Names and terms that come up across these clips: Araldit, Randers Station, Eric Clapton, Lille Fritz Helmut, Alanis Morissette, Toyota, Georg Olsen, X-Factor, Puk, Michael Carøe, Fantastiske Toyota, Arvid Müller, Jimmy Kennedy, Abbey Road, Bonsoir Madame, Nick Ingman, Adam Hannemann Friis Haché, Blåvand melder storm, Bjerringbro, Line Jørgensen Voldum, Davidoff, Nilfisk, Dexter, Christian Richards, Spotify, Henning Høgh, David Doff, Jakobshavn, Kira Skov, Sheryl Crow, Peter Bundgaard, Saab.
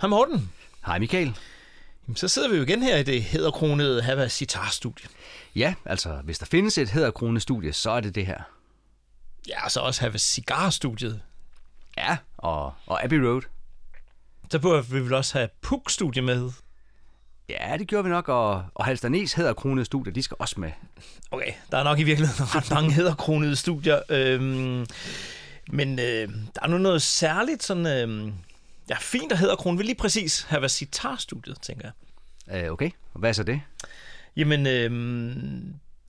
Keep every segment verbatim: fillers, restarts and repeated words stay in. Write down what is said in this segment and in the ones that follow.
Hej Morten. Hej Michael. Jamen, så sidder vi jo igen her i det hæderkronede Havas Cigar-studie. Ja, altså hvis der findes et hæderkronet studie, så er det det her. Ja, og så også Havas Cigar-studiet. Ja, og, og Abbey Road. Så burde vi vel også have Puk-studie med. Ja, det gjorde vi nok, og, og Halsternæs hæderkronede studier, de skal også med. Okay, der er nok i virkeligheden ret mange hæderkronede studier, øhm, men øh, der er nu noget særligt sådan, øh, ja, fint at hæderkrone vil lige præcis have været citarstudiet, tænker jeg. Øh, okay, og hvad er så det? Jamen, øh,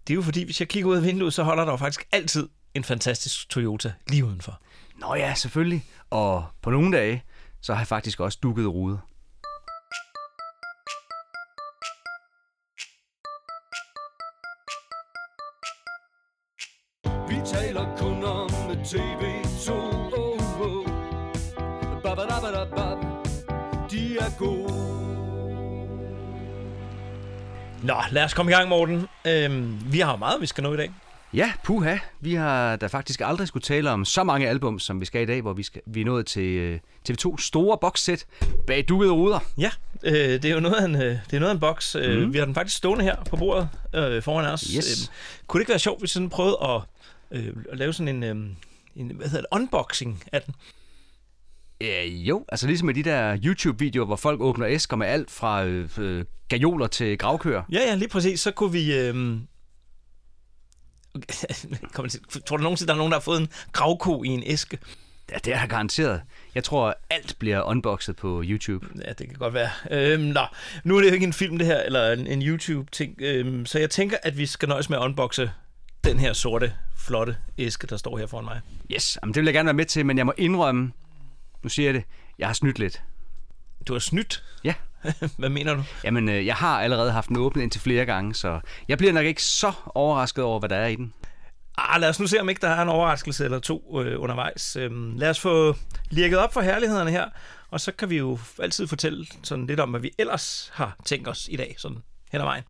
det er jo fordi, hvis jeg kigger ud af vinduet, så holder der jo faktisk altid en fantastisk Toyota lige udenfor. Nå ja, selvfølgelig, og på nogle dage, så har jeg faktisk også dukket ruder. T V to, oh, oh. Babadabadabab, de er gode. Nå, lad os komme i gang, Morten. Øhm, vi har jo meget, vi skal nå i dag. Ja, puha. Vi har da faktisk aldrig skulle tale om så mange album, som vi skal i dag, hvor vi, skal, vi er nået til T V to store boxsæt bag dukkede ruder. Ja, øh, det er jo noget af en, det er noget af en boks. Mm. Vi har den faktisk stående her på bordet øh, foran os. Yes. Øhm, kunne det ikke være sjovt, hvis vi sådan prøvede at, øh, at lave sådan en... Øh, En, hvad hedder det, unboxing af den? Øh, jo, altså ligesom med de der YouTube-videoer, hvor folk åbner æsker med alt fra øh, gajoler til gravkøer. Ja, ja, lige præcis. Så kunne vi... Øh... Kom, tror du nogensinde, der er nogen, der har fået en gravko i en æske? Ja, det er jeg garanteret. Jeg tror, alt bliver unboxet på YouTube. Ja, det kan godt være. Øhm, nå, nu er det jo ikke en film, det her, eller en, en YouTube-ting. Øhm, så jeg tænker, at vi skal nøjes med at unboxe den her sorte, flotte æske, der står her foran mig. Yes, jamen det vil jeg gerne være med til, men jeg må indrømme, nu siger jeg det, jeg har snydt lidt. Du har snydt? Ja. Hvad mener du? Jamen, jeg har allerede haft den åbnet indtil flere gange, så jeg bliver nok ikke så overrasket over, hvad der er i den. Ah, lad os nu se, om ikke der er en overraskelse eller to øh, undervejs. Øhm, lad os få lirket op for herlighederne her, og så kan vi jo altid fortælle sådan lidt om, hvad vi ellers har tænkt os i dag, sådan hen ad vejen.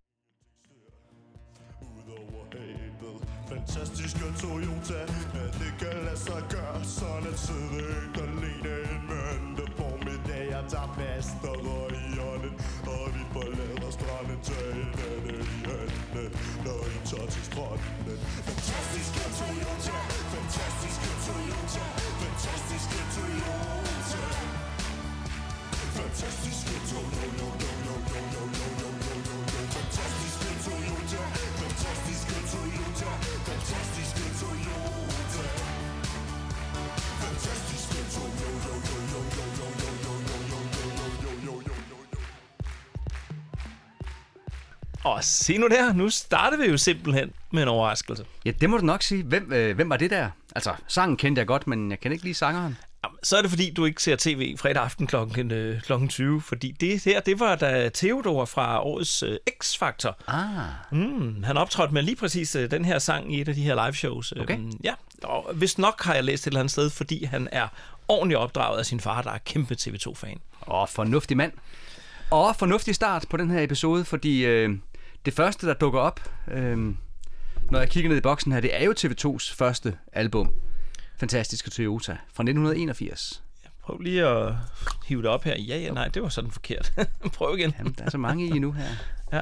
Fantastiske Toyota, at det kan lade sig gøre. Sådan sidder ikke alene en mønte på mit dag. Jeg tager fast og røg i hånden, og vi forlader stranden til hinanden i hænden, når I tager til stranden. Fantastiske Toyota, fantastiske Toyota, fantastiske Toyota, fantastiske Toyota, fantastiske Toyota, fantastiske Toyota, fantastiske Toyota, fantastiske Toyota. Og se nu der, nu starter vi jo simpelthen med en overraskelse. Ja, det må du nok sige. Hvem, øh, hvem var det der? Altså, sangen kendte jeg godt, men jeg kender ikke lige sangeren. Så er det fordi, du ikke ser tv fredag aften klokken tyve, fordi det her, det var da Theodor fra årets øh, X-Factor. Ah. Mm, han optrådte med lige præcis øh, den her sang i et af de her liveshows. Okay. Øhm, ja, og hvis nok har jeg læst et eller andet sted, fordi han er ordentligt opdraget af sin far, der er kæmpe T V to-fan. Åh, fornuftig mand. Og fornuftig start på den her episode, fordi øh, det første, der dukker op, øh, når jeg kigger ned i boksen her, det er jo T V tos første album. Fantastiske Toyota fra nitten enogfirs. Ja, prøv lige at hive det op her. Ja, ja, nej, det var sådan forkert. Prøv igen. Jamen, der er så mange i nu her. Ja.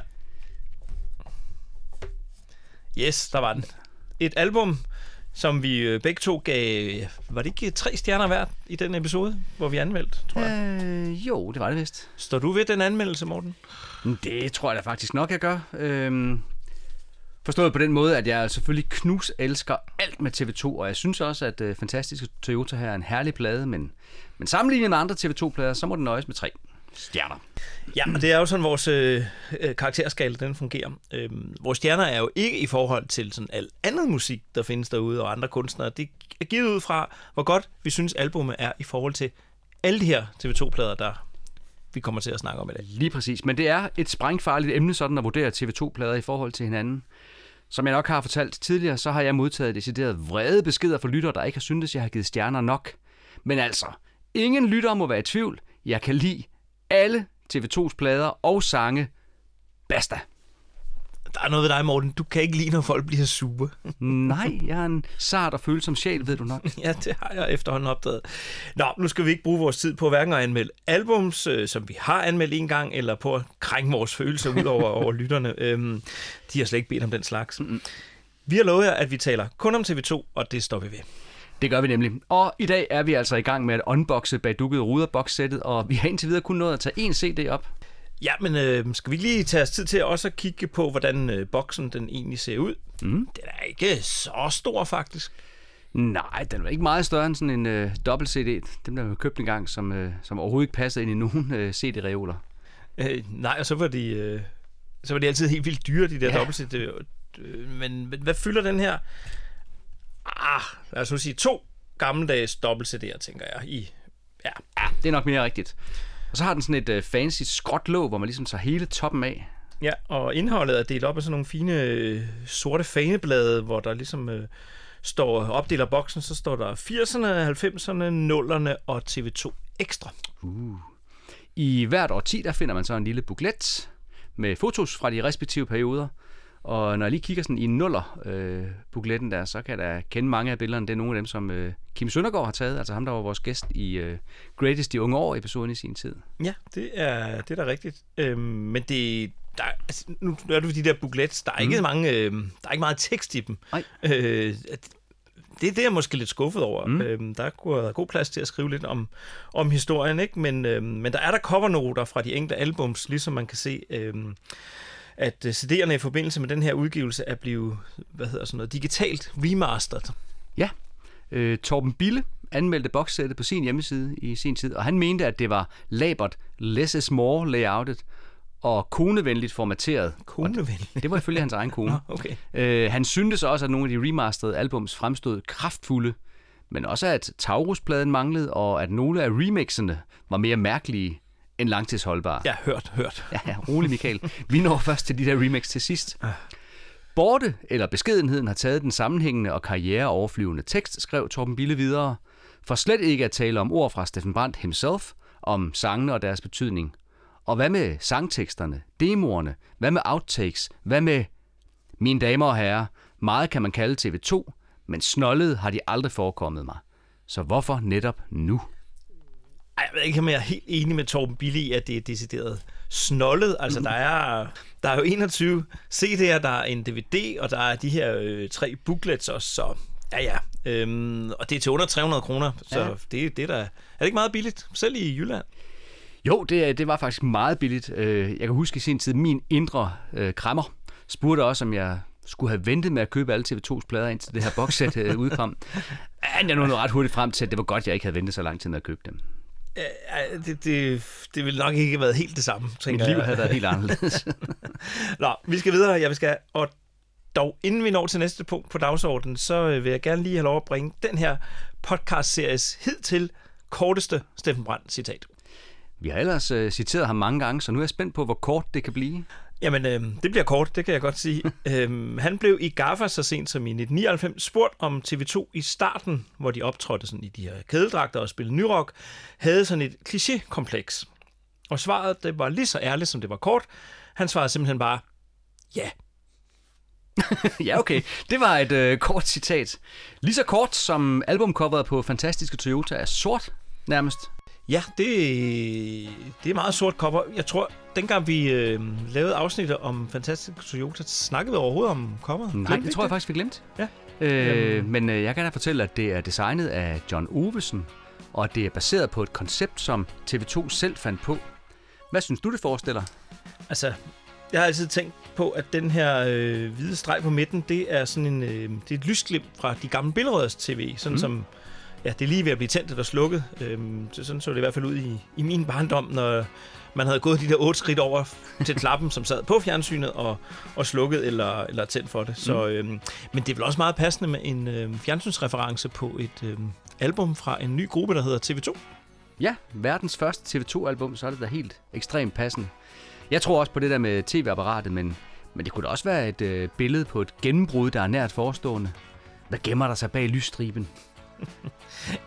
Yes, der var den. Et album, som vi begge to gav... Var det ikke tre stjerner hver i den episode, hvor vi anmeldte, tror jeg? Øh, jo, det var det vist. Står du ved den anmeldelse, Morten? Det tror jeg da faktisk nok, jeg gør. Øhm Forstået på den måde, at jeg selvfølgelig knus elsker alt med T V to, og jeg synes også, at øh, Fantastiske Toyota her er en herlig plade, men, men sammenlignet med andre T V to-plader, så må den nøjes med tre stjerner. Ja, og det er jo sådan, vores øh, karakterskala, den fungerer. Øhm, vores stjerner er jo ikke i forhold til sådan al andet musik, der findes derude, og andre kunstnere. Det er givet ud fra, hvor godt vi synes, albumet er i forhold til alle de her T V to-plader, der vi kommer til at snakke om i dag. Lige præcis, men det er et sprængfarligt emne, sådan at vurdere T V to-plader i forhold til hinanden. Som jeg nok har fortalt tidligere, så har jeg modtaget decideret vrede beskeder fra lyttere, der ikke har syntes, jeg har givet stjerner nok. Men altså, ingen lyttere må være i tvivl. Jeg kan lide alle T V tos plader og sange. Basta. Der er noget ved dig, Morten. Du kan ikke lide, når folk bliver sure. Nej, jeg er en sart og følsom sjæl, ved du nok. Ja, det har jeg efterhånden opdaget. Nå, nu skal vi ikke bruge vores tid på hverken at anmelde albums, øh, som vi har anmeldt en gang, eller på at krænke vores følelser ud over, over lytterne. Øhm, de har slet ikke bedt om den slags. Mm-hmm. Vi har lovet jer, at vi taler kun om T V to, og det står vi ved. Det gør vi nemlig. Og i dag er vi altså i gang med at unboxe bagdukkede ruderbox-sættet, og vi har indtil videre kun nået at tage én C D op. Ja, men øh, skal vi lige tage os tid til også at kigge på, hvordan øh, boksen den egentlig ser ud? Mm. Den er ikke så stor, faktisk. Nej, den var ikke meget større end sådan en øh, dobbelt-C D. Dem, der var købt en gang, som, øh, som overhovedet ikke passede ind i nogen øh, C D-reoler. Øh, nej, og så var, de, øh, så var de altid helt vildt dyre, de der ja. dobbelt-C D'er. Men, men hvad fylder den her? Ah, lad os nu sige to gammeldags dobbelt-C D'er, tænker jeg. I, ja. ja, det er nok mere rigtigt. Og så har den sådan et øh, fancy skråtlåg, hvor man ligesom tager hele toppen af. Ja, og indholdet er delt op af sådan nogle fine øh, sorte faneblade, hvor der ligesom øh, står, opdeler boksen, så står der firserne, halvfemserne, nullerne og T V to Ekstra. Uh. I hvert årti, der finder man så en lille booklet med fotos fra de respektive perioder. Og når jeg lige kigger sådan i nuller øh, bookletten der, så kan jeg da kende mange af billederne. Det er nogle af dem, som øh, Kim Søndergaard har taget. Altså ham, der var vores gæst i øh, Greatest i unge år episoden i sin tid. Ja, det er, det er da rigtigt. Øhm, men det, der, altså, nu er du de der booklets. Der er, mm. ikke, mange, øh, der er ikke meget tekst i dem. Øh, det er det, jeg er måske lidt skuffet over. Mm. Øhm, der er god plads til at skrive lidt om, om historien, ikke? Men, øh, men der er der covernoter fra de enkelte albums, ligesom man kan se... Øh, at C D'erne i forbindelse med den her udgivelse er blevet, hvad hedder sådan noget, digitalt remasteret. Ja, øh, Torben Bille anmeldte boxsættet på sin hjemmeside i sin tid, og han mente, at det var labert less is more layoutet og konevenligt formateret. Konevenligt? Det, det var ifølge hans egen kone. Nå, okay. øh, han syntes også, at nogle af de remasterede albums fremstod kraftfulde, men også at Taurus-pladen manglede, og at nogle af remixene var mere mærkelige en langtidsholdbar. Ja, hørt, hørt. Ja, ja, rolig Michael. Vi når først til de der remix til sidst. Borte, eller beskedenheden, har taget den sammenhængende og karriereoverflyvende tekst, skrev Torben Bille videre, for slet ikke at tale om ord fra Steffen Brandt himself, om sangene og deres betydning. Og hvad med sangteksterne, demoerne, hvad med outtakes, hvad med... Mine damer og herrer, meget kan man kalde T V to, men snollet har de aldrig forekommet mig. Så hvorfor netop nu? Ej, jeg ved ikke, om jeg er helt enig med Torben Bille i, at det er decideret snollet. Altså, der er, der er jo enogtyve C D'er, der er en D V D, og der er de her øh, tre booklets også, så ja, ja. Øhm, og det er til under tre hundrede kroner, så ja. det, det der, er det ikke meget billigt, selv i Jylland? Jo, det, det var faktisk meget billigt. Jeg kan huske i sin tid, min indre øh, krammer spurgte også, om jeg skulle have ventet med at købe alle T V tos plader, indtil det her boxset øh, udkom. Men jeg nåede ret hurtigt frem til, at det var godt, jeg ikke havde ventet så lang tid med at købe dem. Ja, det, det, det ville nok ikke have været helt det samme, tænker jeg. Mit liv havde været helt anderledes. Nå, vi skal videre, ja, vi skal. Og dog, inden vi når til næste punkt på dagsordenen, så vil jeg gerne lige have lov at bringe den her podcast-series hidtil korteste Steffen Brandt-citat. Vi har ellers uh, citeret ham mange gange, så nu er jeg spændt på, hvor kort det kan blive. Jamen, øh, det bliver kort, det kan jeg godt sige. øhm, han blev i Gaffa så sent som i nitten nioghalvfems spurgt om T V to i starten, hvor de optrådte sådan i de her kædedragter og spillede nyrock, havde sådan et kliché-kompleks. Og svaret, det var lige så ærligt, som det var kort. Han svarede simpelthen bare, ja. Ja, okay. Det var et øh, kort citat. Lige så kort som albumcoveret på Fantastiske Toyota er sort, nærmest. Ja, det, det er meget sort cover. Jeg tror, dengang vi øh, lavede afsnittet om Fantastiske Toyota, snakkede vi overhovedet om coveret. Nej, Glemt det tror jeg det? faktisk, vi glemte. Ja. Øh, men øh, jeg kan da fortælle, at det er designet af John Uvesen, og det er baseret på et koncept, som T V to selv fandt på. Hvad synes du, det forestiller? Altså, jeg har altid tænkt på, at den her øh, hvide streg på midten, det er sådan en, øh, det er et lysglimt fra de gamle billedrøders T V, sådan mm. som... Ja, det er lige ved at blive tændt eller slukket. Øhm, så sådan så det i hvert fald ud i, i min barndom, når man havde gået de der otte skridt over til klappen, som sad på fjernsynet og, og slukket eller, eller tændt for det. Så, øhm, men det er vel også meget passende med en øhm, fjernsynsreference på et øhm, album fra en ny gruppe, der hedder T V to. Ja, verdens første T V to-album, så er det da helt ekstremt passende. Jeg tror også på det der med tv-apparatet, men, men det kunne da også være et øh, billede på et gennembrud, der er nært forestående. Hvad gemmer der sig bag lysstriben?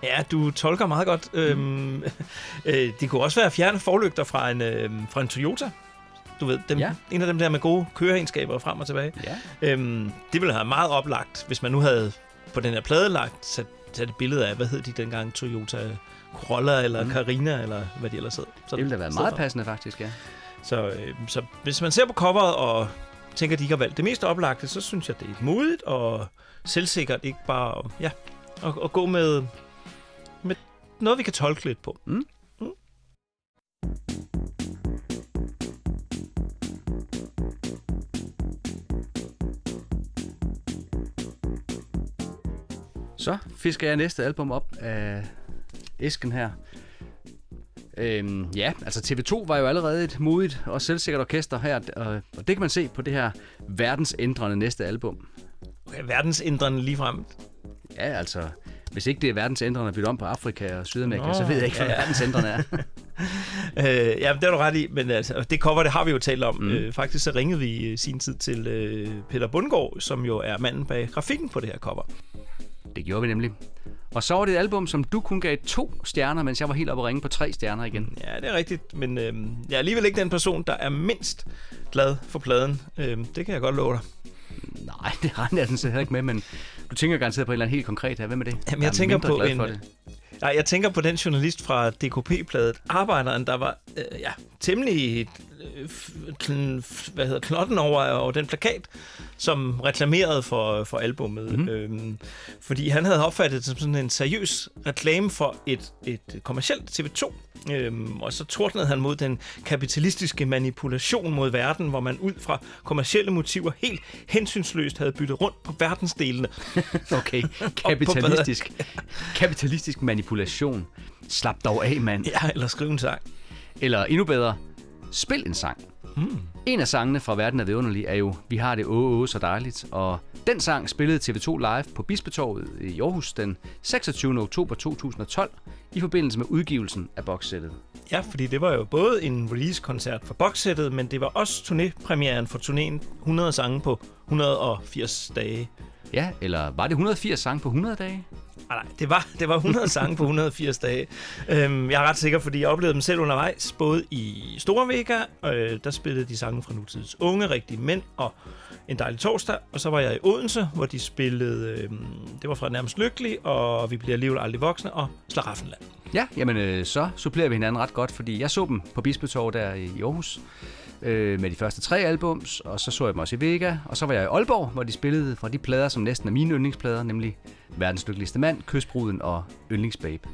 Ja, du tolker meget godt. Øhm, øh, det kunne også være fjerne forlygter fra en, øh, fra en Toyota. Du ved, dem, ja. En af dem der med gode køreegenskaber frem og tilbage. Ja. Øhm, det ville have meget oplagt, hvis man nu havde på den her plade lagt, sat, sat et billede af, hvad hed de dengang, Toyota Corolla eller mm. Carina, eller hvad de ellers hed. Så det ville have været meget passende, faktisk, ja. Så, øh, så hvis man ser på coveret og tænker, at de ikke har valgt det mest oplagte, så synes jeg, det er modigt og selvsikkert, ikke bare ja, at, at gå med, med noget, vi kan tolke lidt på. Mm. Mm. Så fisker jeg næste album op af æsken her. Øhm, ja, altså T V to var jo allerede et modigt og selvsikkert orkester her, og det kan man se på det her verdensændrende næste album. Okay, verdensændrende ligefrem? Ja, altså, hvis ikke det er verdensændrende at bytte om på Afrika og Sydamerika, Nå, så ved jeg ikke, hvad ja, ja. verdensændrende er. øh, ja, det har du ret i, men altså, det cover, det har vi jo talt om. Mm. Øh, faktisk så ringede vi i sin tid til øh, Peter Bundgaard, som jo er manden bag grafikken på det her cover. Det gjorde vi nemlig. Og så var det et album, som du kun gav to stjerner, mens jeg var helt oppe at ringe på tre stjerner igen. Ja, det er rigtigt, men øh, jeg er alligevel ikke den person, der er mindst glad for pladen. Øh, det kan jeg godt love dig. Nej, det regner jeg sådan set heller ikke med, men du tænker garanteret på et eller andet helt konkret her. Hvem er det? Jamen, jeg, jeg er tænker på en... det? Nej, jeg tænker på den journalist fra D K P-bladet, Arbejderen, der var øh, ja, temmelig øh, kl- hvad hedder, knotten over, over den plakat, som reklamerede for, for albumet. Mm-hmm. Øhm, fordi han havde opfattet det som sådan en seriøs reklame for et, et kommercielt T V to. Øhm, og så tordnede han mod den kapitalistiske manipulation mod verden, hvor man ud fra kommercielle motiver helt hensynsløst havde byttet rundt på verdensdelene. Okay, kapitalistisk. kapitalistisk manipulation. Slap dog af, mand. Ja, eller skriv en sang. Eller endnu bedre, spil en sang. Mm. En af sangene fra Verden er vidunderlig er jo Vi har det åh, åh, så dejligt, og den sang spillede T V to live på Bispetorvet i Aarhus den seksogtyvende oktober to tusind og tolv i forbindelse med udgivelsen af boxsættet. Ja, fordi det var jo både en release-koncert for boxsættet, men det var også turnépremieren for turnéen hundrede sange på hundrede og firs dage. Ja, eller var det hundrede og firs sange på hundrede dage? Nej, det var, det var hundrede sange på hundrede og firs dage. Øhm, jeg er ret sikker, fordi jeg oplevede dem selv undervejs, både i Store Vega, øh, der spillede de sange fra nutidens unge, rigtige mænd og En dejlig torsdag. Og så var jeg i Odense, hvor de spillede, øh, det var fra Nærmest Lykkelig, og Vi bliver alligevel aldrig voksne, og Slaraffenland. Ja, jamen øh, så supplerer vi hinanden ret godt, fordi jeg så dem på Bispetorv der i Aarhus øh, med de første tre albums, og så så jeg dem også i Vega, og så var jeg i Aalborg, hvor de spillede fra de plader, som næsten er mine yndlingsplader, nemlig Verdens Lykkeligste Mand, Kysbruden og Yndlingsbabe.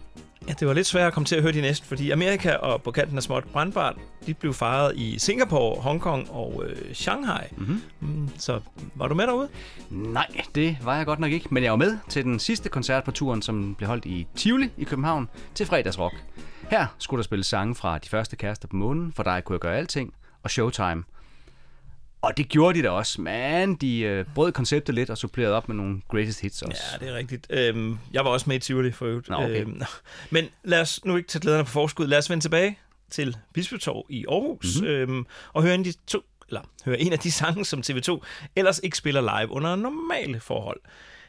Ja, det var lidt svært at komme til at høre de næste, fordi Amerika og På kanten af småt brandbart, de blev fejret i Singapore, Hongkong og øh, Shanghai. Mm-hmm. Så var du med derude? Nej, det var jeg godt nok ikke, men jeg var med til den sidste koncert på turen, som blev holdt i Tivoli i København til fredagsrock. Her skulle der spille sange fra De første kærester på månen, For dig kunne jeg gøre alting, og Showtime. Og det gjorde de da også, men de øh, brød konceptet lidt og supplerede op med nogle greatest hits også. Ja, det er rigtigt. Øhm, jeg var også med i Tivoli for øvrigt. Nå, okay. øhm, men lad os nu ikke tage glæderne på forskud. Lad os vende tilbage til Bispetorv i Aarhus mm-hmm. øhm, og høre en, de to, eller, høre en af de sange, som T V to ellers ikke spiller live under normale forhold.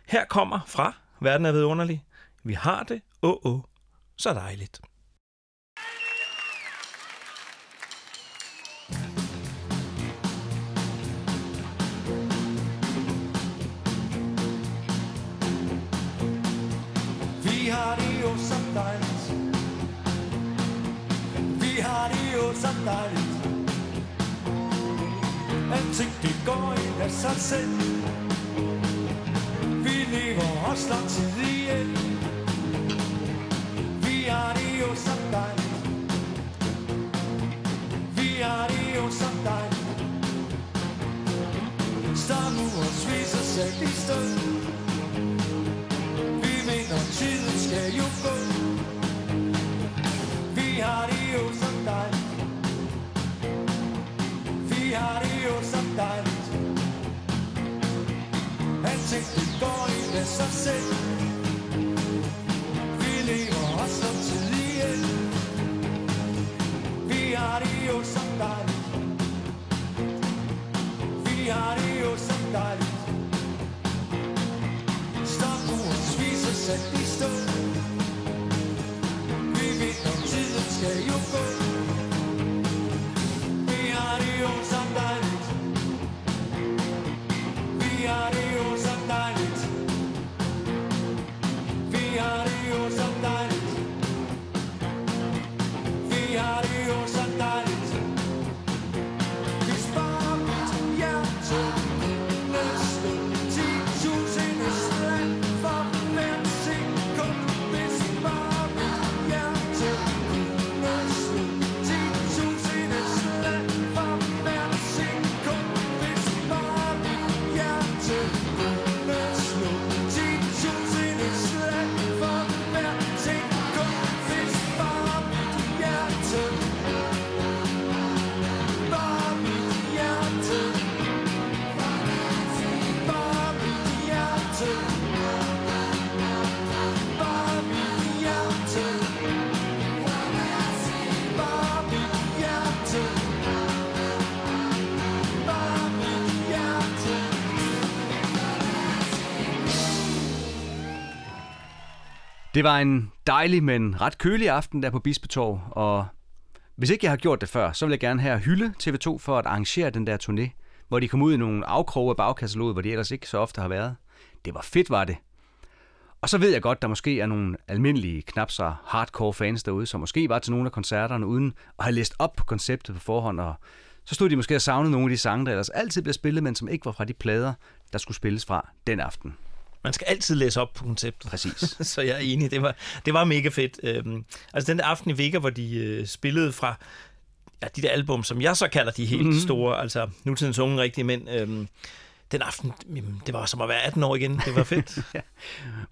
Her kommer fra Verden er vidunderlig. Vi har det, åh, åh, så dejligt. Dejligt. Alting det går ind af sig selv. Vi lever og slår tid ihjel. Vi har det jo så dejligt. Vi har det jo så dejligt. Står nu og spiser selv i stød. Vi mener tiden skal jo gå. Vi har det jo så dejligt. Vi har det jo så dejligt. Alting det går ind af sig selv. Vi lever os som tid ihjel. Vi har det jo så dejligt. Vi har det jo så dejligt. Stop nu og spise sæt i stå. Vi ved om tiden skal jo gå. Det var en dejlig, men ret kølig aften der på Bispetorv, og hvis ikke jeg har gjort det før, så vil jeg gerne her hylde T V to for at arrangere den der turné, hvor de kom ud i nogle afkroge af bagkataloget, hvor de ellers ikke så ofte har været. Det var fedt, var det. Og så ved jeg godt, der måske er nogle almindelige, knap så hardcore fans derude, som måske var til nogle af koncerterne uden at have læst op på konceptet på forhånd, og så stod de måske og savnede nogle af de sange, der ellers altid bliver spillet, men som ikke var fra de plader, der skulle spilles fra den aften. Man skal altid læse op på konceptet. Præcis. Så jeg er enig, det var, det var mega fedt. Øhm, altså den der aften i Vega, hvor de øh, spillede fra ja, de der album, som jeg så kalder de helt mm-hmm. store, altså nutidens unge rigtige mænd, øhm, den aften, jamen, det var som at være atten år igen. Det var fedt. Ja.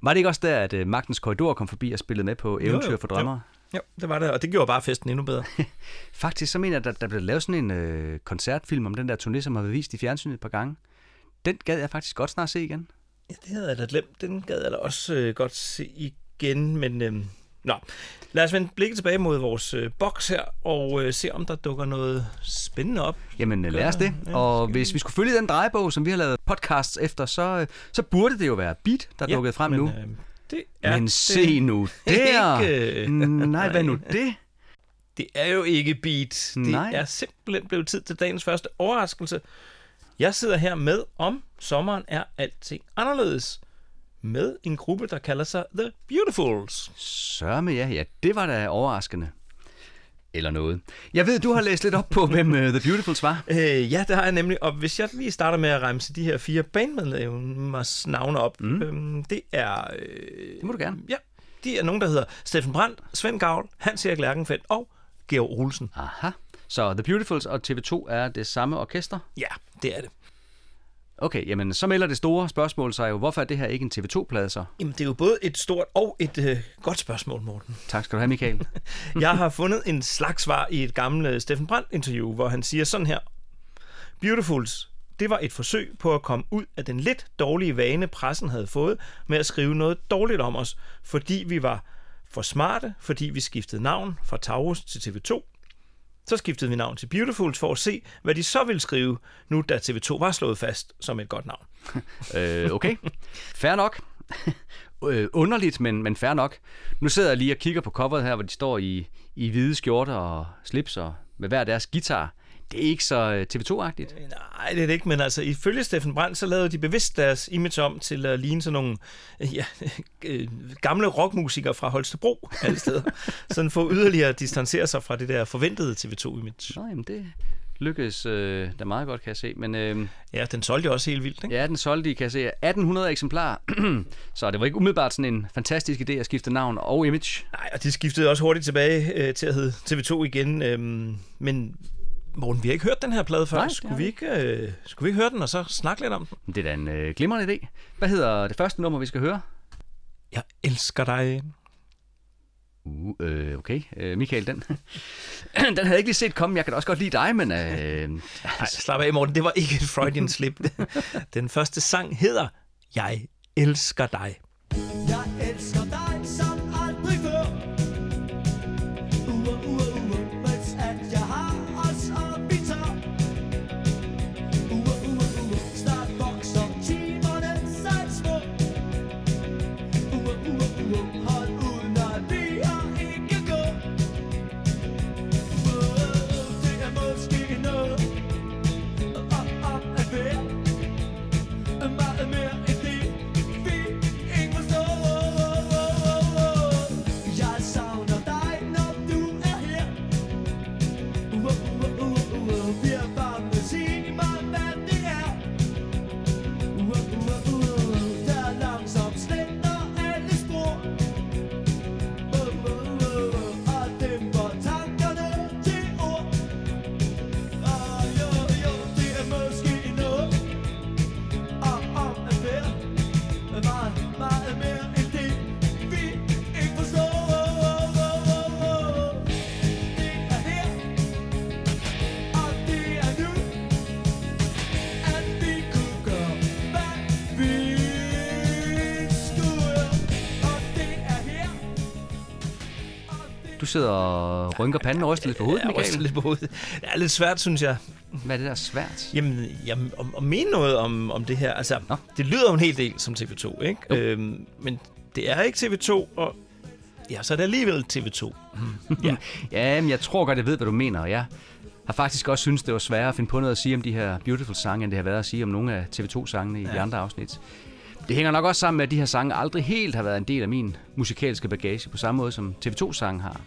Var det ikke også der, at øh, Magtens Korridor kom forbi og spillede med på Eventyr jo, jo, for Drømmere? Jo, jo, det var det, og det gjorde bare festen endnu bedre. Faktisk så mener jeg, at der, der blev lavet sådan en øh, koncertfilm om den der turné, som har været vist i fjernsynet et par gange. Den gad jeg faktisk godt snart se igen. Ja, det havde jeg da glemt. Den gad jeg da også øh, godt se igen, men øhm, nå. Lad os vende blikket tilbage mod vores øh, boks her, og øh, se om der dukker noget spændende op. Jamen lad os det, ja, og hvis vi, vi skulle følge den drejebog, som vi har lavet podcasts efter, så, øh, så burde det jo være Beat, der ja, dukkede frem men, nu. Øh, det er men det se nu der! Ikke. Nej, hvad nu det? Det er jo ikke Beat. Det Nej. er simpelthen blevet tid til dagens første overraskelse. Jeg sidder her med, om sommeren er alting anderledes, med en gruppe, der kalder sig The Beautifuls. Sørme ja, ja, det var da overraskende. Eller noget. Jeg ved, du har læst lidt op på, hvem uh, The Beautifuls var. Øh, ja, det har jeg nemlig, og hvis jeg lige starter med at remse de her fire bandmedlemmers navne op, mm. øhm, det er... Øh, det må du gerne. Ja, de er nogen, der hedder Steffen Brandt, Svend Gavl, Hans Erik Lærkenfeldt og Georg Olsen. Aha. Så The Beautifuls og T V to er det samme orkester? Ja, det er det. Okay, jamen så melder det store spørgsmål sig jo, hvorfor er det her ikke en T V to-plade så? Jamen det er jo både et stort og et øh, godt spørgsmål, Morten. Tak skal du have, Michael. Jeg har fundet en slags svar i et gammelt Steffen Brandt-interview, hvor han siger sådan her. Beautifuls, det var et forsøg på at komme ud af den lidt dårlige vane, pressen havde fået med at skrive noget dårligt om os, fordi vi var for smarte, fordi vi skiftede navn fra Taurus til T V to. Så skiftede vi navn til Beautifuls for at se, hvad de så ville skrive, nu da T V to var slået fast som et godt navn. øh, okay, fair nok. øh, underligt, men, men fair nok. Nu sidder jeg lige og kigger på coveret her, hvor de står i, i hvide skjorter og slipser med hver deres guitar. Det er ikke så T V to-agtigt. Nej, det er det ikke, men altså ifølge Steffen Brandt, så lavede de bevidst deres image om til at ligne sådan nogle ja, øh, gamle rockmusikere fra Holstebro alle steder. Sådan for yderligere at distancere sig fra det der forventede T V to-image. Nå, jamen det lykkedes øh, da meget godt, kan jeg se. Men, øh, ja, den solgte også helt vildt, ikke? Ja, den solgte, kan jeg se, atten hundrede eksemplarer. Så det var ikke umiddelbart sådan en fantastisk idé at skifte navn og image. Nej, og de skiftede også hurtigt tilbage øh, til at hedde T V to igen, øh, men... Morten, vi har ikke hørt den her plade før. Nej, skulle, vi ikke, øh, skulle vi ikke høre den og så snakke lidt om den? Det er da en øh, glimrende idé. Hvad hedder det første nummer, vi skal høre? Jeg elsker dig. Uh, øh, okay, øh, Michael, den den havde jeg ikke lige set komme. Jeg kan også godt lide dig, men... Øh, Nej, slap af, Morten. Det var ikke et Freudian slip. Den første sang hedder Jeg elsker dig. Jeg elsker dig som aldrig før. Du sidder og rynker panden og ryster lidt på hovedet, Michael. Jeg ryster lidt på hovedet. Det er lidt svært, synes jeg. Hvad er det der svært? Jamen, jamen at mene noget om, om det her. Altså, nå. Det lyder jo en hel del som T V to, ikke? Øhm, men det er ikke T V to, og ja, så er det alligevel T V to. Ja, jamen, jeg tror godt, jeg ved, hvad du mener. Jeg har faktisk også synes det var sværere at finde på noget at sige om de her Beautiful sange, end det har været at sige om nogle af T V to-sangene i ja. de andre afsnit. Det hænger nok også sammen med, at de her sange aldrig helt har været en del af min musikalske bagage, på samme måde som T V to-sange har.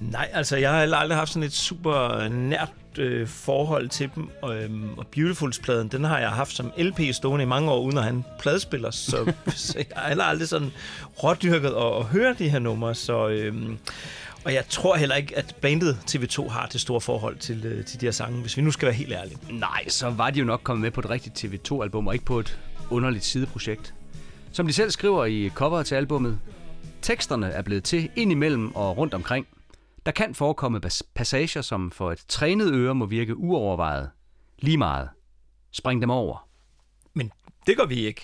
Nej, altså jeg har aldrig haft sådan et super nært øh, forhold til dem, og, øhm, og Beautifuls-pladen, den har jeg haft som L P stående i mange år, uden at han pladespiller, så, så jeg har aldrig sådan rådyrket at, at høre de her numre, så... Øhm, Og jeg tror heller ikke, at bandet T V to har det store forhold til, til de her sange, hvis vi nu skal være helt ærlige. Nej, så var de jo nok kommet med på et rigtigt T V to-album, og ikke på et underligt sideprojekt. Som de selv skriver i coveret til albummet, teksterne er blevet til indimellem og rundt omkring. Der kan forekomme passager, som for et trænet øre må virke uovervejet. Lige meget. Spring dem over. Men det gør vi ikke.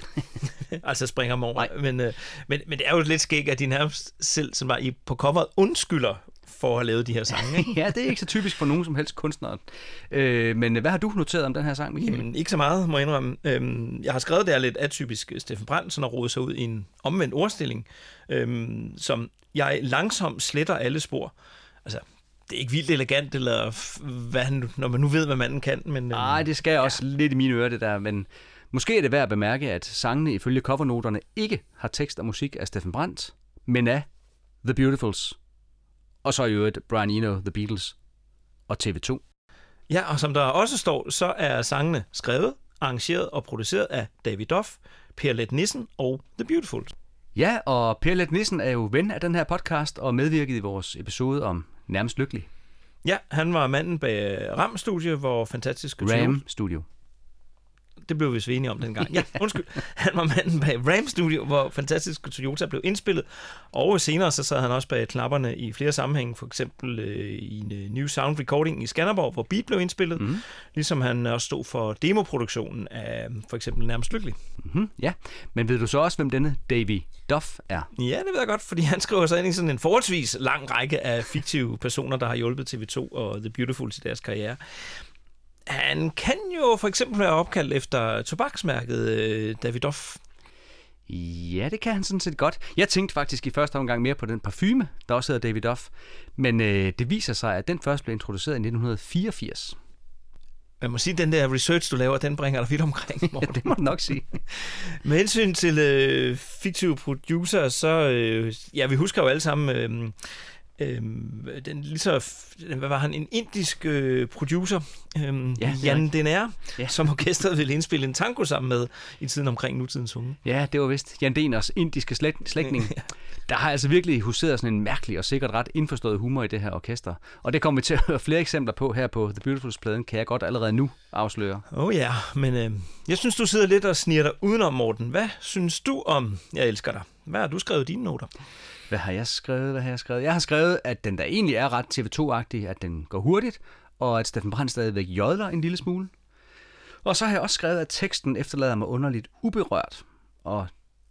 Altså springer dem over. Men, øh, men, men det er jo lidt skægt, at de nærmest selv som var i, på coveret undskylder for at have lavet de her sange. Ikke? Ja, det er ikke så typisk for nogen som helst kunstner. Øh, men hvad har du noteret om den her sang, Michael? Jamen, ikke så meget, må jeg indrømme. Øhm, jeg har skrevet, det er lidt atypisk Steffen Brandt, sådan at rode sig ud i en omvendt ordstilling, øhm, som jeg langsomt sletter alle spor. Altså... Det er ikke vildt elegant, eller f- hvad han, når man nu ved, hvad manden kan. Nej, øhm, det skal også ja. lidt i mine ører, det der. Men måske er det værd at bemærke, at sangene ifølge covernoterne ikke har tekst og musik af Steffen Brandt, men af The Beautifuls. Og så i øvrigt Brian Eno, The Beatles og T V to. Ja, og som der også står, så er sangene skrevet, arrangeret og produceret af David Doff, Per Lett Nissen og The Beautifuls. Ja, og Per Lett Nissen er jo ven af den her podcast og medvirket i vores episode om Nærmest Lykkelig. Ja, han var manden bag Ram Studio, hvor Fantastiske Toyota... Ram Studio. Det blev vi så enige om dengang. Ja, undskyld. Han var manden bag Ram Studio, hvor Fantastiske Toyota blev indspillet. Og senere så sad han også bag knapperne i flere sammenhænge, for eksempel øh, i en New Sound Recording i Skanderborg, hvor beat blev indspillet. Mm-hmm. Ligesom han også stod for demoproduktionen af for eksempel Nærmest Lykkelig. Mm-hmm, ja, men ved du så også, hvem denne David Doff er? Ja, det ved jeg godt, fordi han skriver sig ind i sådan en forholdsvis lang række af fiktive personer, der har hjulpet T V to og The Beautifuls i deres karriere. Han kan jo for eksempel være opkaldt efter tobaksmærket øh, Davidoff. Ja, det kan han sådan set godt. Jeg tænkte faktisk i første omgang mere på den parfume, der også hedder Davidoff. Men øh, det viser sig, at den først blev introduceret i nitten fireogfirs. Man må sige, at den der research, du laver, den bringer dig vidt omkring. Ja, det må du nok sige. Med hensyn til øh, fiktive producer, så... Øh, ja, vi husker jo alle sammen... Øh, Øhm, den lige så hvad var han en indisk øh, producer øhm, ja, Jan Denner ja. som orkestret ville indspille en tango sammen med i tiden omkring nutidens unge. Ja, det var vist Jan Denners indiske slæ- slægtning. Ja. Der har altså virkelig huseret sådan en mærkelig og sikkert ret indforstået humor i det her orkester. Og det kommer vi til at høre flere eksempler på her på The Beautifuls pladen, kan jeg godt allerede nu afsløre. Oh ja, yeah. men øh, jeg synes du sidder lidt og sniger dig udenom, Morten. Hvad synes du om Jeg elsker dig? Hvad har du skrevet dine noter? Hvad har jeg skrevet? Hvad har jeg skrevet? Jeg har skrevet, at den der egentlig er ret T V to-agtig, at den går hurtigt, og at Steffen Brandt stadigvæk jodler en lille smule. Og så har jeg også skrevet, at teksten efterlader mig underligt uberørt. Og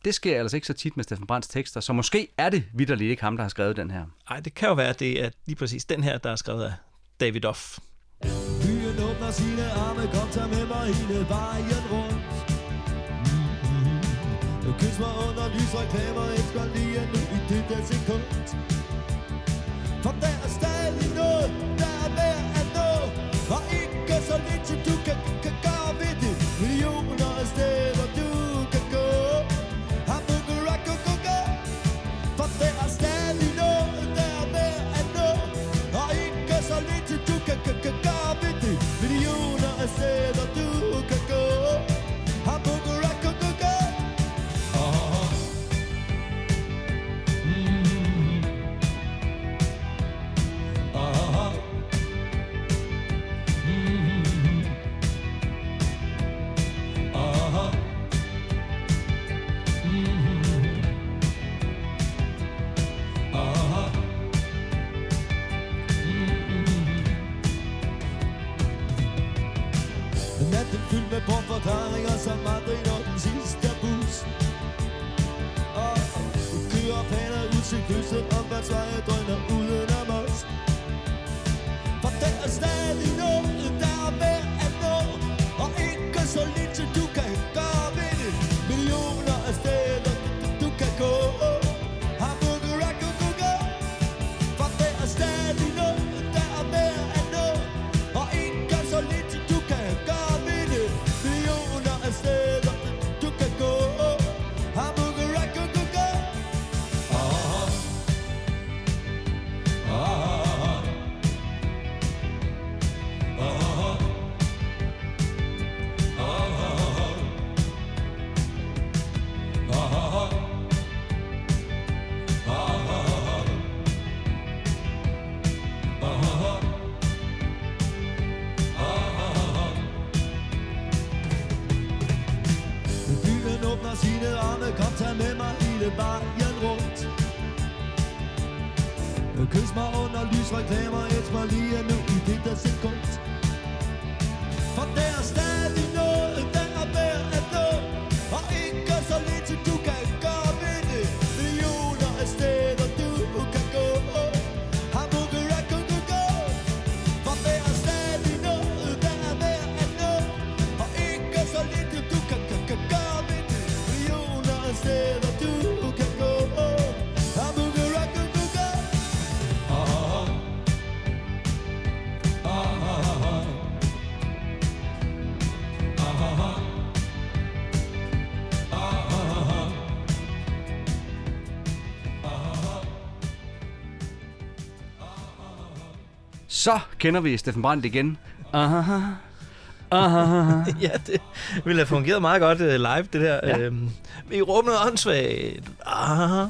det sker altså ikke så tit med Steffen Brandts tekster, så måske er det vitterligt ikke ham, der har skrevet den her. Nej, det kan jo være, at det er lige præcis den her, der er skrevet af David Doff. Byen åbner sine arme, kom tag med mig hele vejen rundt. Kys mig under lysreklamer, elsker lige nu i det der sekund. For der er stadig noget, der er værd at nå. Og ikke så lidt, som du kan, kan gøre ved det. Millioner af steder, du kan gå. Har du kan rock, go, go, go. For der er stadig noget, der er værd at nå. Og ikke så lidt, som du kan, kan, kan gøre ved det. Millioner af steder, du kan gå. Har du kan rock, go, go, go. Med bortforklaringer som aldrig når den sidste bus. Og kører paner ud til kysten, om hvad svaret drøner uden om os. For der er stadig noget, der er værd at nå. Og ikke så lidt, som du kan gøre ved det. Millioner af steder, du kan gå. Har du kan gå, du kan gå. vejen rundt. Kys mig under lysreklamer, elsk mig lige nu i det der sekund. For der er stadig noget, der er værd at nå, og ikke så lidt, som du kan gøre med det. Millioner af steder, du kan gå, har mukker at kunne gå. For der er stadig noget, der er værd at nå, og ikke så lidt, du kan, kan, kan gøre med det. Millioner af steder, du kan gå, har mukker at kunne gå. Så kender vi Steffen Brandt igen. Aha, aha. Ja, det ville have fungeret meget godt uh, live, det der. Ja. Øhm, vi råbnede åndssvagt. Aha,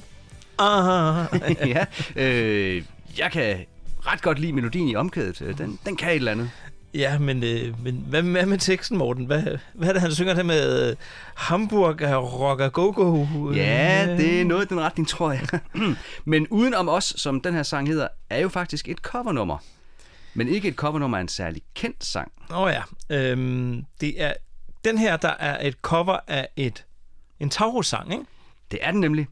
aha. Ja, øh, jeg kan ret godt lide melodien i omkædet. Den, den kan et eller andet. Ja, men, øh, men hvad, hvad med teksten, Morten? Hvad, hvad er det, han synger der med øh, Hamburger, rocker, go-go? Ja, det er noget i den retning, tror jeg. Men Udenom os, som den her sang hedder, er jo faktisk et covernummer. Men ikke et covernummer af en særlig kendt sang. Åh oh ja, øhm, det er den her, der er et cover af et, en Taurus-sang, ikke? Det er den nemlig.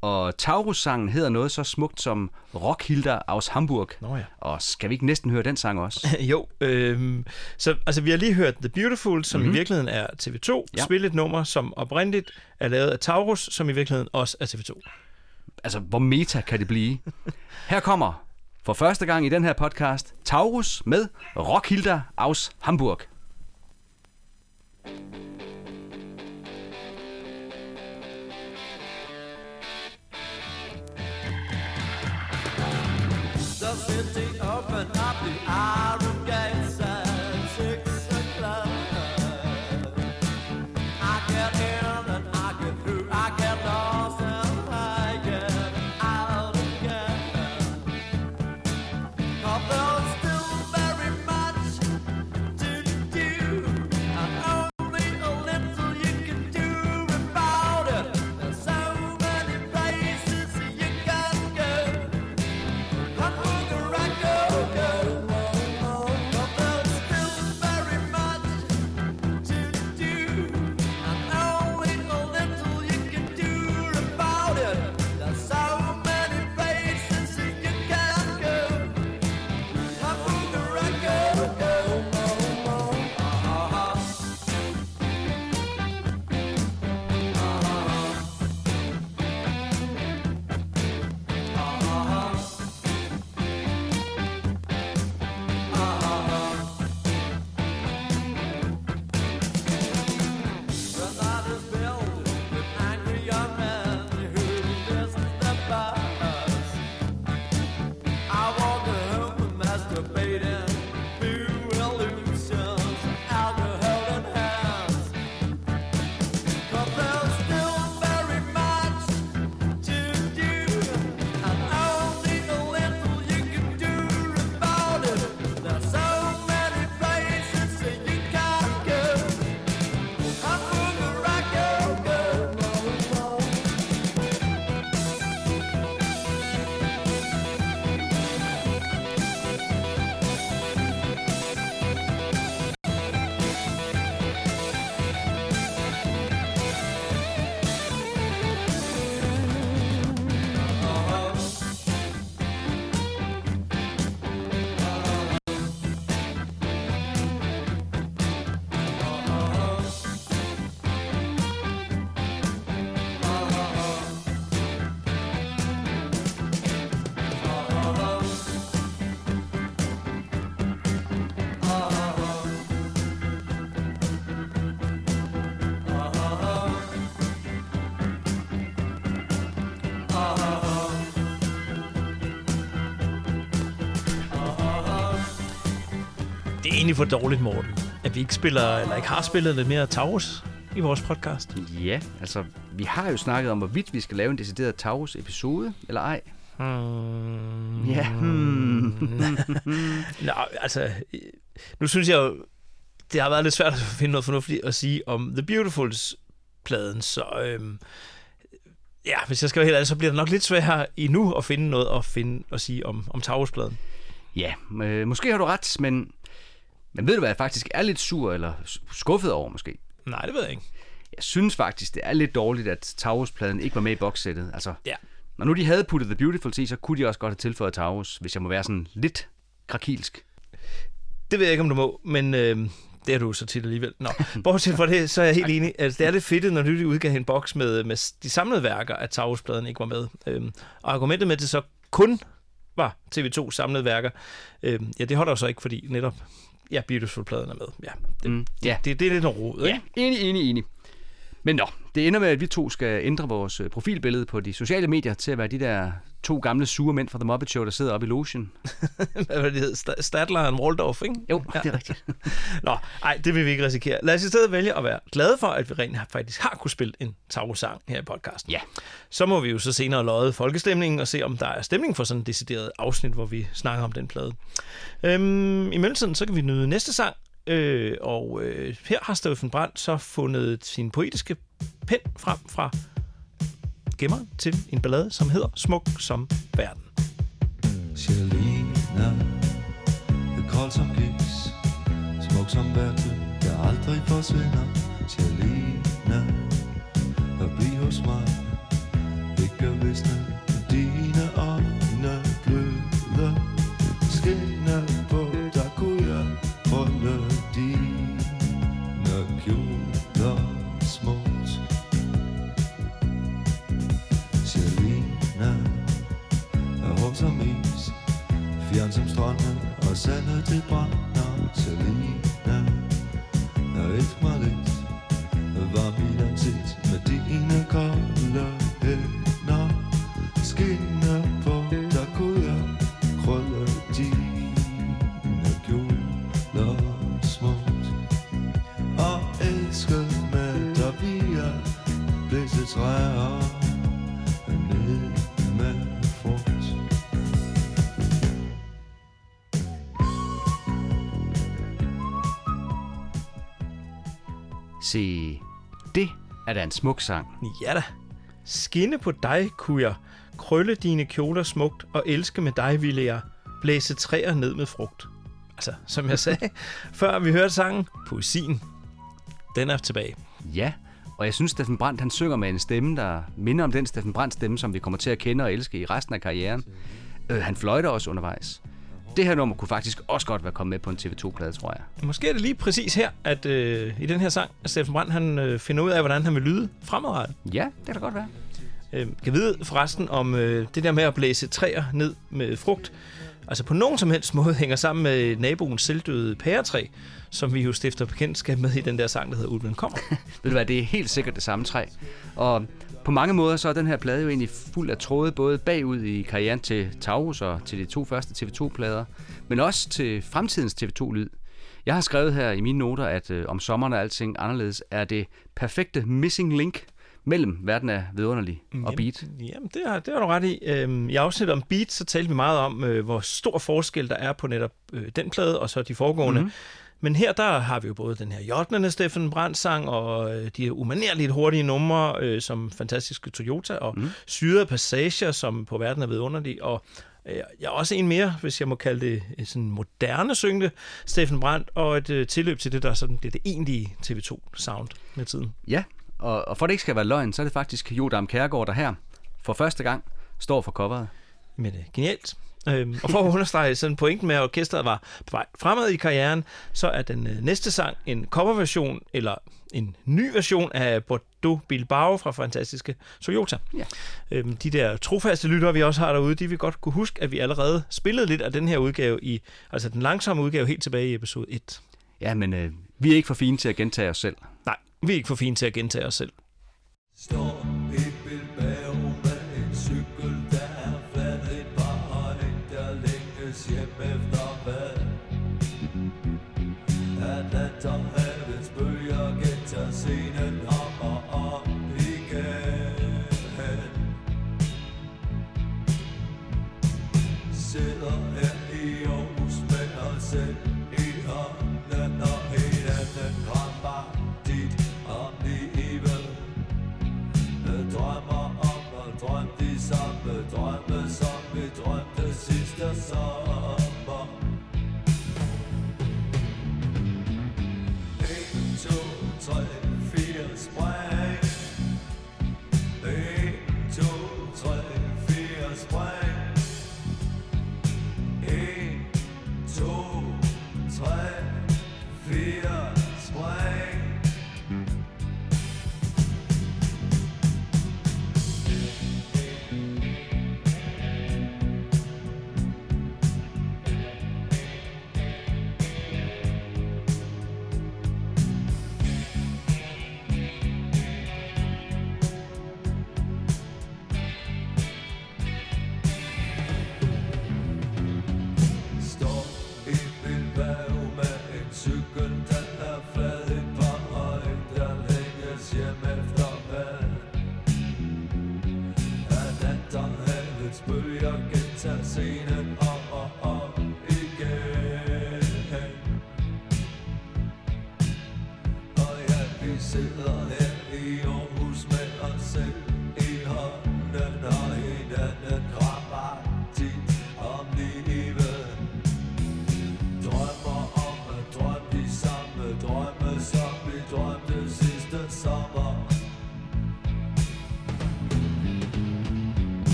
Og Taurus-sangen hedder noget så smukt som Rockhilder aus Hamburg. Nå ja. Og skal vi ikke næsten høre den sang også? Jo. Øh, så, altså, vi har lige hørt The Beautifuls, som mm-hmm. i virkeligheden er T V to. Ja. Spil et nummer, som oprindeligt er lavet af Taurus, som i virkeligheden også er T V to. Altså, hvor meta kan det blive? Her kommer for første gang i den her podcast Taurus med Rockhilder aus Hamburg. Så sætter de åben op i arrogance af sexeklad. I get in and I get through, I get lost and I get out again. Although still very much to do, and only a little you can do about it. There's so many places you can go. I'm egentlig for dårligt, Morten, at vi ikke spiller, eller ikke har spillet lidt mere Taurus i vores podcast. Ja, altså, vi har jo snakket om, hvorvidt vi skal lave en decideret Taurus-episode, eller ej. Hmm. Ja. Hmm. Nå, altså, nu synes jeg jo, det har været lidt svært at finde noget fornuftigt at sige om The Beautifuls-pladen, så øhm, Ja, hvis jeg skal være helt ærlig, så bliver det nok lidt sværere endnu at finde noget at, finde, at sige om, om Tauruspladen. Ja, øh, måske har du ret, men, men ved du hvad jeg faktisk er lidt sur eller skuffet over måske? Nej, det ved jeg ikke. Jeg synes faktisk, det er lidt dårligt, at Tauruspladen ikke var med i boxsættet. Altså, ja. Når nu de havde puttet The Beautifuls i, så kunne de også godt have tilføjet Taurus, hvis jeg må være sådan lidt krakilsk. Det ved jeg ikke, om du må, men øh, det er du så tit alligevel. Nå, bortset fra det, så er jeg helt enig. Altså, det er lidt fedt, når de udgav en boks med, med de samlede værker, at Tauruspladen ikke var med. Øhm, og argumentet med det så kun var T V to samlede værker. Øhm, ja, det holder jo så ikke, fordi netop ja, Beautiful-pladen er med. Ja, det, mm, yeah. det, det, det er lidt noget rod, ikke? Ja, enig, enig, enig. Men nå, det ender med, at vi to skal ændre vores profilbillede på de sociale medier til at være de der to gamle sure mænd fra The Muppet Show, der sidder oppe i logen. Hvad var det, hed? Stadler og Waldorf, ikke? Jo, ja. Det er rigtigt. Nå, ej, det vil vi ikke risikere. Lad os i stedet vælge at være glade for, at vi rent faktisk har kunne spille en Taurus-sang her i podcasten. Ja. Så må vi jo så senere lodde folkestemningen og se, om der er stemning for sådan et decideret afsnit, hvor vi snakker om den plade. Øhm, I mellemtiden, så kan vi nyde næste sang. Øh, og øh, her har Steffen Brandt så fundet sin poetiske pen frem fra gemmeren til en ballade, som hedder Smuk som verden. Selina, det kold som gis, smuk som verden, der aldrig forsvinder. Selina, og bliv hos mig, ikke visne, dine øjne gløder, skinner på, der kunne jeg holde dine kjoler smukt. Selina er hård som is, fjern som stranden og sandet til brænder. Selina er et mig lidt, varm i landet med dine kolde hænder. Skinner på, der kunne jeg krølle dine kjoler smukt. Og elsker med dig via blæste træer. Se, det er da en smuk sang. Ja da. Skinne på dig, kunne jeg. Krølle dine kjoler smukt, og elske med dig, ville jeg. Blæse træer ned med frugt. Altså, som jeg sagde, før vi hørte sangen, poesien, den er tilbage. Ja, og jeg synes, Steffen Brandt, han synger med en stemme, der minder om den Steffen Brandt stemme, som vi kommer til at kende og elske i resten af karrieren. Øh, han fløjter også undervejs. Det her nummer kunne faktisk også godt være kommet med på en T V to-plade, tror jeg. Måske er det lige præcis her, at øh, i den her sang, at Steffen Brandt han, øh, finder ud af, hvordan han vil lyde fremadrettet. Ja, det kan da godt være. Øh, kan vide forresten om øh, det der med at blæse træer ned med frugt. Altså på nogen som helst måde hænger sammen med naboens selvdøde pæretræ, som vi jo stifter bekendtskab med i den der sang, der hedder Ulven kommer. Ved du hvad, det er helt sikkert det samme træ. Og på mange måder så er den her plade jo egentlig fuld af tråde, både bagud i karrieren til Taurus og til de to første T V to-plader, men også til fremtidens T V to-lyd. Jeg har skrevet her i mine noter, at øh, om sommeren og alting anderledes er det perfekte missing link mellem verden af vidunderlig og beat. Jamen, jamen det, har, det har du ret i. Øhm, I afsnit om beat, så talte vi meget om, øh, hvor stor forskel der er på netop øh, den plade og så de foregående. Mm-hmm. Men her, der har vi jo både den her jotnende Steffen Brandt-sang og øh, de umanerligt hurtige numre, øh, som Fantastiske Toyota, og mm. syrede passager, som på verden er vidunderlig, og øh, jeg er også en mere, hvis jeg må kalde det sådan moderne syngende Steffen Brandt, og et øh, tilløb til det, der sådan, det er det egentlige T V to-sound med tiden. Ja, og, og for det ikke skal være løgn, så er det faktisk Jotam Kærgaard, der her for første gang står for coveret. Men øh, genialt. Øhm, og for at understrege sådan pointen med, at orkestret var på vej fremad i karrieren, så er den øh, næste sang en coverversion eller en ny version af Bordeaux Bilbao fra Fantastiske Toyota. Ja. Øhm, de der trofaste lyttere, vi også har derude, de vil godt kunne huske, at vi allerede spillede lidt af den her udgave, i, altså den langsomme udgave, helt tilbage i episode et. Ja, men øh, vi er ikke for fine til at gentage os selv. Nej, vi er ikke for fine til at gentage os selv. Stop. Come back, deep on the evil. fire spring.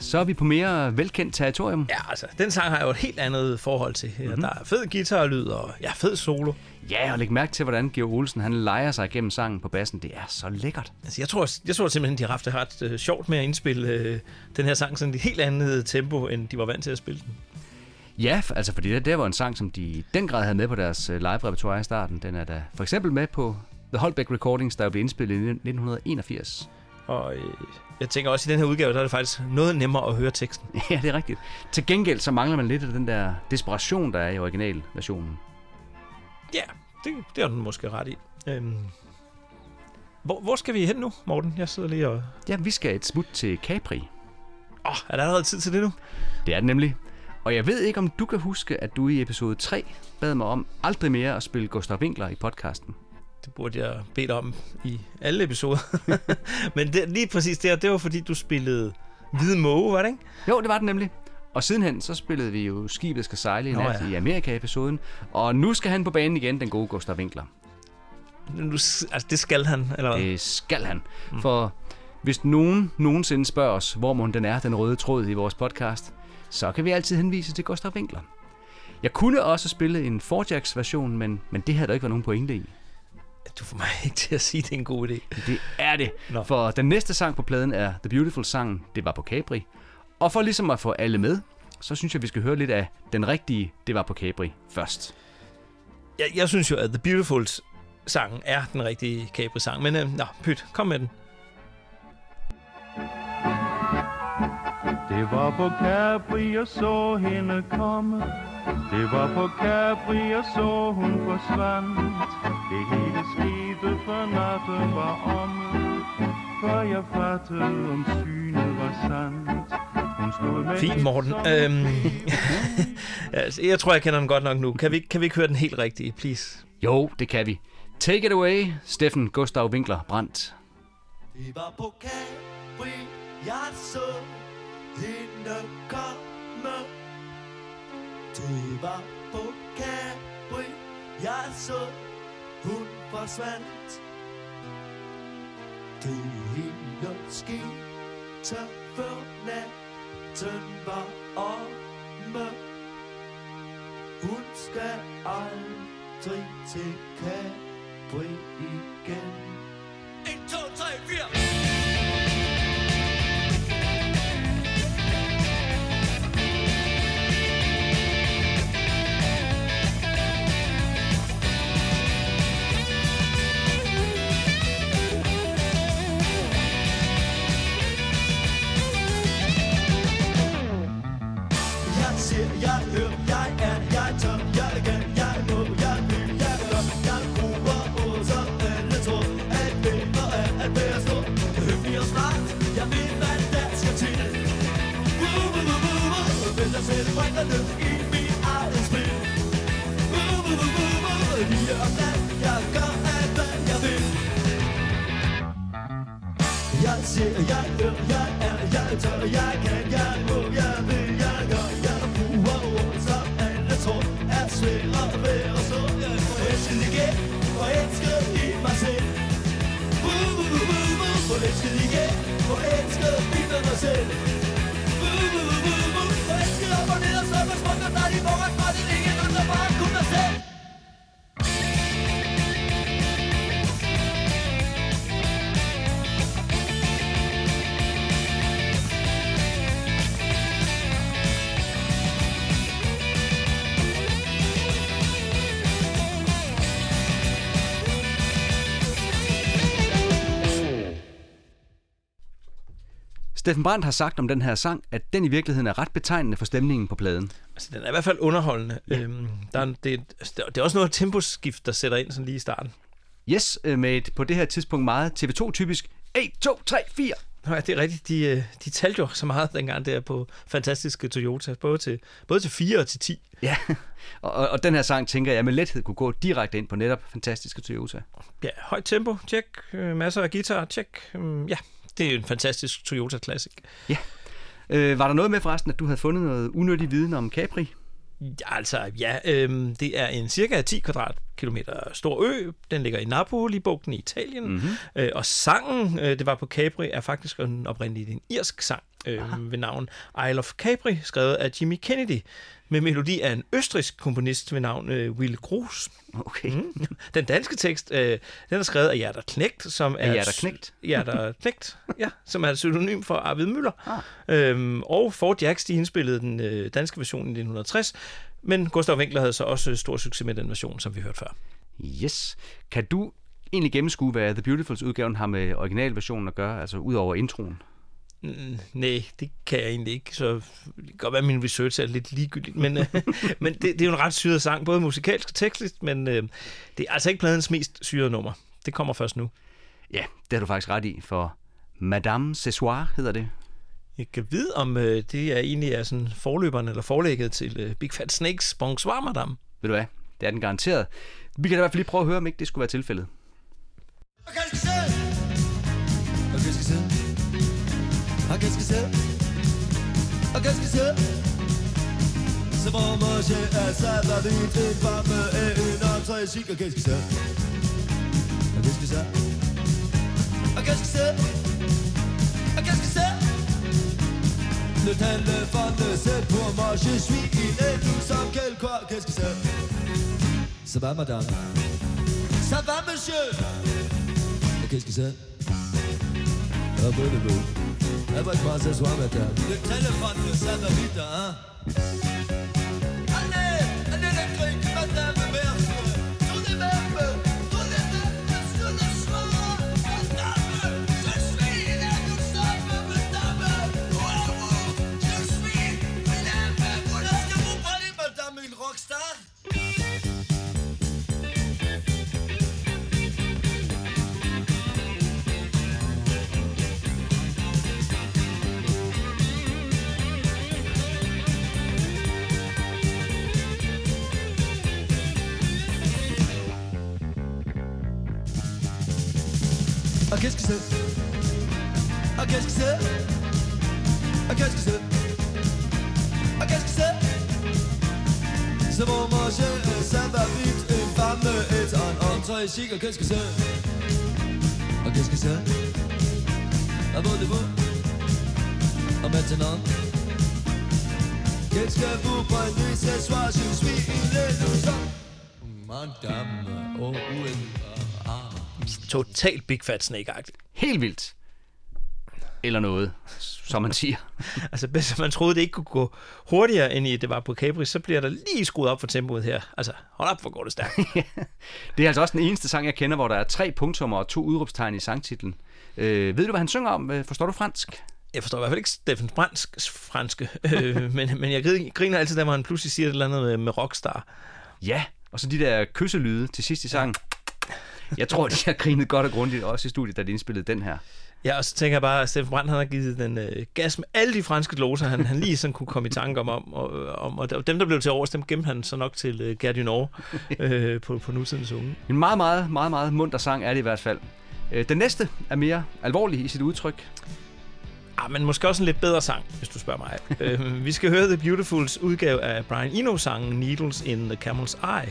Så er vi på mere velkendt territorium. Ja, altså, den sang har jeg jo et helt andet forhold til. Mm-hmm. Der er fed guitarlyd og ja, fed solo. Ja, og læg mærke til, hvordan Georg Olsen han leger sig igennem sangen på bassen. Det er så lækkert. Altså, jeg tror, jeg tror simpelthen, de har haft det ret øh, sjovt med at indspille øh, den her sang sådan i et helt andet tempo, end de var vant til at spille den. Ja, altså fordi det der var en sang, som de i den grad havde med på deres live-repertoire i starten. Den er da for eksempel med på The Holbæk Recordings, der jo blev indspillet i nitten enogfirs. Og jeg tænker også, i den her udgave, der er det faktisk noget nemmere at høre teksten. Ja, det er rigtigt. Til gengæld, så mangler man lidt af den der desperation, der er i originalversionen. Ja, det, det er den måske ret i. Øhm. Hvor, hvor skal vi hen nu, Morten? Jeg sidder lige og... Ja, vi skal et smut til Capri. Åh, oh, er der allerede tid til det nu? Det er det nemlig. Og jeg ved ikke, om du kan huske, at du i episode tre bad mig om aldrig mere at spille Gustav Winkler i podcasten. Det burde jeg bedt om i alle episoder. Men det, lige præcis det her, det var fordi, du spillede Hvide Måge, var det ikke? Jo, det var det nemlig. Og sidenhen, så spillede vi jo Skibet skal sejle i nat ja. i Amerika-episoden. Og nu skal han på banen igen, den gode Gustav Winkler. Nu, altså, det skal han, eller hvad? Det skal han. Mm. For hvis nogen nogensinde spørger os, hvor mon den er, den røde tråd i vores podcast, så kan vi altid henvise til Gustav Winkler. Jeg kunne også spille en four-jacks-version, men, men det havde der ikke været nogen pointe i. Du får mig ikke til at sige, det er en god idé. Det er det. Nå. For den næste sang på pladen er The Beautifuls sangen Det var på Capri. Og for ligesom at få alle med, så synes jeg, vi skal høre lidt af den rigtige Det var på Capri først. Jeg, jeg synes jo, at The Beautifuls sangen er den rigtige Capri-sang. Men øh, nå, pyt, kom med den. Det var på Capri, jeg så hende komme. Det var på Capri, jeg så hun forsvandt. Det hele skete, for natten var om. Før jeg fattede, om synet var sandt. Hun stod med... Fint, Morten. Øhm. altså, jeg tror, jeg kender den godt nok nu. Kan vi, kan vi ikke høre den helt rigtige, please? Jo, det kan vi. Take it away, Steffen Gustav Winkler Brandt. Det var på Capri, jeg så hende komme. Det var på Capri, jeg så hun forsvandt. Det hele skete, før natten var omme. Hun skal aldrig til Capri igen. en, to, tre, fire Jeg hører, jeg er, jeg tør, jeg kan, jeg må, jeg vil, jeg springer ned i mit eget spil. Lige om land, jeg gør alt hvad jeg vil. Jeg ser, jeg gør, jeg er, jeg tør, jeg kan, jeg må, jeg vil, jeg gør. Jeg bruger ord, så alle tror er svært at være så. Jeg er forelsket igen, forelsket i mig selv. Forelsket igen, forelsket i mig selv. Forelsket op og ned og så forsvundet dig i morgen fra det ingen ud, så bare kun dig selv. Steffen Brandt har sagt om den her sang, at den i virkeligheden er ret betegnende for stemningen på pladen. Altså, den er i hvert fald underholdende. Ja. Øhm, der er, det, det er også noget temposkift, der sætter ind sådan lige i starten. Yes, med et, på det her tidspunkt meget T V to-typisk. en, to, tre, fire! Nå ja, det er rigtigt. De, de talte jo så meget dengang der på Fantastiske Toyota, både til, både til fire og til ti. Ja, og, og, og den her sang, tænker jeg, med lethed kunne gå direkte ind på netop Fantastiske Toyota. Ja, højt tempo, tjek. Masser af guitar, tjek. Ja. Det er jo en fantastisk Toyota Classic. Ja. Øh, var der noget med forresten, at du havde fundet noget unyttig viden om Capri? Ja, altså, ja. Øh, det er en cirka ti kvadratkilometer stor ø. Den ligger i Napoli-bugten i Italien. Mm-hmm. Øh, og sangen, øh, det var på Capri, er faktisk en oprindelig en irsk sang øh, ved navn Isle of Capri, skrevet af Jimmy Kennedy, med melodi af en østrigsk komponist ved navn øh, Will Groos. Okay. Mm. Den danske tekst, øh, den er skrevet af Hjerter Knægt, som er Hjerter Knægt. Hjerter Knægt, ja, som er synonym for Arvid Müller. Ah. Øhm, og Ford Jacks, de indspillede den øh, danske version i nitten tres, men Gustav Winkler havde så også stor succes med den version, som vi hørte før. Yes. Kan du egentlig gennemskue, hvad The Beautifuls udgaven har med originalversionen at gøre, altså ud over introen? Nej, det kan jeg egentlig ikke, så det kan godt være, at min research er lidt ligegyldigt, men, øh, men det, det er jo en ret syret sang, både musikalsk og tekstligt, men øh, det er altså ikke pladens mest syrede nummer. Det kommer først nu. Ja, det har du faktisk ret i, for Madame Cessoir hedder det. Jeg kan vide, om øh, det er egentlig er sådan forløberen eller forlægget til øh, Big Fat Snakes Bonsoir, Madame. Ved du hvad, det er den garanteret. Vi kan da i hvert fald lige prøve at høre, om ikke det skulle være tilfældet. Og kan skal sidde! Og kan skal sidde! Og ganske selv, og ganske selv. Så hvor måske er sat, og det er det bare med en og tre sik. Og ganske selv, og ganske selv, og ganske selv, og ganske selv. Nu tænde for det selv på måske svig i et hus som kælkår. Og ganske selv. Så var madame, så var monsieur. Og ganske selv, og bønne bønne. Elle va te passer soir matin. Le téléphone ne s'en va vite, hein. Allez, allez les trucs du matin, me berce. Tournez même, tournez même sur le soir. Madame, je suis là, nous sommes, madame. Waouh, je suis là, madame. Est-ce que vous parlez, madame, une rockstar? Og qu'est-ce que c'est? Og qu'est-ce que c'est? Og qu'est-ce que c'est? Og qu'est-ce que c'est? C'est bon manger, ça va vite. Une femme est en entrée chic. Og qu'est-ce que c'est? Og qu'est-ce que c'est? Abonnez-vous. Og maintenant, qu'est-ce que vous prenez ce soir? Je suis une lénosa. Madame, oh, où est-elle? Totalt Big Fat Snake-agtigt. Helt vildt. Eller noget, som man siger. Altså, hvis man troede, det ikke kunne gå hurtigere, end i det var på Capri, så bliver der lige skruet op for tempoet her. Altså, hold op, hvor går det stærkt. Det er altså også den eneste sang, jeg kender, hvor der er tre punktummer og to udråbstegn i sangtitlen. Øh, ved du, hvad han synger om? Forstår du fransk? Jeg forstår i hvert fald ikke Steffen Brands franske, øh, men, men jeg griner altid, da man pludselig siger et eller andet med, med rockstar. Ja, og så de der kysselyde til sidst i sangen. Jeg tror, de har grinet godt og grundigt også i studiet, da de indspillede den her. Ja, og så tænker jeg bare, at Steffen Brandt havde givet den øh, gas med alle de franske gloser, han, han lige sådan kunne komme i tanke om, om, om, og dem, der blev til overs, dem gemte han så nok til øh, Gerd Norge øh, på, på nutidens unge. En meget, meget, meget, meget munter sang er det i hvert fald. Øh, den næste er mere alvorlig i sit udtryk. Ah, men måske også en lidt bedre sang, hvis du spørger mig. øh, vi skal høre The Beautifuls udgave af Brian Eno-sangen Needles in the Camel's Eye.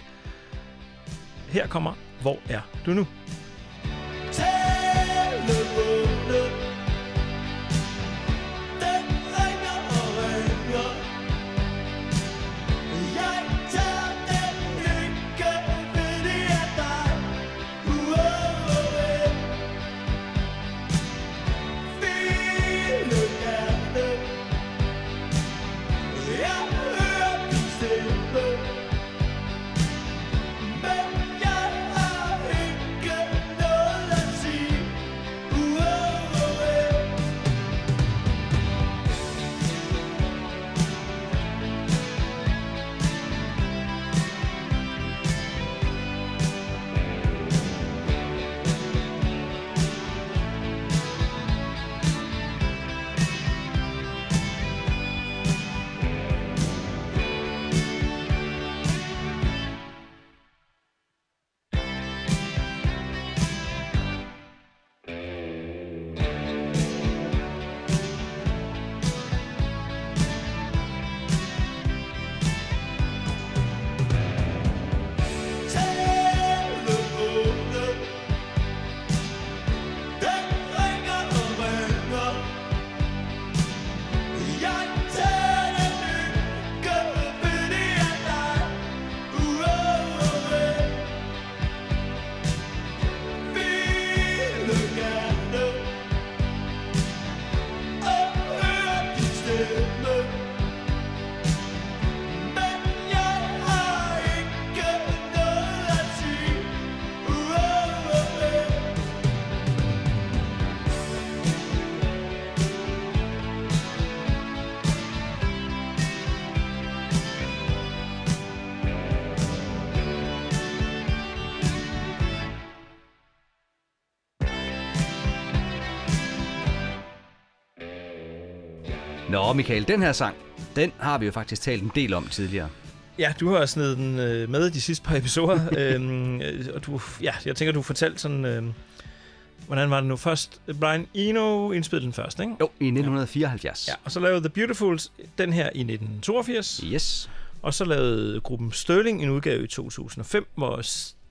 Her kommer Hvor er du nu? Nå, Michael, den her sang, den har vi jo faktisk talt en del om tidligere. Ja, du har snedet den øh, med de sidste par episoder, øhm, og du, ja, jeg tænker, du fortalte sådan, øh, hvordan var det nu først? Brian Eno indspillede den først, ikke? Jo, i nitten fireoghalvfjerds. Ja, og så lavede The Beautifuls den her i nitten toogfirs. Yes. Og så lavede gruppen Sterling en udgave i to tusind og fem, hvor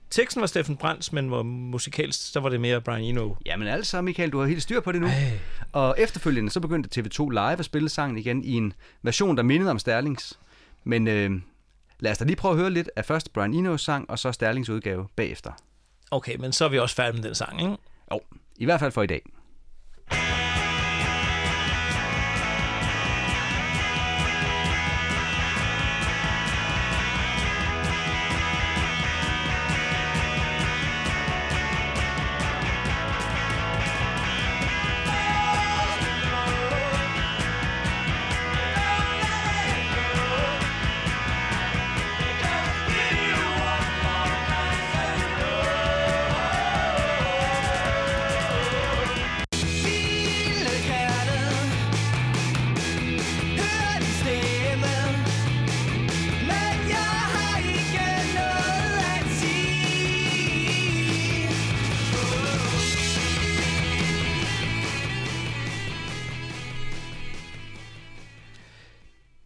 teksten var Steffen Brandt, men hvor musikalsk, så var det mere Brian Eno. Jamen altså, Michael, du har helt styr på det nu. Ej. Og efterfølgende, så begyndte T V to live at spille sangen igen i en version, der mindede om Sterlings. Men øh, lad os da lige prøve at høre lidt af først Brian Enos sang, og så Sterlings udgave bagefter. Okay, men så er vi også færdige med den sang, ikke? Jo, i hvert fald for i dag.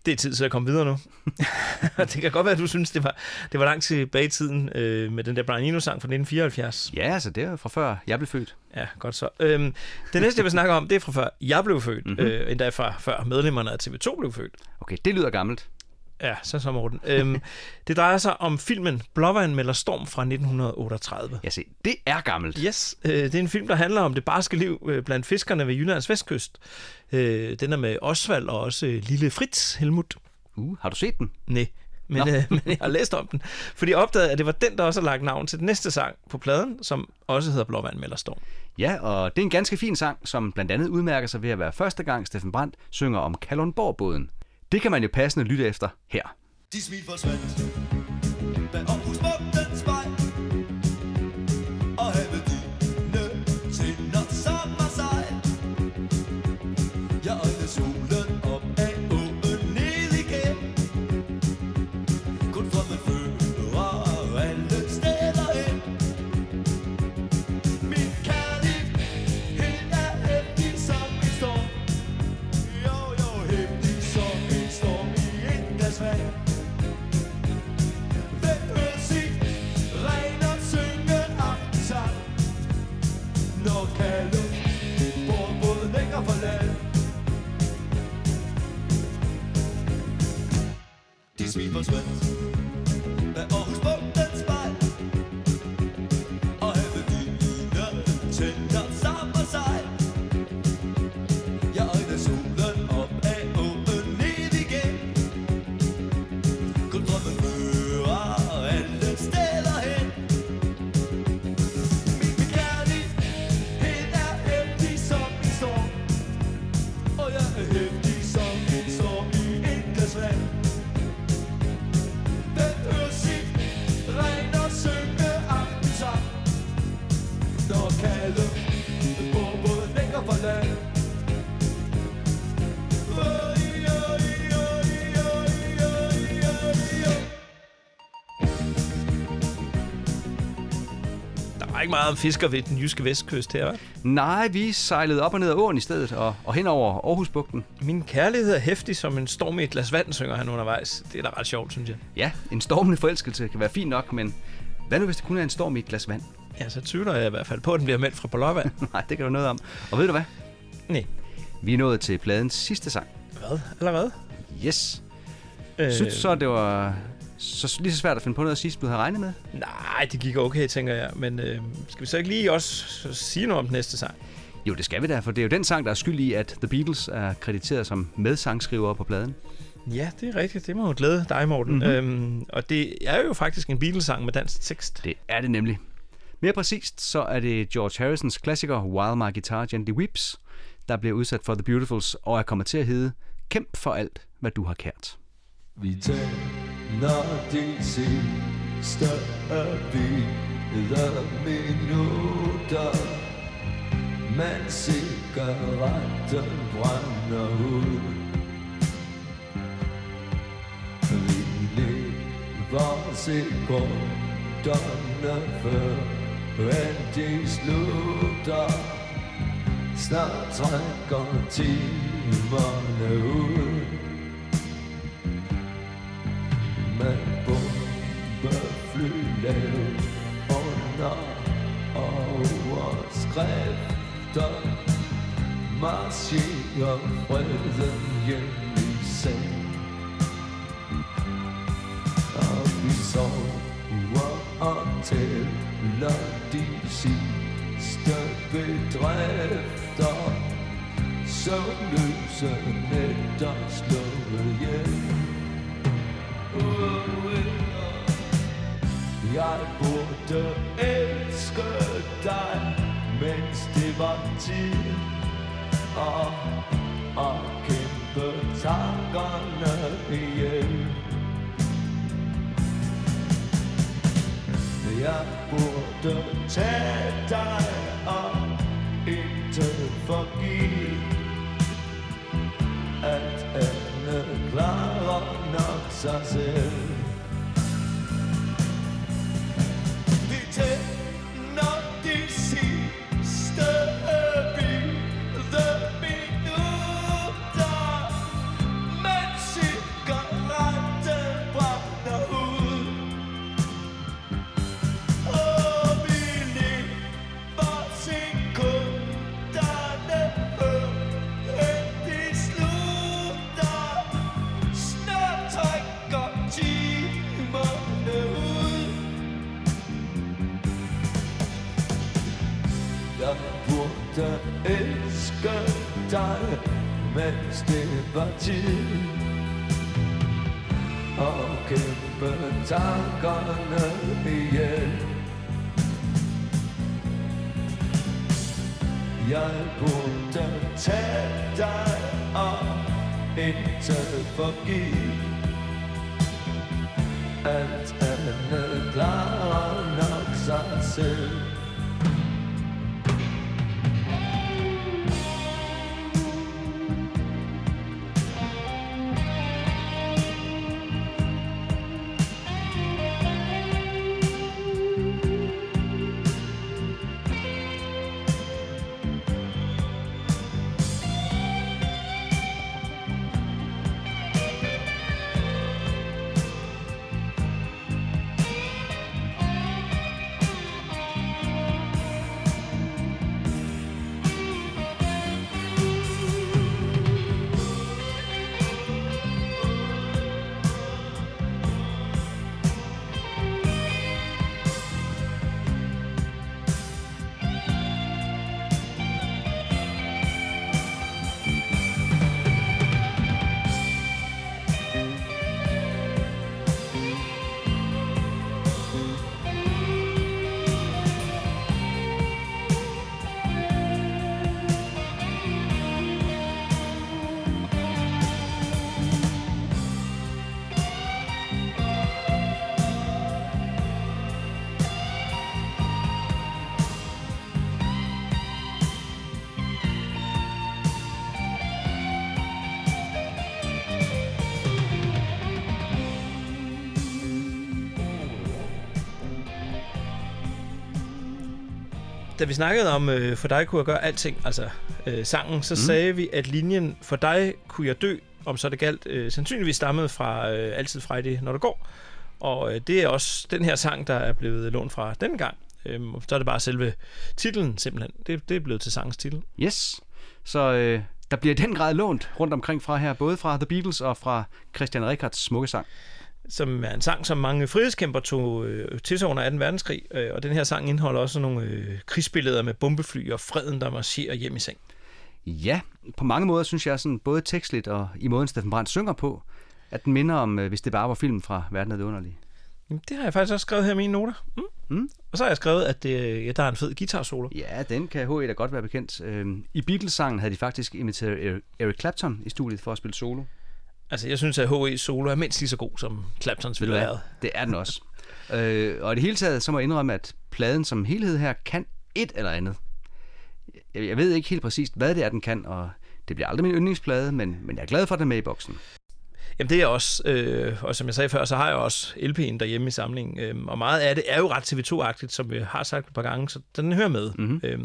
Det er tid til at komme videre nu. Det kan godt være, at du synes, det var, det var langt tilbage i tiden øh, med den der Brian Eno-sang fra nitten fireoghalvfjerds. Ja, altså det er fra før jeg blev født. Ja, godt så. Øhm, det næste, jeg vil snakke om, det er fra før jeg blev født. Mm-hmm. Øh, endda fra før medlemmerne af T V to blev født. Okay, det lyder gammelt. Ja, så så Morten. Øhm, det drejer sig om filmen Blåvand melder storm fra nitten otteogtredive. Jeg ser, det er gammelt. Yes, øh, det er en film, der handler om det barske liv øh, blandt fiskerne ved Jyllands vestkyst. Øh, den er med Osvald og også øh, Lille Fritz Helmut. Uh, har du set den? Nej, men, øh, men jeg har læst om den. Fordi jeg opdagede, at det var den, der også har lagt navn til den næste sang på pladen, som også hedder Blåvand melder storm. Ja, og det er en ganske fin sang, som blandt andet udmærker sig ved at være første gang Steffen Brandt synger om Kalundborg-båden. Det kan man jo passende lytte efter her. De smil forsvandt bag Aarhus Bugtens vej, og havet dine tænder som var sej. tyndt og sammen sig. Jeg øjner solen op af åben ned igen. Kun drømmen hører alle steder hen. Min kærlighed er hæftig som en storm, og jeg er hæftig som en storm i et glas vand. Den hører sit regn og synge aftensang, når kaldet på både lækker for land. Der er ikke meget fisker ved den jyske vestkyst her, hva'? Nej, vi sejlede op og ned ad åen i stedet, og, og hen over Aarhusbugten. Min kærlighed er hæftig som en storm i et glas vand, synger han undervejs. Det er da ret sjovt, synes jeg. Ja, en stormende forelskelse kan være fint nok, men hvad nu hvis det kun er en storm i et glas vand? Ja, så tvivler jeg i hvert fald på, at den bliver meldt fra Blåvand. Nej, det kan du noget om. Og ved du hvad? Nej. Vi er nået til pladens sidste sang. Hvad? Allerede? Yes. Øh... Synes så, det var så lige så svært at finde på noget at sige, som du havde regnet med? Nej, det gik okay, tænker jeg. Men øh, skal vi så ikke lige også sige noget om den næste sang? Jo, det skal vi da, for det er jo den sang, der er skyld i, at The Beatles er krediteret som medsangskriver på pladen. Ja, det er rigtigt. Det må jo glæde dig, Morten. Mm-hmm. Øhm, og det er jo faktisk en Beatles-sang med dansk tekst. Det er det nemlig. Mere præcist, så er det George Harrisons klassiker While My Guitar Gently Weeps, der bliver udsat for The Beautifuls og er kommet til at hedde Kæmp for alt, hvad du har kært. Vi tænder de sidste billeder minutter, men cigaretten brænder ud. Vi lever sekunder før end de slutter. Snart trækker timerne ud. Med bombefly lavet under overskrifter marcherer freden hjem i seng. Og vi sover og tæller de sidste bedræfter. Søvnløse nætter slået hjem. Jeg burde elske dig, mens det var tid, og, og kæmpe tankerne ihjel. Jeg burde tage dig op, intet forgive, at alle klarer nok sig selv. Vi tænder de sidste billeder minutter, mens cigaretten brænder ud. Jeg burde elske dig, mens det var tid, og kæmpe tankerne ihjel. Jeg burde tage dig op, intet forgive, alt andet klarer nok sig selv. da vi snakkede om, øh, for dig kunne jeg gøre alting, altså øh, sangen, så mm. sagde vi, at linjen for dig kunne jeg dø, om så det galt, øh, sandsynligvis stammede fra øh, Altid Friday, når du går. Og øh, det er også den her sang, der er blevet lånt fra den gang. Øhm, så er det bare selve titlen, simpelthen. Det, det er blevet til sangens titel. Yes, så øh, der bliver i den grad lånt rundt omkring fra her, både fra The Beatles og fra Christian Richards smukke sang. Som er en sang, som mange frihedskæmper tog øh, til sig under anden verdenskrig, øh, og den her sang indeholder også nogle øh, krigsbilleder med bombefly og freden, der marcherer hjem i seng. Ja, på mange måder synes jeg, sådan, både tekstligt og i måden Steffen Brandt synger på, at den minder om, øh, hvis det bare var filmen fra Verden af det underlige. Jamen, det har jeg faktisk også skrevet her i mine noter. Mm. Mm. Og så har jeg skrevet, at det, ja, der er en fed guitarsolo. Ja, den kan H E da godt være bekendt. Øhm, I Beatles-sangen havde de faktisk inviteret Eric Clapton i studiet for at spille solo. Altså, jeg synes, at H E's solo er mindst lige så god, som Claptons ville være. Det er den også. øh, og i det hele taget, så må jeg indrømme, at pladen som helhed her kan et eller andet. Jeg, jeg ved ikke helt præcist, hvad det er, den kan, og det bliver aldrig min yndlingsplade, men, men jeg er glad for, at den er med i boksen. Jamen det er også, øh, og som jeg sagde før, så har jeg også L P'en derhjemme i samlingen, øh, og meget af det er jo ret T V to-agtigt, som jeg har sagt et par gange, så den hører med. Mm-hmm. Øh,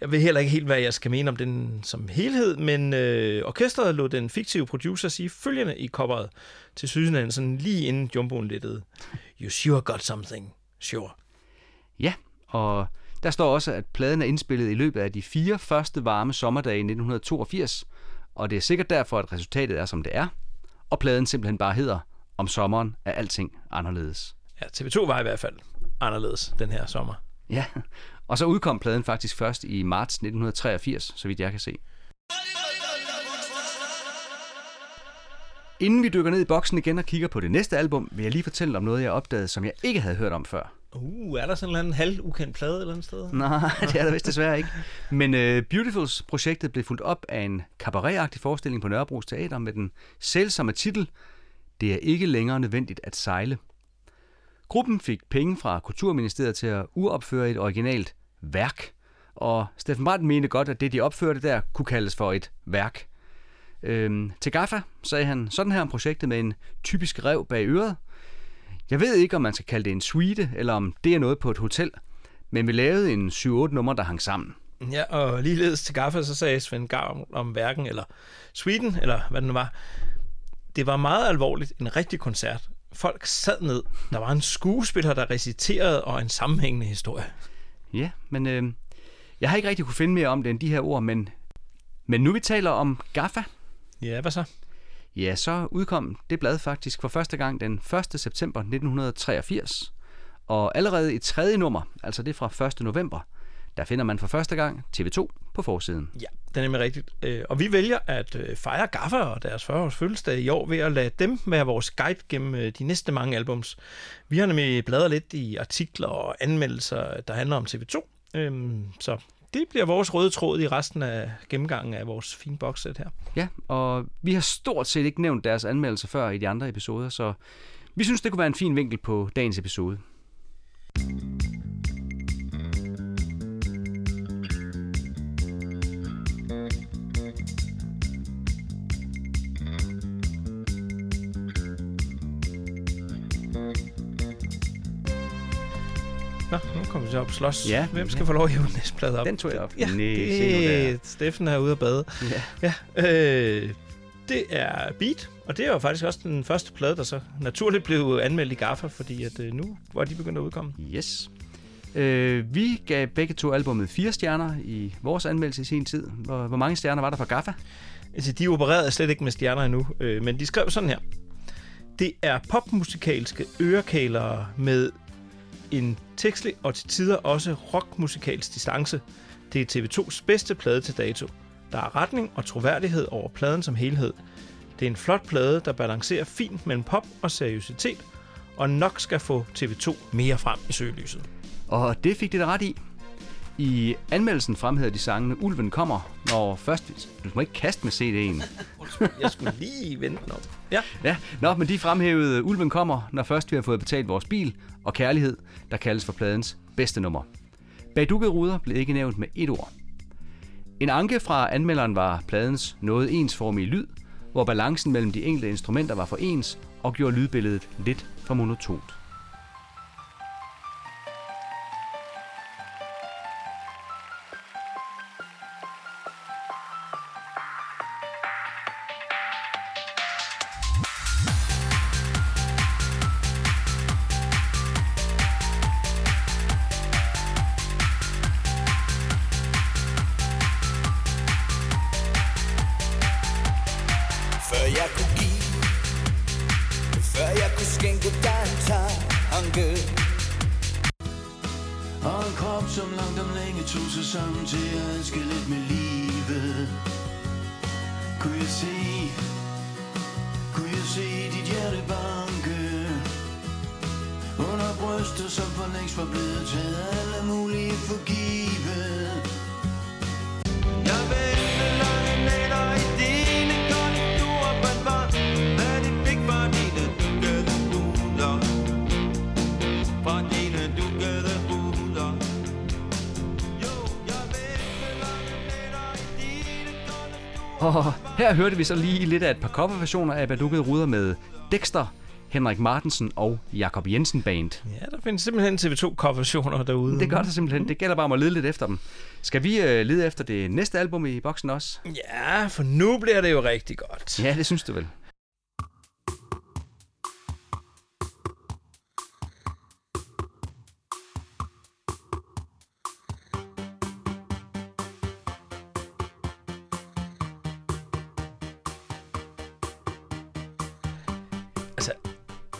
jeg ved heller ikke helt, hvad jeg skal mene om den som helhed, men øh, orkestret lod den fiktive producer sige følgende i coveret til Sydsjælland, sådan lige inden jumboen lettede. You sure got something, sure. Ja, og der står også, at pladen er indspillet i løbet af de fire første varme sommerdage i nitten toogfirs, og det er sikkert derfor, at resultatet er, som det er. Og pladen simpelthen bare hedder, om sommeren er alting anderledes. Ja, T V to var i hvert fald anderledes den her sommer. Ja, og så udkom pladen faktisk først i marts nitten treogfirs, så vidt jeg kan se. Inden vi dykker ned i boksen igen og kigger på det næste album, vil jeg lige fortælle om noget, jeg opdagede, som jeg ikke havde hørt om før. Uh, er der sådan en eller anden halvukendt plade et eller andet sted? Nej, det er der vist desværre ikke. Men uh, Beautifuls-projektet blev fulgt op af en kabaret-agtig forestilling på Nørrebros Teater med den sælsomme titel Det er ikke længere nødvendigt at sejle. Gruppen fik penge fra Kulturministeriet til at uopføre et originalt værk, og Steffen Brandt mente godt, at det, de opførte der, kunne kaldes for et værk. Øhm, til Gaffa sagde han sådan her om projektet med en typisk rev bag øret. Jeg ved ikke, om man skal kalde det en suite, eller om det er noget på et hotel, men vi lavede en syv otte nummer, der hang sammen. Ja, og ligeledes til Gaffa, så sagde Svend Gavl om værken, eller suiten, eller hvad det nu var. Det var meget alvorligt, en rigtig koncert. Folk sad ned, der var en skuespiller, der reciterede, og en sammenhængende historie. Ja, men øh, jeg har ikke rigtig kunne finde mere om det end de her ord, men, men nu vi taler om Gaffa. Ja, hvad så? Ja, så udkom det blad faktisk for første gang den første september nitten treogfirs. Og allerede i tredje nummer, altså det fra første november, der finder man for første gang T V to på forsiden. Ja, det er nemlig rigtigt. Og vi vælger at fejre Gaffa og deres fyrre års fødselsdag i år ved at lade dem være vores guide gennem de næste mange albums. Vi har nemlig bladret lidt i artikler og anmeldelser, der handler om T V to. Så det bliver vores røde tråd i resten af gennemgangen af vores fine boxset her. Ja, og vi har stort set ikke nævnt deres anmeldelser før i de andre episoder, så vi synes, det kunne være en fin vinkel på dagens episode. Nå, nu kommer vi så op og slås. Ja, hvem skal ja. få lov at hive næste plade op? Den tog jeg op. Ja, Næh, det er Steffen herude og bade. Ja. Ja, øh, det er Beat, og det er jo faktisk også den første plade, der så naturligt blev anmeldt i Gaffa, fordi at, øh, nu var de begyndt at udkomme. Yes. Øh, vi gav begge to albumet fire stjerner i vores anmeldelse i sin tid. Hvor, hvor mange stjerner var der fra Gaffa? Altså, de opererede slet ikke med stjerner endnu, øh, men de skrev sådan her. Det er popmusikalske ørekælere med en tekstlig og til tider også rockmusikalsk distance. Det er T V tos bedste plade til dato. Der er retning og troværdighed over pladen som helhed. Det er en flot plade, der balancerer fint mellem pop og seriøsitet, og nok skal få T V to mere frem i søgelyset. Og det fik det da ret i. I anmeldelsen fremhæver de sangene Ulven kommer, når først... Du må ikke kaste med C D'en. Jeg skulle lige vente noget. Ja. Ja, nå, men de fremhævede Ulven kommer, når først vi har fået betalt vores bil, og Kærlighed, der kaldes for pladens bedste nummer. Bag dukkede ruder blev ikke nævnt med et ord. En anke fra anmelderen var pladens noget ensformige lyd, hvor balancen mellem de enkelte instrumenter var for ens og gjorde lydbilledet lidt for monotont. op som langt om længe tog sig sammen til at adskille lidt med livet. Kunne jeg se, kunne jeg se dit hjerte banke under bryster, som for længst var blevet taget af alle mulige forgivet. Jeg vendte lange nætter i dine kolde duer, men var, hvad det fik var dine dukkede buler. Fra dine dukkede buler. Jo, jeg vendte lange nætter i dine kolde duer. Og her hørte vi så lige lidt af et par coverversioner af Badukkede Ruder med Dexter, Henrik Martensen og Jakob Jensen Band. Ja, der findes simpelthen T V to-coverversioner derude. Det gør der simpelthen. Det gælder bare om at lede lidt efter dem. Skal vi øh, lede efter det næste album i boksen også? Ja, for nu bliver det jo rigtig godt. Ja, det synes du vel.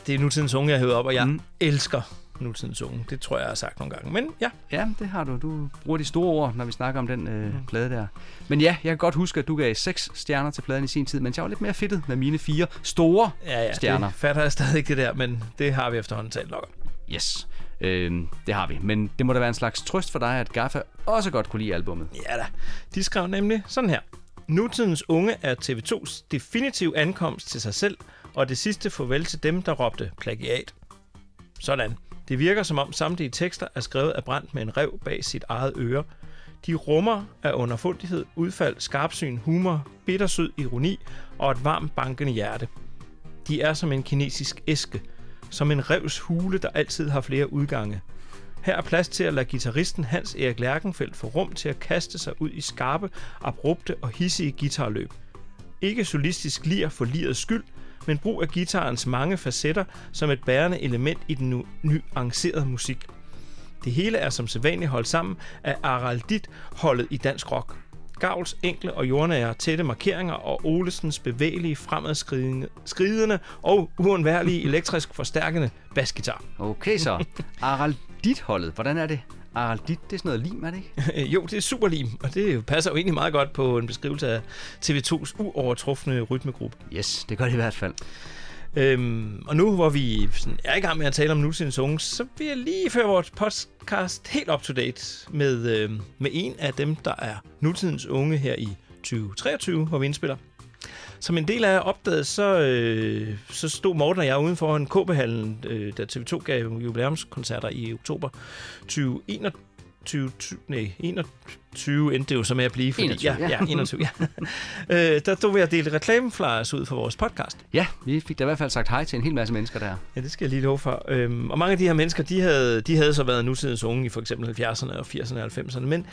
Det er nutidens unge, jeg hører op, og jeg mm. elsker nutidens unge. Det tror jeg, jeg har sagt nogle gange. Men ja. Ja, det har du. Du bruger de store ord, når vi snakker om den øh, mm. plade der. Men ja, jeg kan godt huske, at du gav seks stjerner til pladen i sin tid, men jeg var lidt mere fedtet med mine fire store ja, ja, stjerner. Det fatter jeg stadig ikke det der, men det har vi efterhånden talt nok om. Yes, øh, det har vi. Men det må da være en slags trøst for dig, at Gaffa også godt kunne lide albummet. Ja da. De skrev nemlig sådan her. Nutidens unge er T V tos definitiv ankomst til sig selv, og det sidste farvel til dem, der råbte plagiat. Sådan. Det virker som om samtlige tekster er skrevet af Brandt med en rev bag sit eget øre. De rummer af underfundighed, udfald, skarpsyn, humor, bittersød ironi og et varmt bankende hjerte. De er som en kinesisk æske, som en revs hule, der altid har flere udgange. Her er plads til at lade guitaristen Hans Erik Lærkenfeldt få rum til at kaste sig ud i skarpe, abrupte og hissige guitarløb. Ikke solistisk lir for lirets skyld, men brug af guitarens mange facetter som et bærende element i den nu nuancerede musik. Det hele er som sædvanligt holdt sammen af Araldit-holdet i dansk rock. Gavls enkle og jordnære tætte markeringer og Olesens bevægelige, fremadskridende og uundværlige elektrisk forstærkende basgitar. Okay så, Araldit-holdet, hvordan er det? Araldit, det er sådan noget lim, er det ikke? Jo, det er super lim, og det passer jo egentlig meget godt på en beskrivelse af T V tos uovertrufne rytmegruppe. Yes, det gør det i hvert fald. Øhm, og nu, hvor vi sådan er i gang med at tale om nutidens unge, så vil jeg lige føre vores podcast helt up-to-date med, øh, med en af dem, der er nutidens unge her i tyve treogtyve, hvor vi indspiller. Som en del af jer opdagede, så, øh, så stod Morten og jeg uden foran K B-hallen, øh, da T V to gav jubilæumskoncerter i oktober tyve enogtyve, nej, enogtyve endte det jo så med at blive. Fordi, enogtyve, ja. ja, enogtyve, ja. øh, der stod vi at dele reklameflyers ud for vores podcast. Ja, vi fik da i hvert fald sagt hej til en hel masse mennesker der. Ja, det skal jeg lige love for. Øhm, og mange af de her mennesker, de havde, de havde så været nutidens unge i for eksempel halvfjerdserne og firserne og halvfemserne, men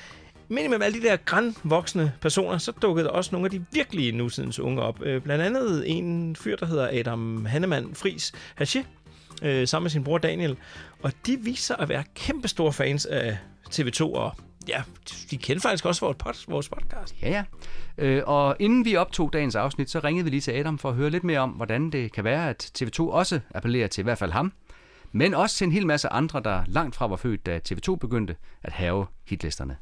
minimum alle de der grandvoksne personer, så dukkede der også nogle af de virkelige nutidens unge op. Øh, blandt andet en fyr, der hedder Adam Hannemann Friis Haché, øh, sammen med sin bror Daniel. Og de viser at være kæmpestore fans af T V to, og ja, de kendte faktisk også vores, pod- vores podcast. Ja, ja. Øh, og inden vi optog dagens afsnit, så ringede vi lige til Adam for at høre lidt mere om, hvordan det kan være, at T V to også appellerer til i hvert fald ham, men også til en hel masse andre, der langt fra var født, da T V to begyndte at have hitlisterne.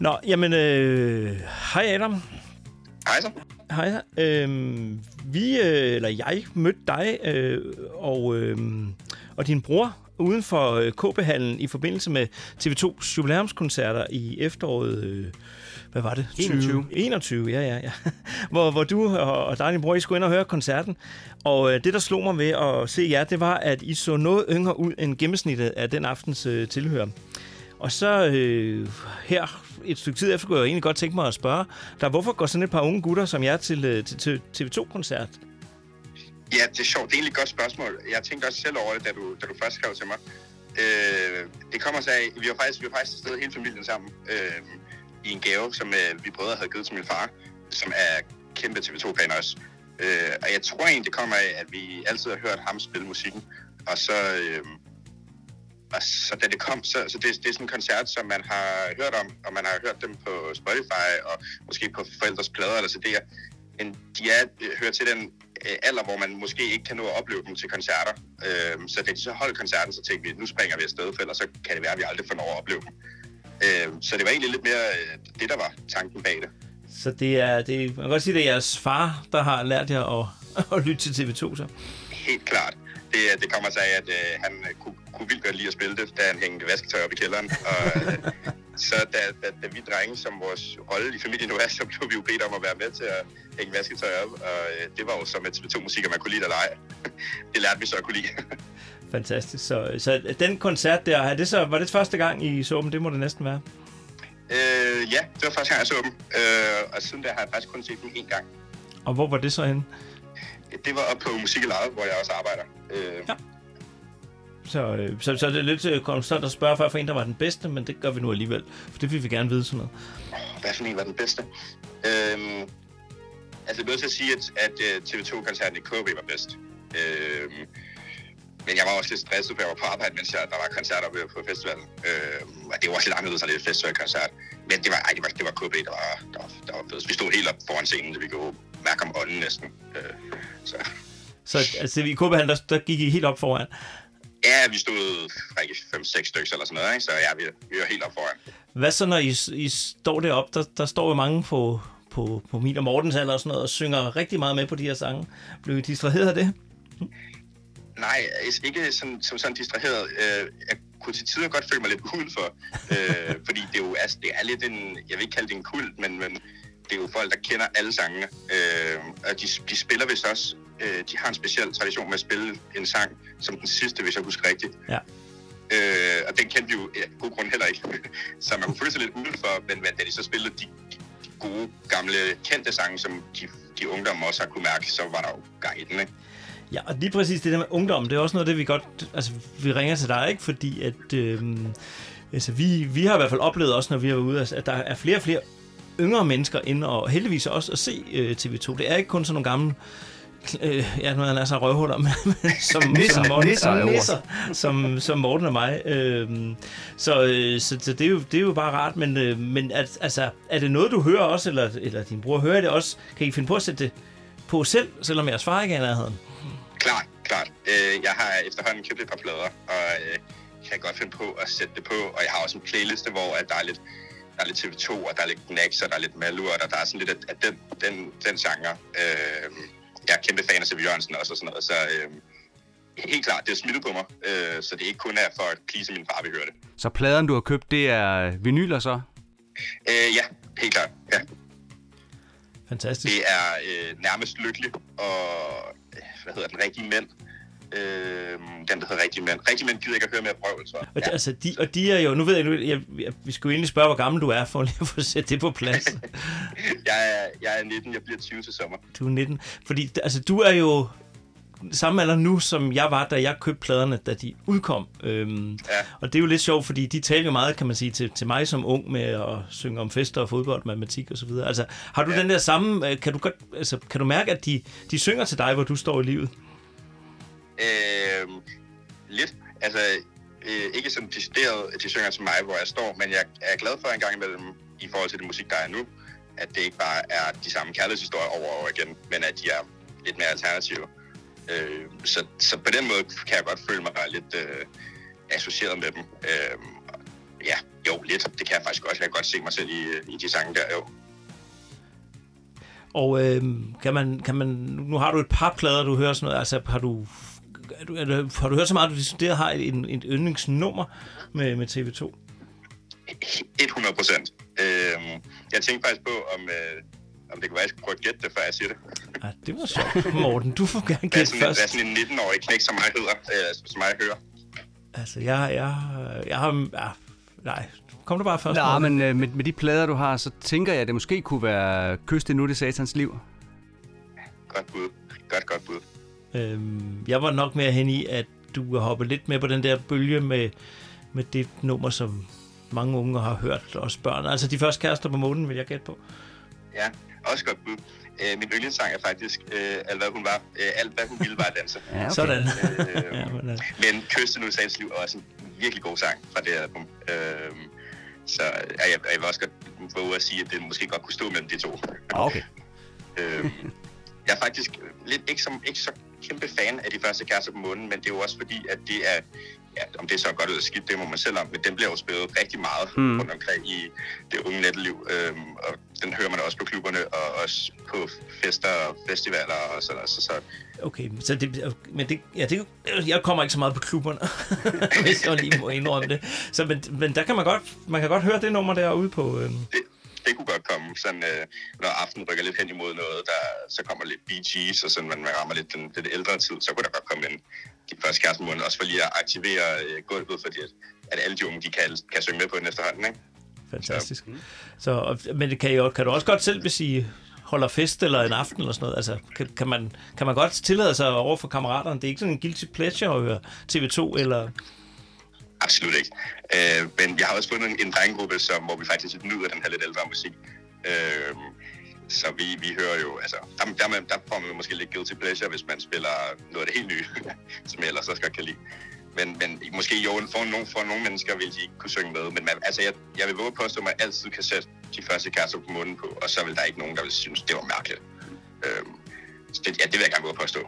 Nå, jamen, øh, hej Adam. Hej så. Hej. Øh, vi, øh, eller jeg, mødte dig øh, og, øh, og din bror uden for øh, K B-hallen i forbindelse med T V tos jubilæumskoncerter i efteråret, øh, hvad var det? enogtyve. enogtyve, ja, ja, ja. Hvor, hvor du og, og dig og din bror, I skulle ind og høre koncerten. Og øh, det, der slog mig ved at se jer, det var, at I så noget yngre ud end gennemsnittet af den aftens øh, tilhører. Og så øh, her et stykke tid efter, kunne jeg egentlig godt tænke mig at spørge dig, hvorfor går sådan et par unge gutter som jer til, til, til T V to-koncert? Ja, det er sjovt. Det er egentlig et godt spørgsmål. Jeg tænkte også selv over det, da du, da du først skrev til mig. Øh, det kommer så af, vi var faktisk, vi var faktisk afsted hele familien sammen øh, i en gave, som øh, vi brødre havde givet til min far, som er kæmpe T V to-fan også. Øh, og jeg tror egentlig, det kommer af, at vi altid har hørt ham spille musikken, og så... Øh, så da det kom, så, så det, det er sådan en koncert, som man har hørt om, og man har hørt dem på Spotify, og måske på forældres plader eller C D'er. Men de er, hører til den øh, alder, hvor man måske ikke kan nå at opleve dem til koncerter. Øh, så da de så holdt koncerten, så tænkte vi, nu springer vi afsted, for ellers så kan det være, at vi aldrig får lov at opleve dem. Øh, så det var egentlig lidt mere øh, det, der var tanken bag det. Så det er, det, man kan godt sige, det er jeres far, der har lært jer at, at lytte til T V to, så? Helt klart. Det, det kommer sig af, at øh, han kunne, kunne vildt godt lide at spille det, da han hængte vasketøj op i kælderen. Og øh, så da, da, da vi drenge, som vores rolle i familien nu er, så blev vi jo bedt om at være med til at hænge vasketøj op. Og øh, det var jo så med T V to-musik, at man kunne lide at lege. Det lærte vi så at kunne lide. Fantastisk. Så, så den koncert der, er det så, var det første gang I så dem? Det må det næsten være. Øh, ja, det var første gang, jeg så dem. Øh, og siden der har jeg faktisk kun set dem én gang. Og hvor var det så henne? Det var oppe på Musik og Lade, hvor jeg også arbejder. Øh. Ja. Så, så, så det er lidt konstant at spørge for, for en, der var den bedste, men det gør vi nu alligevel. For det vil vi gerne vide sådan noget. Hvad for en var den bedste? Øh, altså, jeg vil også sige, at, at T V to-koncerten i K B var bedst. Øh, men jeg var også lidt stresset, for jeg var på arbejde, mens jeg, der var koncerter oppe på festivalen. Øh, og det var også lidt anderledes, så det er et festivalkoncert. Men det var, ej, det var, det var K B, der var, der, var, der var bedst. Vi stod helt op foran scenen, så vi kunne mærke om ånden næsten. Øh, så så altså, i K B-hallen, der, der gik I helt op foran? Ja, vi stod fem seks stykker eller sådan noget, ikke? Så ja, vi, vi var helt op foran. Hvad så, når I, I står deroppe? Der, der står jo mange på, på, på min og Mortens alder og sådan noget, og synger rigtig meget med på de her sange. Blev I distraheret af det? Nej, ikke sådan, som sådan distraheret. Jeg kunne til tider godt føle mig lidt udenfor, fordi det jo er, det er lidt en, jeg vil ikke kalde det en kult, men, men det er jo folk, der kender alle sangene. Og de, de spiller vist også, de har en speciel tradition med at spille en sang som den sidste, hvis jeg husker rigtigt. Ja. Og den kendte vi jo af god grund heller ikke, så man kunne føle sig lidt udenfor, men da de så spillede de, de gode, gamle, kendte sange, som de, de ungdomme også har kunne mærke, så var der jo gang i den, ikke? Ja, og lige præcis det der med ungdom, det er også noget det, vi godt... Altså, vi ringer til dig, ikke? Fordi at... Øh, altså, vi, vi har i hvert fald oplevet også, når vi har været ude, at der er flere og flere yngre mennesker inde, og heldigvis også at se øh, T V to. Det er ikke kun sådan nogle gamle... Øh, ja, nu er han altså røvhuller, men som, som, Morten, nisser, nisser, som, som Morten og mig. Øh, så øh, så, så det, er jo, det er jo bare rart, men, øh, men at, altså, er det noget, du hører også, eller, eller din bror hører det også? Kan I finde på at sætte det på selv, selvom jeres far ikke er i nærheden? Klart, klart. Jeg har efterhånden købt et par plader, og kan godt finde på at sætte det på. Og jeg har også en playliste, hvor der er lidt, der er lidt T V to, og der er lidt Gnax, og der er lidt Malur, og der er sådan lidt af den, den, den genre. Jeg er kæmpe fan af Siv Jørgensen også, og sådan noget, så helt klart, det er smittet på mig. Så det er ikke kun er for at please min far, vi hører det. Så pladerne, du har købt, det er vinyler så? Øh, ja, helt klart, ja. Fantastisk. Det er øh, nærmest lykkelig, og... hvad hedder den, Rigtige Mænd. Øh, den, der hedder Rigtige Mænd. Rigtige Mænd gider ikke at høre mere brøvl, så. Og, ja. altså, de, og de er jo, nu ved jeg, nu, jeg, jeg vi skulle egentlig spørge, hvor gammel du er, for lige at få sætte det på plads. jeg, er, jeg er nitten, jeg bliver tyve til sommer. Du er nitten. Fordi, altså, du er jo samme alder nu, som jeg var, da jeg købte pladerne, da de udkom. Øhm, ja. Og det er jo lidt sjovt, fordi de taler jo meget, kan man sige, til, til mig som ung med at synge om fester og fodbold, matematik og så videre. Altså, har du ja. den der samme... Kan du, godt, altså, kan du mærke, at de, de synger til dig, hvor du står i livet? Øhm, lidt. Altså, øh, ikke sådan decideret, at de synger til mig, hvor jeg står, men jeg er glad for en gang imellem, i forhold til det musik, der er nu, at det ikke bare er de samme kærlighedshistorier over og over igen, men at de er lidt mere alternative. Øh, så, så på den måde kan jeg godt føle mig lidt øh, associeret med dem. Øh, ja, jo, lidt. Det kan jeg faktisk også. Jeg kan godt se mig selv i, i de sange der, jo. Og øh, kan, man, kan man... Nu har du et par plader, du hører sådan noget. Altså, har du... Er du, er du har du hørt så meget, at du studerer har en, en yndlingsnummer med, med T V to? hundrede procent. Øh, jeg tænkte faktisk på, om... Øh, Om det kunne være, at jeg skulle prøve at gætte det, før jeg siger det. Ja, det var sjovt. Morten, du får gerne gætte først. Hvad er sådan en nitten-årig knæk, som jeg hedder, øh, som jeg hører? Altså, jeg, jeg, jeg har... Ja, nej, kom du bare først. Nej, men øh, med, med de plader, du har, så tænker jeg, at det måske kunne være Kyst det nu, det satans liv. Godt bud. Godt, godt bud. Øhm, jeg var nok mere hen i, at du har hoppet lidt med på den der bølge med, med det nummer, som mange unge har hørt, også børn. Altså, de første kærester på månen, vil jeg gætte på. Ja. Også godt bud. Øh, min yndlingssang er faktisk øh, alt, hvad hun var, øh, alt, hvad hun ville, var at danse. Ja, okay. Sådan. Øh, ja, men, øh. men Kyst det nu, satans liv er også en virkelig god sang fra det album. Øh, så jeg, jeg vil også godt våge at sige, at det måske godt kunne stå mellem de to. Okay. øh, jeg er faktisk lidt ikke, som, ikke så kæmpe fan af de første Kærester på Månen, men det er jo også fordi, at det er, ja, om det er så godt eller skidt, det må man selv om, men den bliver jo spillet rigtig meget mm. rundt omkring i det unge netteliv, øhm, og den hører man også på klubberne, og også på fester og festivaler og sådan noget. Så, så. Okay, så det, men det, ja, det, jeg kommer ikke så meget på klubberne, hvis jeg lige må indrømme det. Så, men, men der kan man godt, man kan godt høre det nummer derude på... Øhm. Det, det kunne godt komme, sådan, øh, når aftenen rykker lidt hen imod noget, der, så kommer lidt Bee Gees, og sådan, man, man rammer lidt den lidt ældre tid, så kunne der godt komme en de første Kæreste på Månen, også for lige at aktivere øh, gulvet, fordi at, at alle de unge, de kan, kan synge med på den efterhånden, ikke? Fantastisk. Så. Så, og, men det kan, jo, kan du også godt selv, hvis I holder fest eller en aften eller sådan noget, altså, kan, kan, man, kan man godt tillade sig over for kammeraterne? Det er ikke sådan en guilty pleasure at høre T V to eller... Absolut ikke. Øh, men jeg har også fundet en, en drengegruppe, som, hvor vi faktisk nyder den her lidt ældre musik. Øh, så vi, vi hører jo, altså, der, der, der får man måske lidt guilty pleasure, hvis man spiller noget af det helt nye, som jeg ellers også godt kan lide. Men, men måske jo, for nogle, for nogle mennesker vil de ikke kunne synge med. Men man, altså, jeg, jeg vil våge at påstå, at man altid kan sætte de første Kærester på Månen på, og så vil der ikke nogen, der vil synes, det var mærkeligt. Øh, så det, ja, det vil jeg gerne våge at påstå.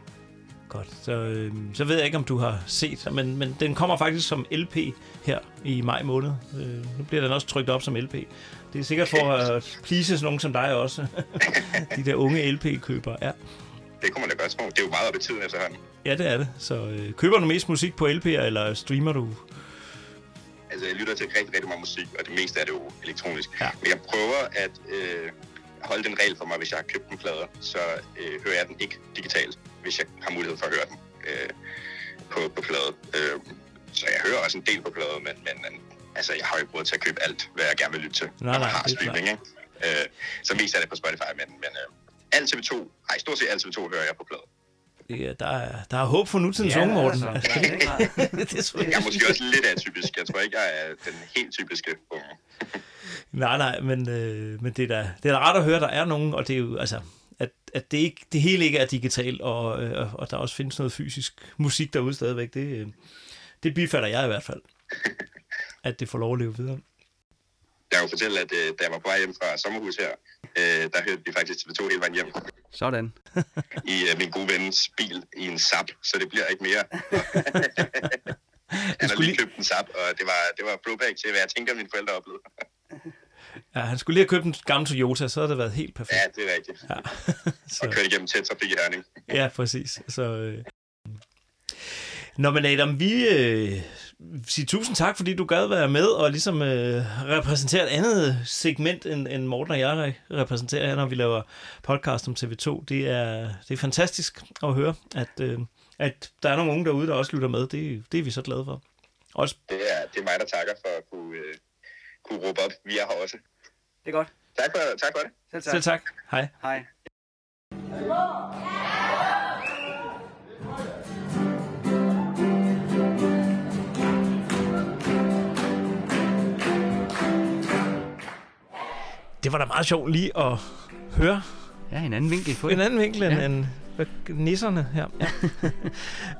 Godt. Så, øh, så ved jeg ikke, om du har set, men, men den kommer faktisk som L P her i maj måned. Øh, nu bliver den også trykt op som L P. Det er sikkert for at please nogen som dig også. De der unge L P-købere, ja. Det kommer da godt små. Det er jo meget op i tiden efterhånden. Ja, det er det. Så øh, køber du mest musik på L P'er, eller streamer du? Altså, jeg lytter til rigtig, rigtig meget musik, og det meste er det jo elektronisk. Ja. Men jeg prøver at øh, holde den regel for mig, hvis jeg har købt en plader, så øh, hører jeg den ikke digitalt, hvis jeg har mulighed for at høre den øh, på, på plade. Øh, så jeg hører også en del på plade, men, men altså, jeg har jo ikke råd til at købe alt, hvad jeg gerne vil lytte til, når man har streaming. Øh, så mest er det på Spotify, men, men øh, alt T V to, nej, stort set alt T V to hører jeg på plade. Ja, der er, der er håb for nutidens ja, unge, Morten. Altså, jeg, jeg er måske også lidt atypisk. Jeg tror ikke, jeg er den helt typiske unge. nej, nej, men, øh, men det er da det er rart at høre, der er nogen, og det er jo, altså... At, at det, ikke, det hele ikke er digitalt, og, øh, og der også findes noget fysisk musik derude stadigvæk. Det, øh, det bifatter jeg i hvert fald, at det får lov at leve videre. Jeg kan jo fortælle, at øh, da jeg var på vej hjem fra sommerhus her, øh, der hørte vi faktisk T V to hele vejen hjem. Sådan. I øh, min gode vens bil i en Saab, så det bliver ikke mere. Han har lige købt en Saab, og det var, det var blowback til, hvad jeg tænker, mine forældre oplevede. Ja, han skulle lige have købt en gammel Toyota, så havde det været helt perfekt. Ja, det er rigtigt. Ja. Så... Og kørte igennem tæt trafik i Herning. Ja, præcis. Så, øh... Nå, men Adam, vi øh... siger tusind tak, fordi du gad være med og ligesom øh, repræsentere et andet segment, end, end Morten og jeg repræsenterer her, når vi laver podcast om T V to. Det er, det er fantastisk at høre, at, øh, at der er nogle unge derude, der også lytter med. Det, det er vi så glade for. Også... Det, er, det er mig, der takker for at kunne, øh, kunne råbe op. Vi er her også. Det er godt. Tak for, tak for det. Selv tak. Selv tak. Hej. Hej. Det var da meget sjovt lige at høre. Ja, en anden vinkel på det. En anden vinkel end, ja. end nisserne her. Ja.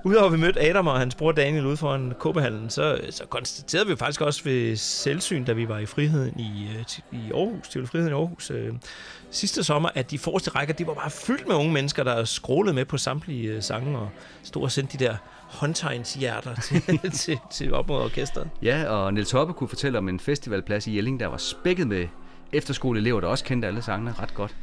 Udover at vi mødte Adam og hans bror Daniel ude foran Kåbehallen, så, så konstaterede vi faktisk også ved selvsyn, da vi var i Friheden i, i Aarhus, til Friheden i Aarhus øh, sidste sommer, at de forreste rækker, de var bare fyldt med unge mennesker, der skrålede med på samtlige øh, sange og stod og sendte de der håndtegnshjerter til, til, til op mod orkestret. Ja, og Niels Hoppe kunne fortælle om en festivalplads i Jelling, der var spækket med efterskoleelever, der også kendte alle sangene ret godt.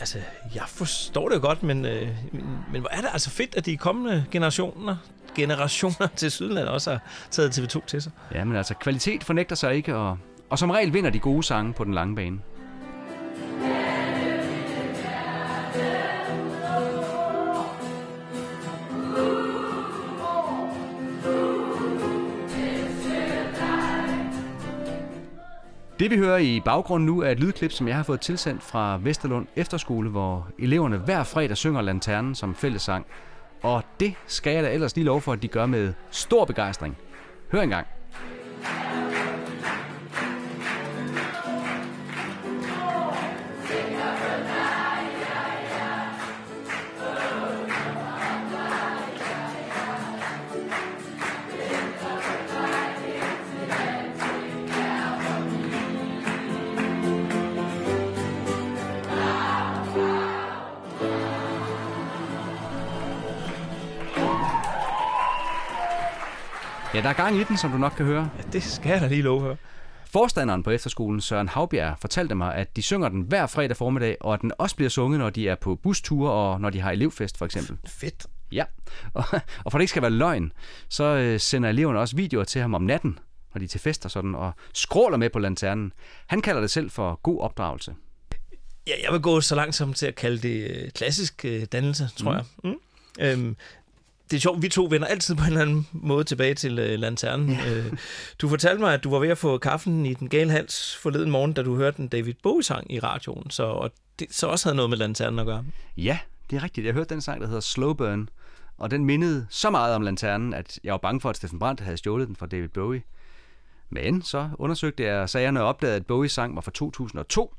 Altså, jeg forstår det jo godt, men, øh, men, men hvor er det altså fedt, at de kommende generationer, generationer til Sydland også har taget T V to til sig. Ja, men altså, kvalitet fornægter sig ikke, og, og som regel vinder de gode sange på den lange bane. Det vi hører i baggrunden nu er et lydklip, som jeg har fået tilsendt fra Vesterlund Efterskole, hvor eleverne hver fredag synger Lanternen som fællessang. Og det skal jeg da ellers lige love for, at de gør med stor begejstring. Hør engang. Ja, der er gang i den, som du nok kan høre. Ja, det skal jeg da lige love her. Forstanderen på efterskolen, Søren Havbjerg, fortalte mig, at de synger den hver fredag formiddag, og at den også bliver sunget, når de er på busture og når de har elevfest, for eksempel. Fedt. Ja, og, og for det ikke skal være løgn, så øh, sender eleverne også videoer til ham om natten, når de er til fester sådan, og skråler med på lanternen. Han kalder det selv for god opdragelse. Ja, jeg vil gå så langt som til at kalde det klassisk øh, dannelse, tror mm. jeg. Mm. Øhm, det er sjovt, vi to vender altid på en eller anden måde tilbage til øh, lanternen. Ja. Øh, du fortalte mig, at du var ved at få kaffen i den gale hals forleden morgen, da du hørte den David Bowie-sang i radioen, så, og det så også havde noget med lanternen at gøre. Ja, det er rigtigt. Jeg hørte den sang, der hedder Slow Burn, og den mindede så meget om lanternen, at jeg var bange for, at Steffen Brandt havde stjålet den fra David Bowie. Men så undersøgte jeg sagerne og opdagede, at Bowie sang var fra to tusind og to,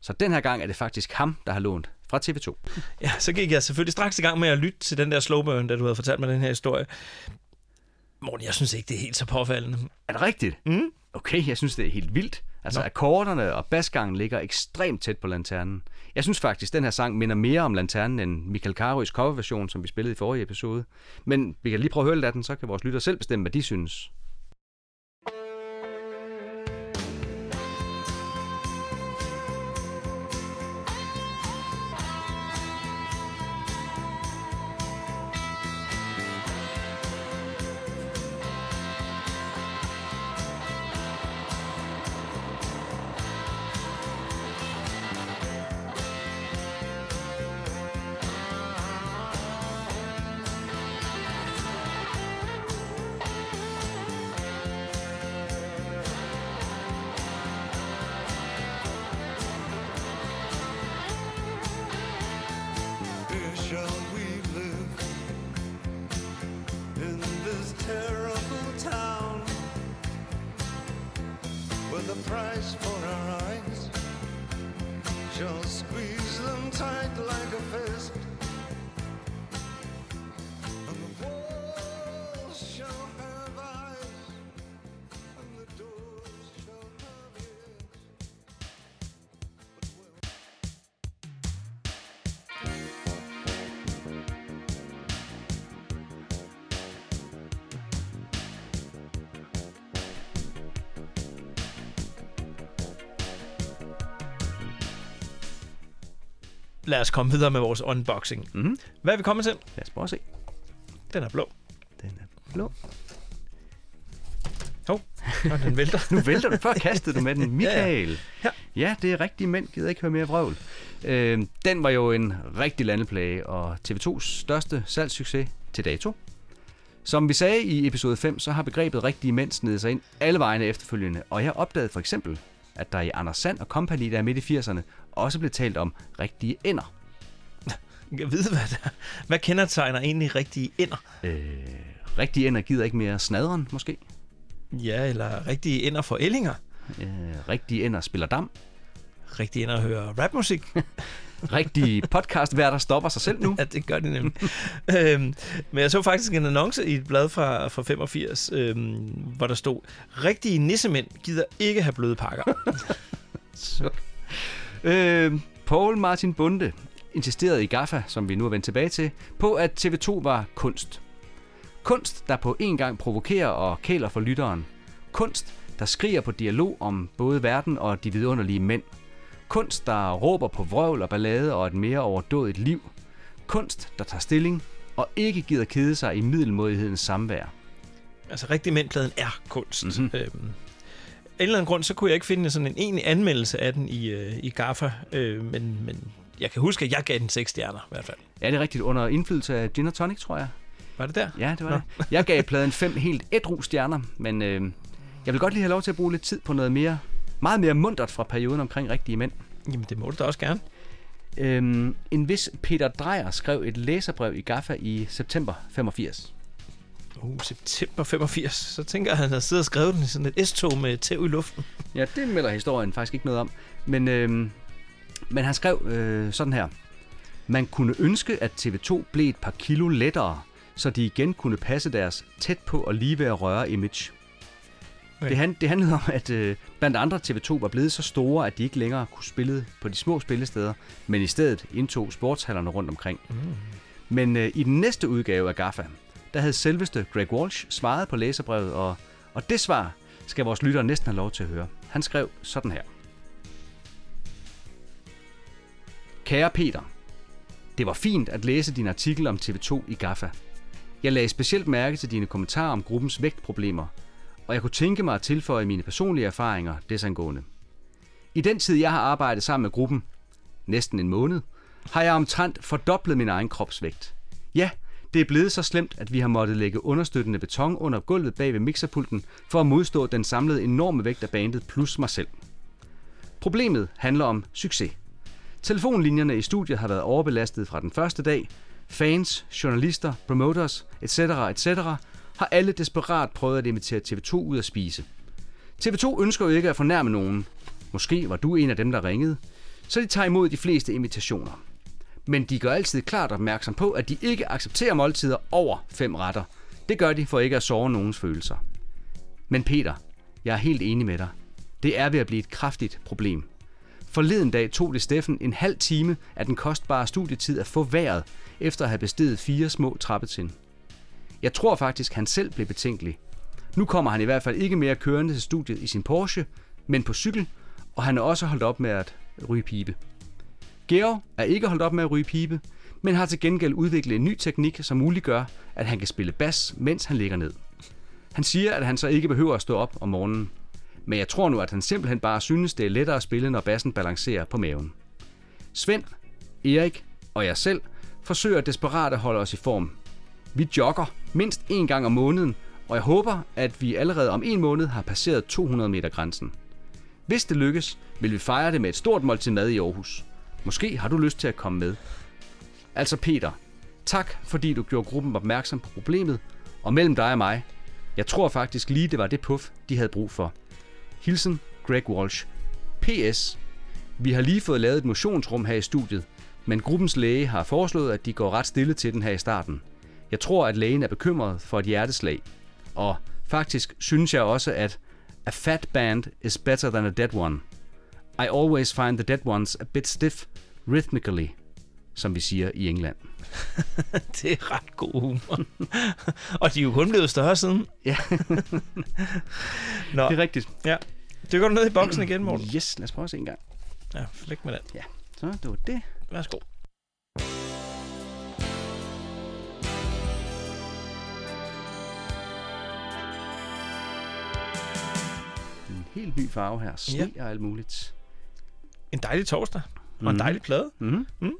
så den her gang er det faktisk ham, der har lånt fra T V to. Ja, så gik jeg selvfølgelig straks i gang med at lytte til den der Slowburn, da du havde fortalt mig den her historie. Morten, jeg synes ikke, det er helt så påfaldende. Er det rigtigt? Mm. Okay, jeg synes, det er helt vildt. Altså, Nå. akkorderne og basgangen ligger ekstremt tæt på lanternen. Jeg synes faktisk, den her sang minder mere om lanternen end Michael Carøes coverversion, som vi spillede i forrige episode. Men vi kan lige prøve at høre lidt af den, så kan vores lytter selv bestemme, hvad de synes. Lad os komme videre med vores unboxing. Mm-hmm. Hvad er vi kommet til? Lad os prøve at se. Den er blå. Den er blå. Hov, oh, den vælter. Nu vælter den. Før kastede du med den. Michael. Ja, ja. Ja. ja, det er rigtige mænd. Gider ikke høre mere vrøvl. Øh, den var jo en rigtig landeplage, og T V tos største salgssucces til dato. Som vi sagde i episode fem, så har begrebet rigtige mænd snedet sig ind alle vejene efterfølgende, og jeg opdagede for eksempel, at der i Anders Sand og Company, der er midt i firserne, også blev talt om rigtige ender. Jeg ved, hvad der... Hvad kendetegner egentlig rigtige ender? Øh, rigtige ender gider ikke mere snaderen, måske? Ja, eller rigtige ender for ællinger. Øh, rigtige ender spiller dam. Rigtige ender hører rapmusik. Rigtige podcastværter stopper sig selv nu. Ja, det gør de nemlig. øhm, men jeg så faktisk en annonce i et blad fra, fra femogfirs, øhm, hvor der stod, rigtige nissemænd gider ikke have bløde pakker. så... Øh, Poul Martin Bunde insisterede i Gaffa, som vi nu er vendt tilbage til, på at T V to var kunst. Kunst, der på en gang provokerer og kæler for lytteren. Kunst, der skriger på dialog om både verden og de vidunderlige mænd. Kunst, der råber på vrøvl og ballade og et mere overdådigt liv. Kunst, der tager stilling og ikke gider kede sig i middelmådighedens samvær. Altså rigtig mændpladen er kunst. Mm-hmm. Øhm. Af en eller anden grund, så kunne jeg ikke finde sådan en egentlig anmeldelse af den i, øh, i Gaffa, øh, men, men jeg kan huske, at jeg gav den seks stjerner i hvert fald. Ja, det er rigtigt. Under indflydelse af gin og tonic, tror jeg. Var det der? Ja, det var Nå. det. Jeg gav pladen fem helt ædru stjerner, men øh, jeg vil godt lige have lov til at bruge lidt tid på noget mere, meget mere muntert fra perioden omkring rigtige mænd. Jamen, det må du da også gerne. Øhm, en vis Peter Drejer skrev et læserbrev i Gaffa i september femogfirs. Uh, september femogfirs, så tænker jeg, at han har siddet og skrevet den i sådan et S-tog med tæv i luften. Ja, det melder historien faktisk ikke noget om. Men, øh, men han skrev øh, sådan her. Man kunne ønske, at T V to blev et par kilo lettere, så de igen kunne passe deres tæt på og lige ved at røre image. Okay. Det, hand, det handlede om, at øh, blandt andre T V to var blevet så store, at de ikke længere kunne spille på de små spillesteder, men i stedet indtog sportshallerne rundt omkring. Mm. Men øh, i den næste udgave af Gaffa, der havde selveste Greg Walsh svaret på læserbrevet, og, og det svar skal vores lyttere næsten have lov til at høre. Han skrev sådan her. Kære Peter, det var fint at læse din artikel om T V to i Gaffa. Jeg lagde specielt mærke til dine kommentarer om gruppens vægtproblemer, og jeg kunne tænke mig at tilføje mine personlige erfaringer desangående. I den tid, jeg har arbejdet sammen med gruppen, næsten en måned, har jeg omtrent fordoblet min egen kropsvægt. Ja, det er blevet så slemt, at vi har måttet lægge understøttende beton under gulvet bag ved mixerpulten for at modstå den samlede enorme vægt af bandet plus mig selv. Problemet handler om succes. Telefonlinjerne i studiet har været overbelastet fra den første dag. Fans, journalister, promoters et cetera et cetera har alle desperat prøvet at invitere T V to ud at spise. T V to ønsker jo ikke at fornærme nogen. Måske var du en af dem, der ringede. Så de tager imod de fleste invitationer. Men de gør altid klart opmærksom på, at de ikke accepterer måltider over fem retter. Det gør de for ikke at såre nogens følelser. Men Peter, jeg er helt enig med dig. Det er ved at blive et kraftigt problem. Forleden dag tog det Steffen en halv time af den kostbare studietid at få vejret, efter at have besteget fire små trappetrin. Jeg tror faktisk, han selv blev betænkelig. Nu kommer han i hvert fald ikke mere kørende til studiet i sin Porsche, men på cykel, og han er også holdt op med at ryge pibe. Georg er ikke holdt op med at ryge pibe, men har til gengæld udviklet en ny teknik, som muliggør, at han kan spille bas, mens han ligger ned. Han siger, at han så ikke behøver at stå op om morgenen. Men jeg tror nu, at han simpelthen bare synes, det er lettere at spille, når bassen balancerer på maven. Svend, Erik og jeg selv forsøger desperat at holde os i form. Vi jogger mindst en gang om måneden, og jeg håber, at vi allerede om en måned har passeret to hundrede meter grænsen. Hvis det lykkes, vil vi fejre det med et stort måltid mad i Aarhus. Måske har du lyst til at komme med. Altså Peter, tak fordi du gjorde gruppen opmærksom på problemet, og mellem dig og mig, jeg tror faktisk lige det var det puff, de havde brug for. Hilsen, Greg Walsh. P S. Vi har lige fået lavet et motionsrum her i studiet, men gruppens læge har foreslået, at de går ret stille til den her i starten. Jeg tror, at lægen er bekymret for et hjerteslag. Og faktisk synes jeg også, at a fat band is better than a dead one. I always find the dead ones a bit stiff, rhythmically, som vi siger i England. Det er ret god humor. Og de er jo kun blevet større siden. Ja. Nå. Det er rigtigt. Ja. Dykker du ned i boksen igen, Morten? Yes, lad os prøve at se en gang. Ja, flæk med den. Ja, så det var det. Værsgo. En helt ny farve her. Sne ja. Og alt muligt. En dejlig torsdag. Mm. Og en dejlig plade. Mm. Mm.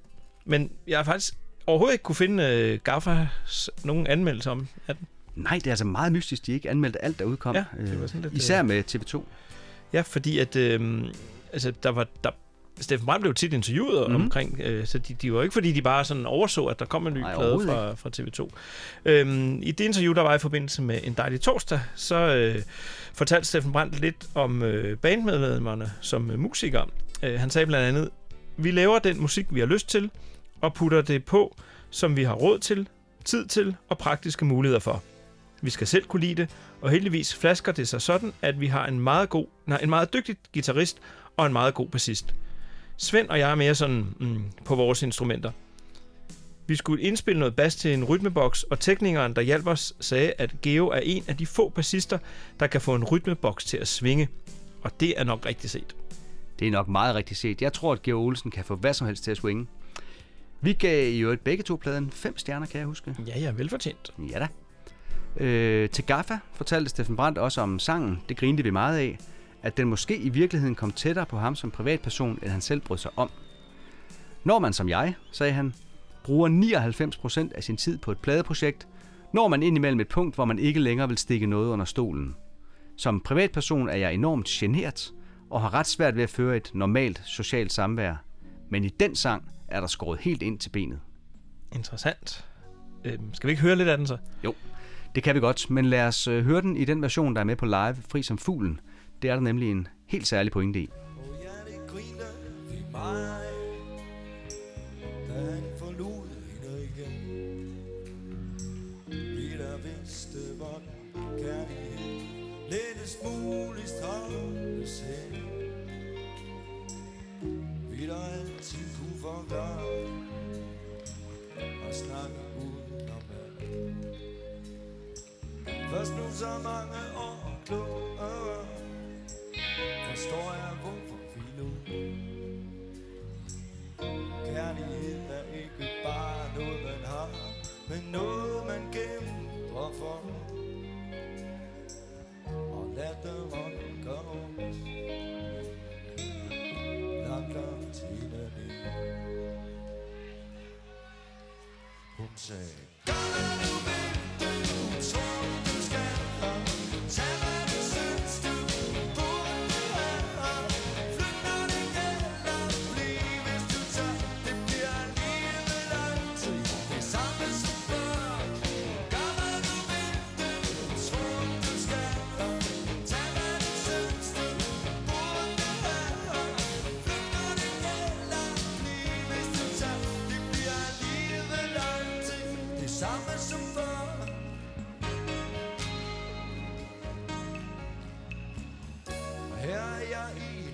Men jeg har faktisk overhovedet ikke kunne finde uh, Gaffas nogen anmeldelse om af den. Nej, det er altså meget mystisk, de ikke anmeldte alt, der udkom. Ja, lidt, især med T V to. Ja, fordi at, øh, altså, der var, der, Steffen Brandt blev tit interviewet mm-hmm. omkring, øh, så de, de var ikke, fordi de bare sådan overså, at der kom en ny plade fra, fra T V to. Øhm, I det interview, der var i forbindelse med En dejlig torsdag, så øh, fortalte Steffen Brandt lidt om øh, bandmedlemmerne som øh, musikere. Øh, han sagde blandt andet, vi laver den musik, vi har lyst til, og putter det på, som vi har råd til, tid til og praktiske muligheder for. Vi skal selv kunne lide det, og heldigvis flasker det sig sådan, at vi har en meget god, nej, en meget dygtig guitarist og en meget god bassist. Svend og jeg er mere sådan mm, på vores instrumenter. Vi skulle indspille noget bas til en rytmeboks, og teknikeren, der hjalp os, sagde, at Geo er en af de få bassister, der kan få en rytmeboks til at svinge. Og det er nok rigtigt set. Det er nok meget rigtigt set. Jeg tror, at Georg Olsen kan få hvad som helst til at swinge. Vi gav i øvrigt begge to pladen fem stjerner, kan jeg huske. Ja, ja, velfortjent. Ja da. Øh, til Gaffa fortalte Steffen Brandt også om sangen, det grinede vi meget af, at den måske i virkeligheden kom tættere på ham som privatperson, end han selv brød sig om. Når man som jeg, sagde han, bruger nioghalvfems procent af sin tid på et pladeprojekt, når man indimellem et punkt, hvor man ikke længere vil stikke noget under stolen. Som privatperson er jeg enormt genert, og har ret svært ved at føre et normalt socialt samvær. Men i den sang er der skåret helt ind til benet. Interessant. Øh, skal vi ikke høre lidt af den så? Jo. Det kan vi godt, men lad os høre den i den version, der er med på live, Fri som fuglen. Det er der nemlig en helt særlig pointe i. Og hjertet griner i mig, da han forlod hende igen. Vi der vidste, hvor kærlighed lettest muligt holdes hen. Vi der altid kunne forgøre og snakke uden om alt. så mange år klogere. Forstår jeg, hvorfor vi nu? Kærlighed er ikke bare noget, man har, men noget, man kæmper for. Og lad dem ånden komme langt om tiden i. Hun sagde,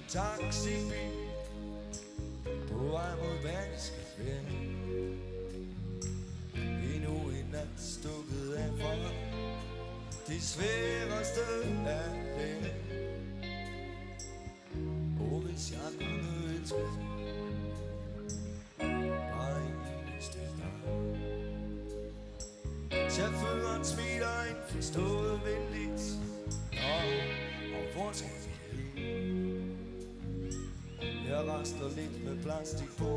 taxibil på vej mod vanskefjænd. Endnu en nat stukket af for de sværeste af dem. Og hvis jeg kunne ønske bare en eneste dag. Chaufføren smiler ind, forstået venligt. Og, og hvor skal vi hen? Jeg raster lidt med plastikpose. Åh,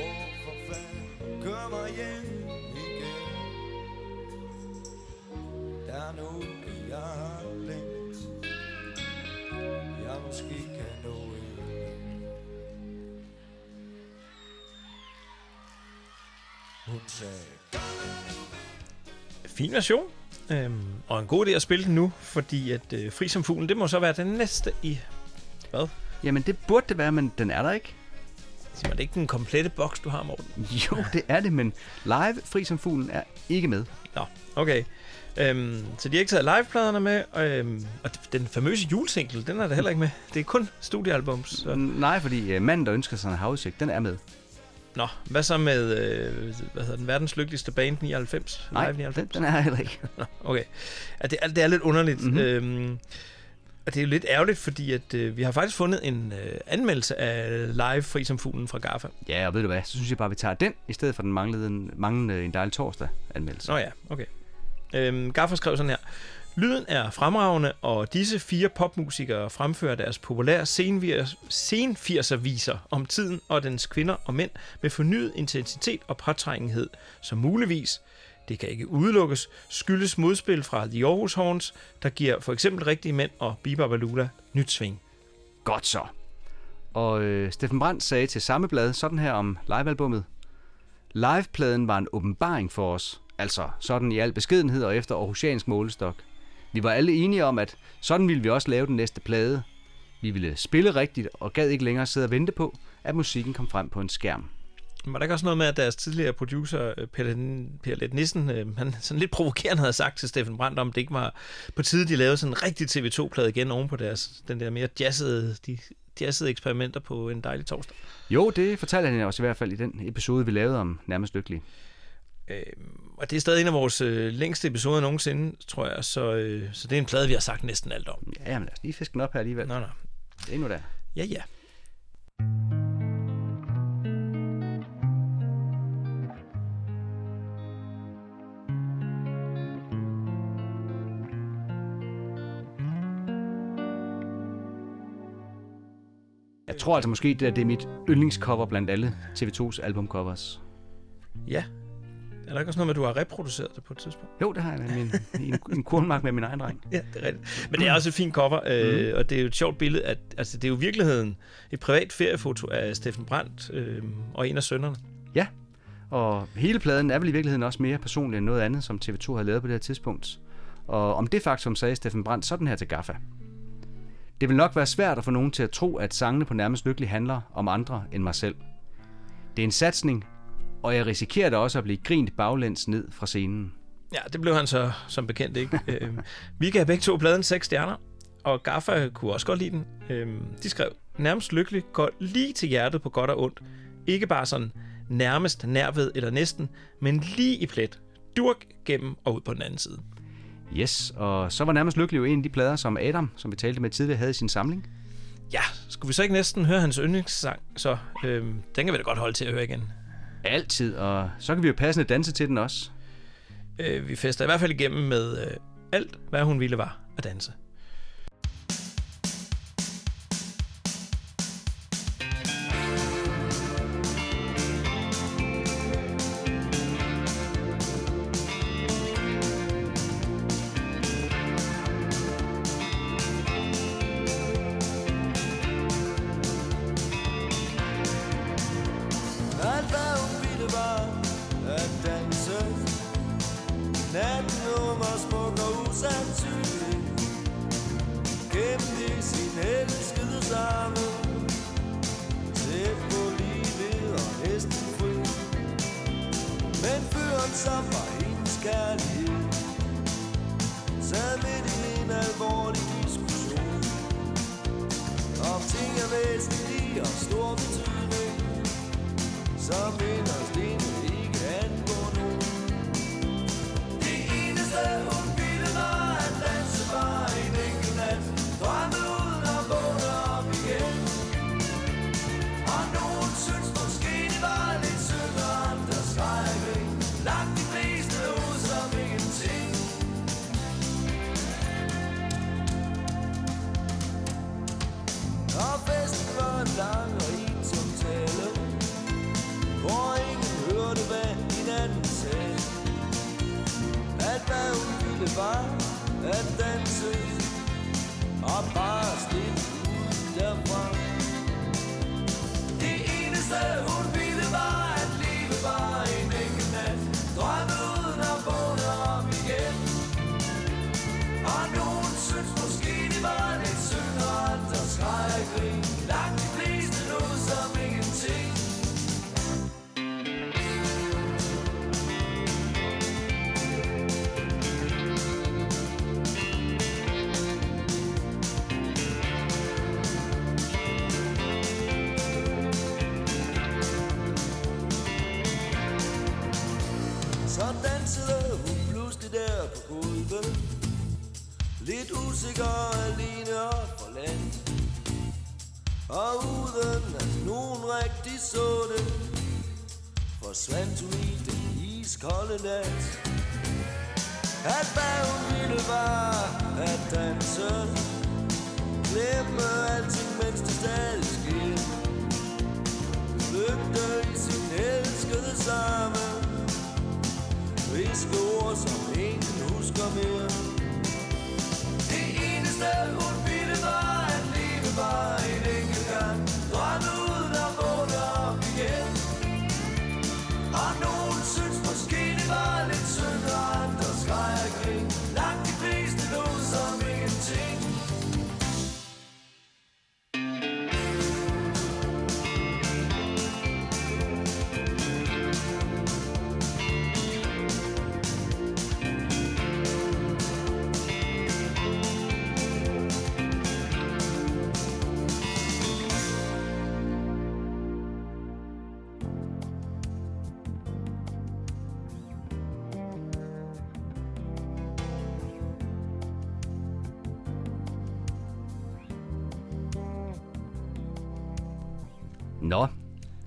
oh, for fanden, kør mig hjem igen. Der er noget, jeg har glemt. Jeg måske kan nå igen. Hun sagde. Fin version. Øhm, og en god idé at spille den nu, fordi at øh, Fri som fuglen, det må så være den næste i... Hvad? Jamen, det burde det være, men den er der ikke. Simon, det er ikke den komplette boks, du har, Morten? Jo, det er det, men live Fri som fuglen er ikke med. Nå, okay. Øhm, så de har ikke taget livepladerne med, og, øhm, og den famøse julesingle, den er der heller ikke med. Det er kun studiealbums. Så. Nej, fordi øh, manden, der ønsker sig en havesjek, den er med. Nå, hvad så med øh, hvad hedder den verdens lykkeligste band nioghalvfems? Nej, live nioghalvfems? Den, den er heller ikke. Nå, okay. Det er, det er lidt underligt. Mm-hmm. Øhm, Og det er jo lidt ærgerligt, fordi at, øh, vi har faktisk fundet en øh, anmeldelse af live Fri som fuglen fra Gaffa. Ja, og ved du hvad, så synes jeg bare, at vi tager den, i stedet for den manglede, manglende En dejlig torsdag anmeldelse. Nå ja, okay. Øhm, Gaffa skrev sådan her. Lyden er fremragende, og disse fire popmusikere fremfører deres populære sen-firser-viser om tiden og dens kvinder og mænd med fornyet intensitet og påtrængenhed, som muligvis... Det kan ikke udelukkes, skyldes modspil fra de Aarhus Horns, der giver for eksempel Rigtige Mænd og Bibabalula nyt sving. Godt så. Og øh, Steffen Brandt sagde til samme blad sådan her om livealbummet. Livepladen var en åbenbaring for os, altså sådan i al beskedenhed og efter aarhusiansk målestok. Vi var alle enige om, at sådan ville vi også lave den næste plade. Vi ville spille rigtigt og gad ikke længere sidde og vente på, at musikken kom frem på en skærm. Var der ikke også noget med, at deres tidligere producer, Per Lett Nissen, han sådan lidt provokerende havde sagt til Steffen Brandt, om det ikke var på tide, de lavede sådan en rigtig T V to-plade igen oven på deres, den der mere jazzede, de jazzede eksperimenter på En dejlig torsdag? Jo, det fortalte han også i hvert fald i den episode, vi lavede om Nærmest Lykkelig. Øh, og det er stadig en af vores øh, længste episoder nogensinde, tror jeg, så, øh, så det er en plade, vi har sagt næsten alt om. Ja, men lad os lige fiske den op her alligevel. Nå, nå. Det er nu der. Ja, ja. Jeg tror altså måske, det, det er mit yndlingscover blandt alle T V to's albumcovers. Ja. Er der ikke også noget med, at du har reproduceret det på et tidspunkt? Jo, det har jeg. Min, en, en kornmark med min egen dreng. Ja, det er rigtigt. Men det er også et fint cover, øh, mm. og det er jo et sjovt billede. At, altså, det er jo i virkeligheden et privat feriefoto af Steffen Brandt øh, og en af sønnerne. Ja, og hele pladen er vel i virkeligheden også mere personlig end noget andet, som T V to har lavet på det her tidspunkt. Og om det faktum sagde Steffen Brandt sådan her til Gaffa. Det vil nok være svært at få nogen til at tro, at sangene på Nærmest Lykkelig handler om andre end mig selv. Det er en satsning, og jeg risikerer da også at blive grint baglæns ned fra scenen. Ja, det blev han så som bekendt ikke. øhm, vi gav begge to pladen seks stjerner, og Gaffa kunne også godt lide den. Øhm, de skrev, Nærmest Lykkelig går lige til hjertet på godt og ondt. Ikke bare sådan nærmest, nærved eller næsten, men lige i plet. Durk gennem og ud på den anden side. Yes, og så var Nærmest Lykkelig jo en af de plader, som Adam, som vi talte med tidligere, havde i sin samling. Ja, skulle vi så ikke næsten høre hans yndlingssang, så øhm, den kan vi da godt holde til at høre igen. Altid, og så kan vi jo passende danse til den også. Øh, vi fester i hvert fald igennem med øh, alt, hvad hun ville var at danse.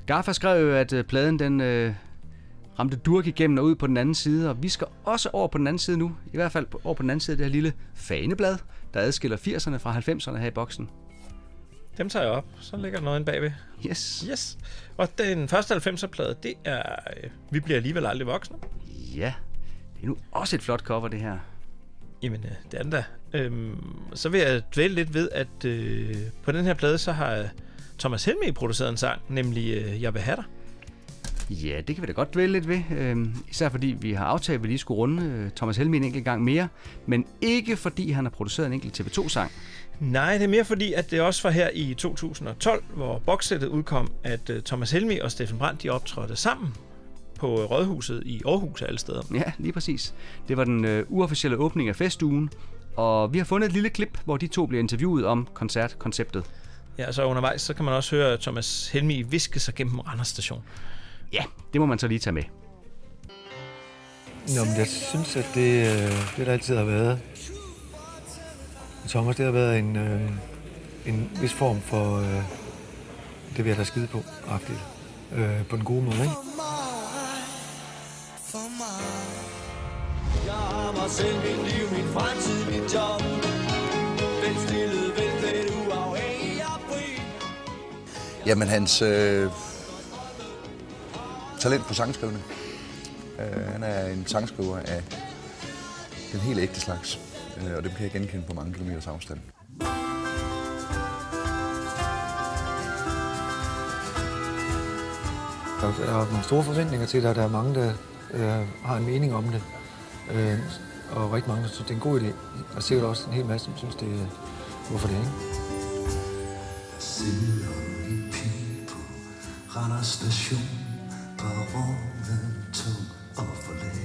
Gaffa skrev jo, at pladen den øh, ramte durk igennem og ud på den anden side, og vi skal også over på den anden side nu. I hvert fald over på den anden side af det her lille faneblad, der adskiller firserne fra halvfemserne her i boksen. Dem tager jeg op, så ligger der noget inde bagved. Yes. Yes. Og den første halvfemserplade, det er øh, Vi bliver alligevel aldrig voksne. Ja, det er nu også et flot cover, det her. Jamen, øh, det er den da. Øhm, så vil jeg dvæle lidt ved, at øh, på den her plade, så har øh, Thomas Helmig producerede en sang, nemlig øh, Jeg vil have dig. Ja, det kan vi da godt dvæle lidt ved. Øhm, især fordi vi har aftalt, at vi lige skulle runde øh, Thomas Helmig en enkelt gang mere. Men ikke fordi han har produceret en enkelt T V to sang. Nej, det er mere fordi, at det også var her i to tusind og tolv, hvor bokssættet udkom, at øh, Thomas Helmig og Steffen Brandt de optrådte sammen på øh, Rådhuset i Aarhus og alle steder. Ja, lige præcis. Det var den øh, uofficielle åbning af festugen. Og vi har fundet et lille klip, hvor de to blev interviewet om koncertkonceptet. Ja, så undervejs, så kan man også høre Thomas Helmig viske sig gennem Randers Station. Ja, det må man så lige tage med. Nå, men jeg synes, at det, det der altid har været, Thomas, det har været en, øh, en vis form for øh, det, vi har da skide på, øh, på den gode måde, ikke? Jeg har mig selv, mit liv, min fremtid, mit job. Velstillet, velklædt, uafhængig og fri. Jamen, hans øh, talent på sangskrivning. Uh, han er en sangskriver af den helt ægte slags, uh, og det kan jeg genkende på mange kilometers afstand. Der er nogle store forventninger til dig. Der er mange, der uh, har en mening om det, uh, og rigtig mange, der synes, det er en god idé. Og sikkert også en hel masse, som synes, det er uh, hvorfor det, ikke? Selvom en pige på Randers station, perronen tung og forladt.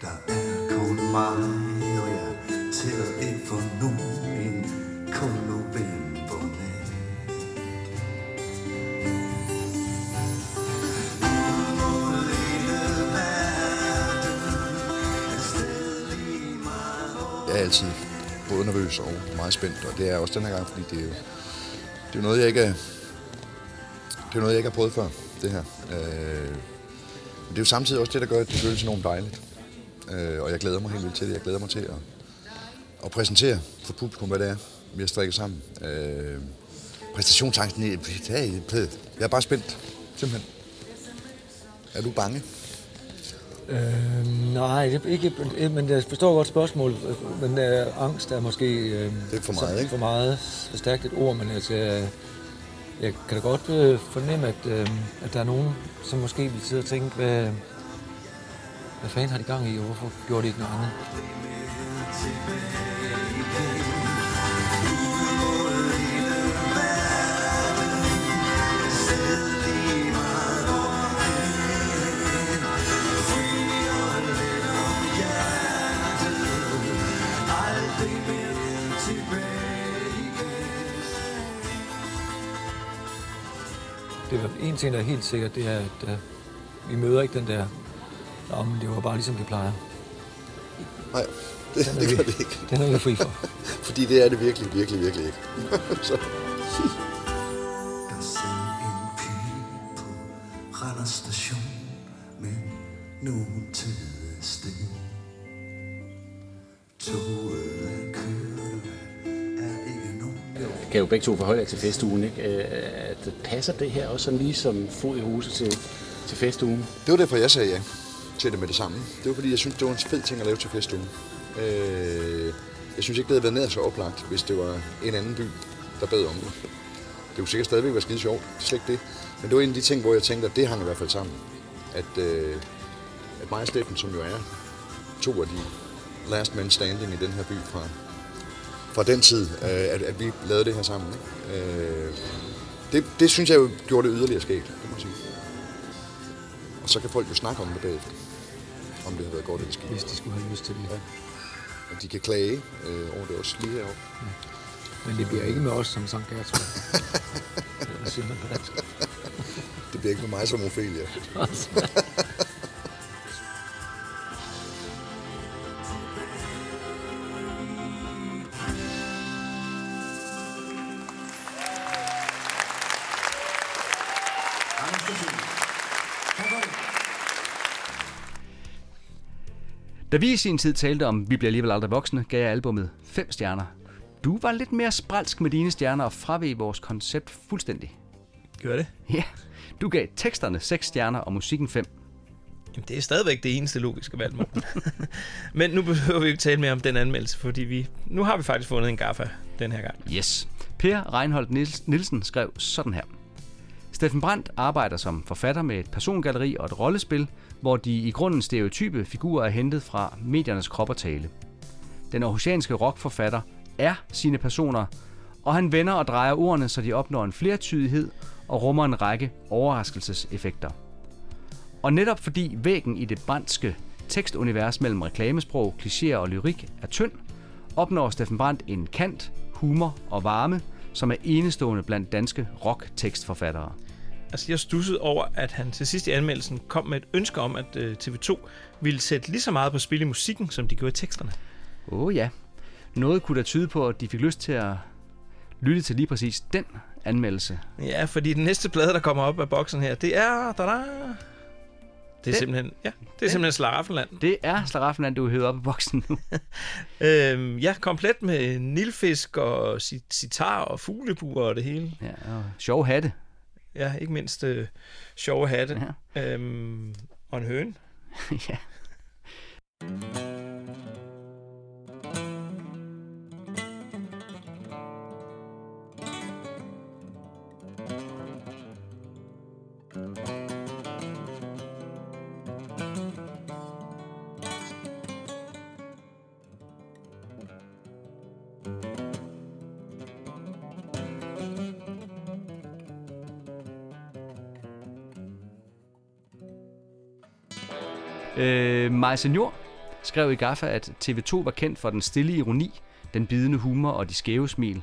Der er kun mig, og jeg tæller ikke for nogen, kun novembernat. Ud mod hele verden, er sted lige meget hård. Jeg er altid både nervøs og meget spændt, og det er også den her gang, fordi det er jo det er noget, jeg ikke er, det er noget, jeg ikke har prøvet før. Det her. Øh, men det er jo samtidig også det, der gør, at det føles enormt dejligt. Øh, og jeg glæder mig helt vildt til det. Jeg glæder mig til at, at præsentere for publikum, hvad det er, vi har strikket sammen. Øh, præstationsangsten i dag. Jeg er bare spændt. Simpelthen. Er du bange? Øh, nej, ikke, men jeg forstår godt spørgsmål. Men øh, angst er måske øh, det er for meget, ikke? For meget stærkt et ord, men altså... Øh, Jeg kan da godt øh, fornemme, at, øh, at der er nogen, som måske vil sidde og tænke, hvad, hvad fanden har de gang i, og hvorfor gjorde de ikke noget andet? En ting, der er helt sikkert, det er, at uh, vi møder ikke den der, om det var bare ligesom det plejer. Nej, det, det vi, gør det ikke. Den er vi fri for. Fordi det er det virkelig, virkelig, virkelig ikke. Så. Der sad en pige på Randers station, men nu hun tæder sted. Toget er kørt, er ikke nogen. Jeg kan jo begge to forholde jer til festugen, ikke? Passer det her også sådan lige som fod i huset til, til festugen? Det var derfor, jeg sagde ja til det med det samme. Det var fordi, jeg synes, det var en fed ting at lave til festugen. Øh, jeg synes ikke, det havde været nær så oplagt, hvis det var en anden by, der bad om det. Det kunne sikkert stadigvæk være skide sjovt, det er slet ikke det. Men det var en af de ting, hvor jeg tænkte, at det hang i hvert fald sammen. At, øh, at mig og Steffen, som jo er to af de last man standing i den her by fra, fra den tid, øh, at, at vi lavede det her sammen. Øh, Det, det synes jeg jo gjorde det yderligere skægt, kan man sige. Og så kan folk jo snakke om det bagefter. Om det har været godt eller skidt. Hvis de skulle have lyst til det. Ja. Og de kan klage øh, over det også lige heroppe. Ja. Men det bliver ikke med os som Sankt Gertrud. Hvad siger man på dansk? Det bliver ikke med mig som Ophelia. Da vi i sin tid talte om Vi bliver alligevel aldrig voksne, gav jeg albumet fem stjerner. Du var lidt mere spralsk med dine stjerner og fraveg vores koncept fuldstændig. Gør det? Ja. Du gav teksterne seks stjerner og musikken fem. Jamen, det er stadigvæk det eneste logiske valg, Morten. Men nu behøver vi jo ikke tale mere om den anmeldelse, fordi vi nu har vi faktisk fundet en gaffa den her gang. Yes. Per Reinholdt Nielsen skrev sådan her. Steffen Brandt arbejder som forfatter med et persongalleri og et rollespil, hvor de i grunden stereotype figurer er hentet fra mediernes krop og tale. Den aarhusianske rockforfatter er sine personer, og han vender og drejer ordene, så de opnår en flertydighed og rummer en række overraskelseseffekter. Og netop fordi væggen i det brandtske tekstunivers mellem reklamesprog, klichéer og lyrik er tynd, opnår Steffen Brandt en kant, humor og varme, som er enestående blandt danske rock-tekstforfattere. Altså, jeg stussede over, at han til sidst i anmeldelsen kom med et ønske om, at øh, T V to ville sætte lige så meget på spil i musikken, som de gjorde i teksterne. Åh oh, ja. Noget kunne da tyde på, at de fik lyst til at lytte til lige præcis den anmeldelse. Ja, fordi den næste plade, der kommer op af boksen her, det er... Da, da. Det er den. simpelthen, ja, det er simpelthen Slaraffenland. Det er Slaraffenland, du hører op i boksen nu. øhm, ja, komplet med nilfisk og sitar og fuglebuer og det hele. Ja, og sjove hatte. Ja, ikke mindst øh, sjove hatte. Ja. Øhm, og en høne. Ja. Øh, Maja Senior skrev i Gaffa, at T V to var kendt for den stille ironi, den bidende humor og de skæve smil.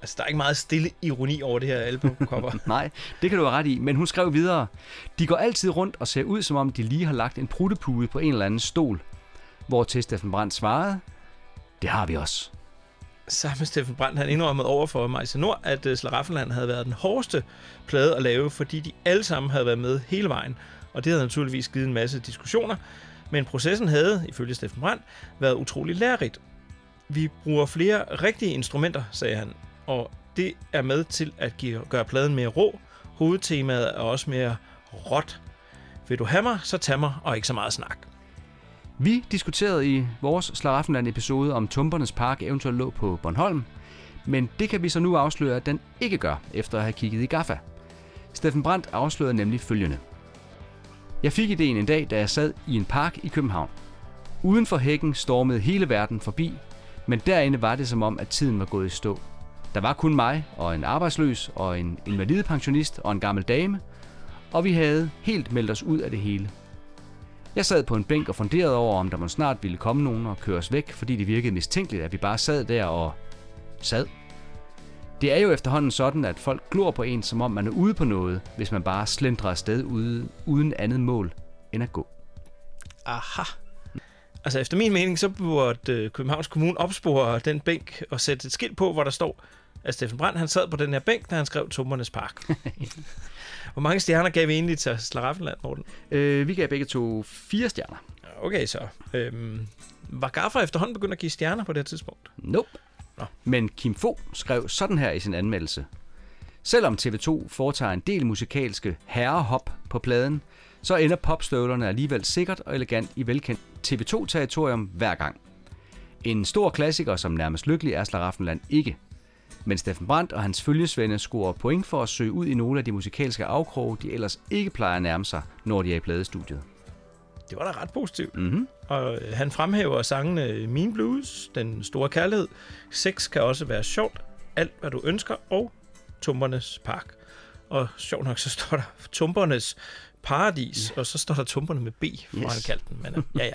Altså, der er ikke meget stille ironi over det her albumcover. Nej, det kan du have ret i, men hun skrev videre. De går altid rundt og ser ud, som om de lige har lagt en pruttepude på en eller anden stol. Hvortil Steffen Brandt svarede, det har vi også. Sammen med Steffen Brandt, han indrømmede over for Maja Senior, at Slaraffenland havde været den hårdeste plade at lave, fordi de alle sammen havde været med hele vejen. Og det havde naturligvis givet en masse diskussioner, men processen havde, ifølge Steffen Brandt, været utrolig lærerigt. Vi bruger flere rigtige instrumenter, sagde han, og det er med til at give, gøre pladen mere rå. Hovedtemaet er også mere råt. Vil du have mig, så tag mig, og ikke så meget snak. Vi diskuterede i vores Slaraffenland-episode, om Tumpernes Park eventuelt lå på Bornholm, men det kan vi så nu afsløre, at den ikke gør, efter at have kigget i Gaffa. Steffen Brandt afslørede nemlig følgende. Jeg fik ideen en dag, da jeg sad i en park i København. Uden for hækken stormede hele verden forbi, men derinde var det som om, at tiden var gået i stå. Der var kun mig og en arbejdsløs og en invalidepensionist og en gammel dame, og vi havde helt meldt os ud af det hele. Jeg sad på en bænk og funderede over, om der måske snart ville komme nogen og køre os væk, fordi det virkede mistænkeligt, at vi bare sad der og sad. Det er jo efterhånden sådan, at folk glor på en, som om man er ude på noget, hvis man bare slendrer afsted ude, uden andet mål end at gå. Aha. Altså efter min mening, så burde Københavns Kommune opspore den bænk og sætte et skilt på, hvor der står, at Steffen Brandt han sad på den her bænk, da han skrev Tummernes Park. Hvor mange stjerner gav vi egentlig til Slaraffenland, Morten? Øh, vi gav begge to fire stjerner. Okay, så. Øhm, var Gaffa efterhånden begyndt at give stjerner på det tidspunkt? Nope. Men Kim Fogh skrev sådan her i sin anmeldelse. Selvom T V to foretager en del musikalske herrehop på pladen, så ender popstøvlerne alligevel sikkert og elegant i velkendt T V to-territorium hver gang. En stor klassiker, som nærmest lykkelig er Slaraffenland ikke. Men Steffen Brandt og hans følgesvende scorer point for at søge ud i nogle af de musikalske afkroge, de ellers ikke plejer at nærme sig, når de er i pladestudiet. Det var da ret positivt. Mm-hmm. Og han fremhæver sangene Min Blues, Den Store Kærlighed, Sex kan også være sjovt, Alt hvad du ønsker og Tumpernes Park. Og sjovt nok, så står der Tumpernes Paradis, yeah. Og så står der Tumperne med B, hvor yes. Han kaldte den. Men ja, ja.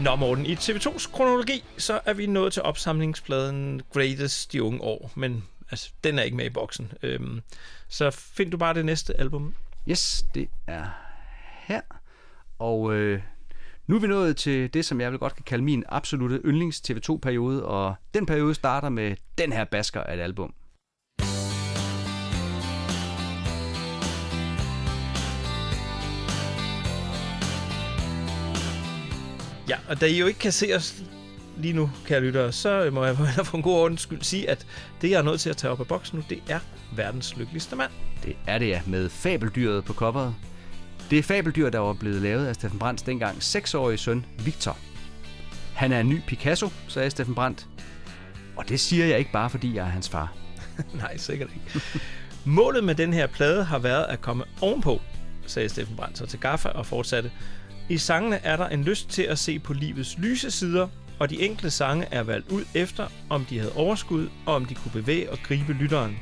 Nå Morten, i T V tos kronologi, så er vi nået til opsamlingspladen Greatest i unge år, men altså, den er ikke med i boksen. Øhm, så find du bare det næste album. Yes, det er her. Og øh, nu er vi nået til det, som jeg vil godt kan kalde min absolute yndlings T V to-periode, og den periode starter med den her basker af et album. Ja, og da I jo ikke kan se os lige nu, kære lyttere, så må jeg for en god ordens skyld sige, at det, jeg er nødt til at tage op af boksen nu, det er verdens lykkeligste mand. Det er det, ja, med fabeldyret på coveret. Det er fabeldyr, der var blevet lavet af Steffen Brandts dengang seksårige søn, Victor. Han er en ny Picasso, sagde Steffen Brandt. Og det siger jeg ikke bare, fordi jeg er hans far. Nej, sikkert ikke. Målet med den her plade har været at komme ovenpå. sagde Steffen Brandt så til Gaffa og fortsatte. I sangene er der en lyst til at se på livets lyse sider, og de enkelte sange er valgt ud efter, om de havde overskud, og om de kunne bevæge og gribe lytteren.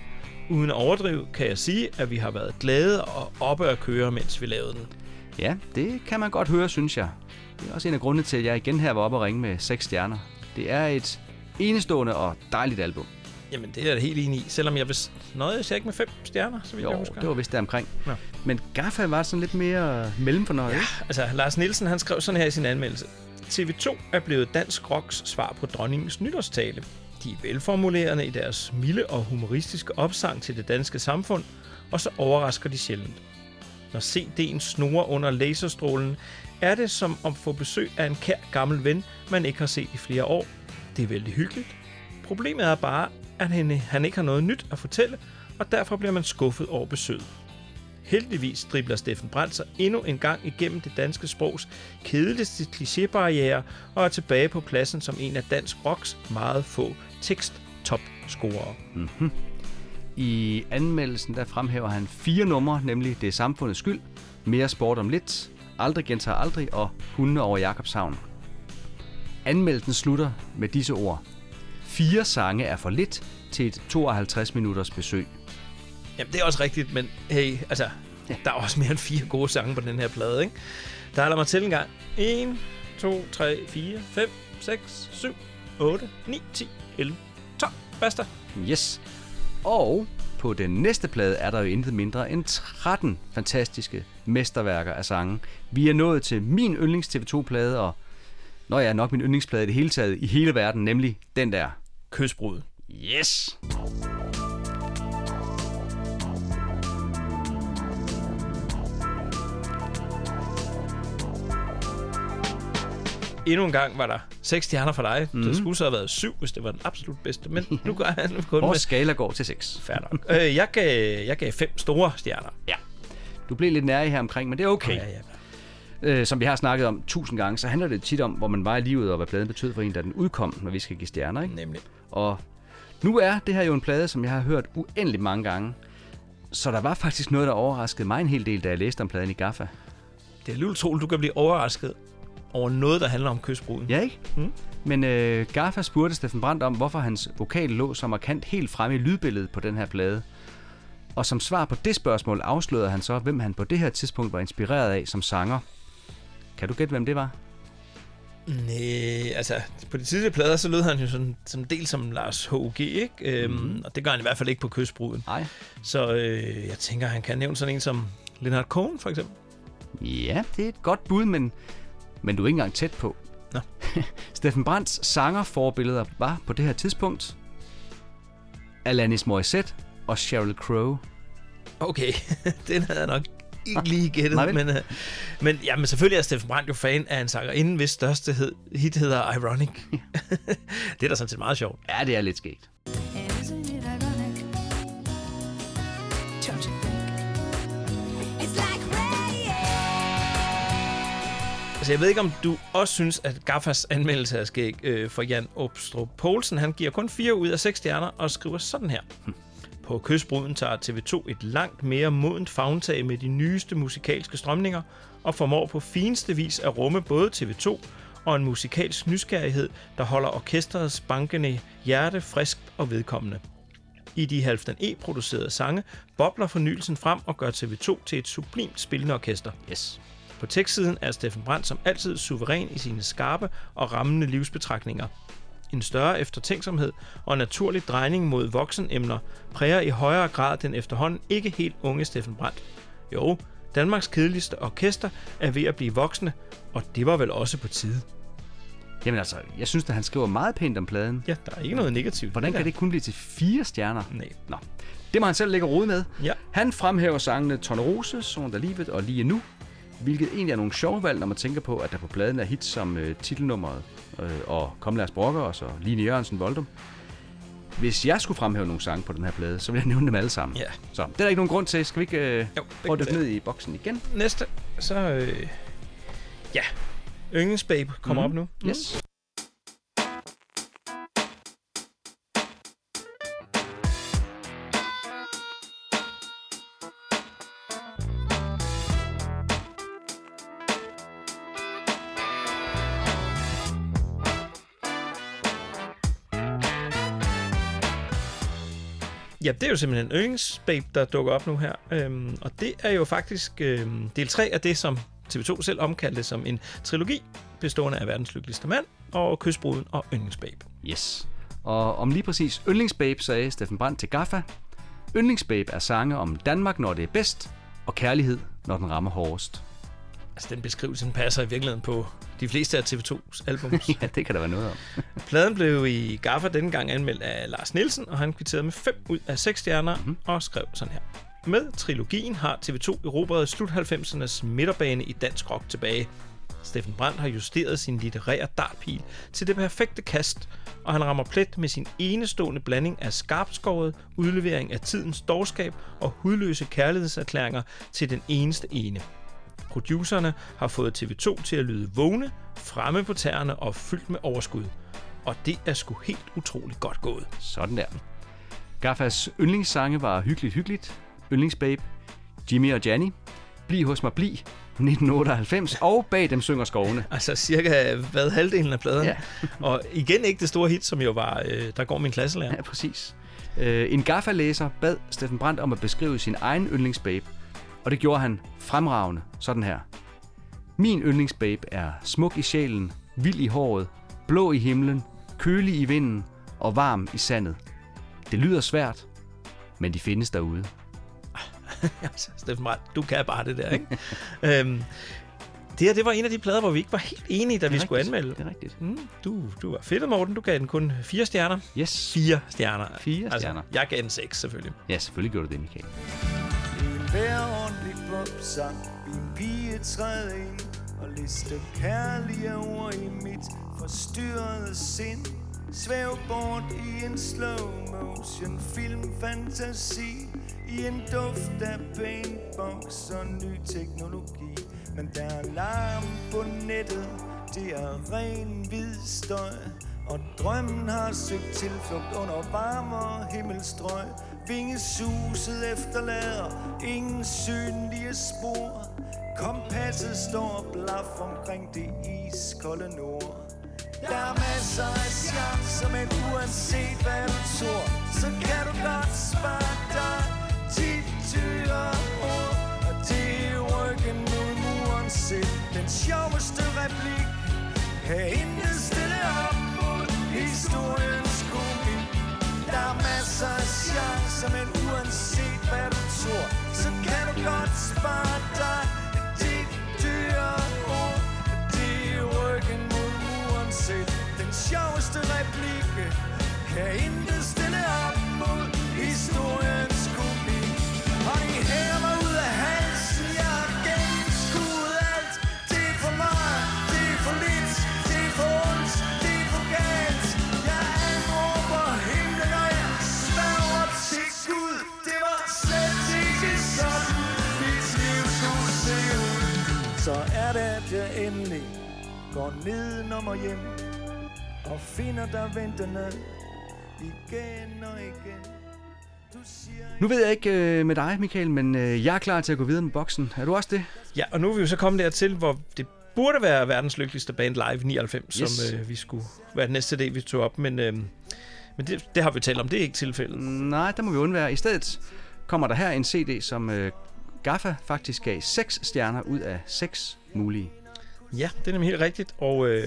Uden at overdrive kan jeg sige, at vi har været glade og oppe at køre, mens vi lavede den. Ja, det kan man godt høre, synes jeg. Det er også en af grundene til, at jeg igen her var oppe og ringe med seks stjerner. Det er et enestående og dejligt album. Jamen, det er jeg da helt enig i, selvom jeg vist nøjes jeg ikke med fem stjerner, så vidt jo, jeg husker. Jo, det var vist deromkring. Ja. Men Gaffa var sådan lidt mere mellemfornøjet. Ja, altså Lars Nielsen, han skrev sådan her i sin anmeldelse. T V to er blevet dansk rocks svar på dronningens nytårstale. De er velformulerende i deres milde og humoristiske opsang til det danske samfund, og så overrasker de sjældent. Når C D'en snurrer under laserstrålen, er det som om få besøg af en kær gammel ven, man ikke har set i flere år. Det er vældig hyggeligt. Problemet er bare, at han ikke har noget nyt at fortælle, og derfor bliver man skuffet over besøget. Heldigvis dribler Steffen Brandt sig endnu en gang igennem det danske sprogs kedeligste klichébarriere og er tilbage på pladsen som en af dansk rocks meget få tekst-top-scorere. Mm-hmm. I anmeldelsen der fremhæver han fire numre, nemlig Det er samfundets skyld, Mere sport om lidt, Aldrig gentager aldrig og Hunde over Jakobshavn. Anmeldelsen slutter med disse ord. Fire sange er for lidt til et tooghalvtreds minutters besøg. Jamen, det er også rigtigt, men hey, altså, ja. Der er også mere end fire gode sange på den her plade, ikke? Der er der mig til en gang. en, to, tre, fire, fem, seks, syv, otte, ni, ti, elleve, tolv. Basta. Yes. Og på den næste plade er der jo intet mindre end tretten fantastiske mesterværker af sange. Vi er nået til min yndlings T V to-plade, og når jeg er nok min yndlingsplade i det hele taget i hele verden, nemlig den der. Kysbrud. Yes! Endnu en gang var der seks stjerner for dig. Mm. Det skulle så have været syv, hvis det var den absolut bedste. Men nu går jeg nu kun vores med. Skala går til seks. Færdig nok. øh, jeg, gav, jeg gav fem store stjerner. Ja. Du blev lidt nærig her omkring, men det er okay. Ja, ja. Øh, som vi har snakket om tusind gange, så handler det tit om, hvor man var i livet, og hvad pladen betød for en, da den udkom, når vi skal give stjerner. Ikke? Nemlig. Og nu er det her jo en plade, som jeg har hørt uendelig mange gange. Så der var faktisk noget, der overraskede mig en hel del, da jeg læste om pladen i Gaffa. Det er alligevel utroligt, du kan blive overrasket over noget, der handler om kysbruden. Ja, ikke? Mm. Men øh, Gaffa spurgte Steffen Brandt om, hvorfor hans vokal lå så markant helt fremme i lydbilledet på den her plade. Og som svar på det spørgsmål afslørede han så, hvem han på det her tidspunkt var inspireret af som sanger. Kan du gætte, hvem det var? Næh, altså på de tidlige plader, så lød han jo sådan en del som Lars H G, ikke? Øhm, mm. Og det gør han i hvert fald ikke på kysbruden. Nej. Så øh, jeg tænker, han kan nævne sådan en som Leonard Cohen, for eksempel. Ja, det er et godt bud, men... Men du er ikke engang tæt på. Nå. Steffen Brandts sangerforbilleder var på det her tidspunkt Alanis Morissette og Sheryl Crow. Okay, den havde jeg nok ikke lige gættet. Ah, men, men, ja, men selvfølgelig er Steffen Brandt jo fan af en sangerinde, hvis største hed, hit hedder Ironic. Ja. Det er da sådan set meget sjovt. Ja, det er lidt skægt. Altså, jeg ved ikke, om du også synes, at Gaffas anmeldelse er skæg øh, for Jan Opstrup Poulsen. Han giver kun fire ud af seks stjerner og skriver sådan her. Hmm. På kysbruden tager T V to et langt mere modent favntag med de nyeste musikalske strømninger og formår på fineste vis at rumme både T V to og en musikalsk nysgerrighed, der holder orkesterets bankende hjerte frisk og vedkommende. I de Halfdan E-producerede sange bobler fornyelsen frem og gør T V to til et sublimt spillende orkester. Yes. På tekstsiden er Steffen Brandt som altid suveræn i sine skarpe og rammende livsbetragtninger. En større eftertænksomhed og naturlig drejning mod voksenemner præger i højere grad den efterhånden ikke helt unge Steffen Brandt. Jo, Danmarks kedeligste orkester er ved at blive voksne, og det var vel også på tide. Jamen altså, jeg synes, at han skriver meget pænt om pladen. Ja, der er ikke noget negativt. Hvordan kan det kun blive til fire stjerner? Nej. Nå, det må han selv lægge rod med. Ja. Han fremhæver sangene Tornerose, Sådan der livet og Lige nu, hvilket egentlig er nogle sjove valg, når man tænker på, at der på pladen er hits som øh, titelnummeret øh, og Kom Lars Brokker og så Line Jørgensen Voldum. Hvis jeg skulle fremhæve nogle sange på den her plade, så ville jeg nævne dem alle sammen. Yeah. Så det er der ikke nogen grund til. Skal vi ikke øh, prøve at dykke ned i boksen igen? Næste, så... Øh, ja, Yndlingsbabe kommer mm. op nu. Mm. Yes. Ja, det er jo simpelthen yndlingsbabe, der dukker op nu her. Øhm, og det er jo faktisk øhm, del tre af det, som T V to selv omkaldte som en trilogi, bestående af Verdens Lykkeligste Mand og Kysbruden og Yndlingsbabe. Yes. Og om lige præcis Yndlingsbabe sagde Steffen Brandt til Gaffa: Yndlingsbabe er sange om Danmark, når det er bedst, og kærlighed, når den rammer hårdest. Altså, den beskrivelse passer i virkeligheden på de fleste af T V tos albums. Ja, det kan der være noget om. Pladen blev i Gaffa denne gang anmeldt af Lars Nielsen, og han kvitterede med fem ud af seks stjerner, mm-hmm, og skrev sådan her: Med trilogien har T V to erobret slut halvfemsernes midterbane i dansk rock tilbage. Steffen Brandt har justeret sin litterære dartpil til det perfekte kast, og han rammer plet med sin enestående blanding af skarpskåret, udlevering af tidens dårskab og hudløse kærlighedserklæringer til den eneste ene. Producerne har fået T V to til at lyde vågne, fremme på tæerne og fyldt med overskud. Og det er sgu helt utroligt godt gået. Sådan der. Gaffas yndlingssange var Hyggeligt Hyggeligt, Yndlingsbabe, Jimmy og Janni, Bliv hos mig bliv, nitten otteoghalvfems og Bag dem synger skovene. Altså cirka hvad halvdelen af pladerne. Ja. Og igen ikke det store hit, som jo var øh, Der går min klasselærer. Ja, præcis. Øh, en Gaffa-læser bad Steffen Brandt om at beskrive sin egen yndlingsbabe, og det gjorde han fremragende sådan her: Min yndlingsbabe er smuk i sjælen, vild i håret, blå i himlen, kølig i vinden og varm i sandet. Det lyder svært, men de findes derude. Steffen Brandt, du kan bare det der, ikke? øhm, det her, det var en af de plader, hvor vi ikke var helt enige, da vi rigtigt, skulle anmelde. Det er rigtigt. Mm, du, du var fedt, Morten. Du gav den kun fire stjerner. Yes. Fire stjerner. Fire altså, stjerner. Jeg gav den seks, selvfølgelig. Ja, selvfølgelig gjorde du det, Michael. Hver ordentlig popsang, min pige træder ind og lister kærlige ord i mit forstyrrede sind. Svæv bort i en slow motion filmfantasi, i en duft af paintbox og ny teknologi. Men der er larm på nettet, det er ren hvid støj, og drømmen har søgt tilflugt under varmere himmelstrøg. Vingesuset efterlader ingen synlige spor, kompasset står blaf omkring det iskolde nord. Der er masser af chancer, men uanset hvad du tror, så kan du godt spare dig ti tyve ord. Og det er ryggen mod muren selv, den sjoveste replik er inden stille op mod historiens komik. Der er masser af chancer, men uanset hvad du tror, så kan du godt spare dig ti tyve ord. Og det er ryggen mod muren selv, den sjoveste replik kan inden stille op mod historiens komik. Og de hæver mig ud af halsen, jeg har gennemskuet alt. Det er for mig, det er for lidt, det er for ondt, det er for galt. Jeg anråber himlen, og jeg sværger til Gud. Det var slet ikke sådan, mit liv skulle se ud. Så er det, at jeg endelig går nedenom og hjem og finder dig ventende igen og igen. Du siger... Nu ved jeg ikke øh, med dig, Michael, men øh, jeg er klar til at gå videre med boksen. Er du også det? Ja, og nu er vi jo så kommet dertil, hvor det burde være Verdens Lykkeligste Band Live nioghalvfems, yes, som øh, vi skulle være den næste del, vi tog op. Men, øh, men det, det har vi talt om, det er ikke tilfældet. Nej, der må vi undvære. I stedet kommer der her en C D, som øh, Gaffa faktisk gav seks stjerner ud af seks mulige. Ja, det er nemlig helt rigtigt, og øh,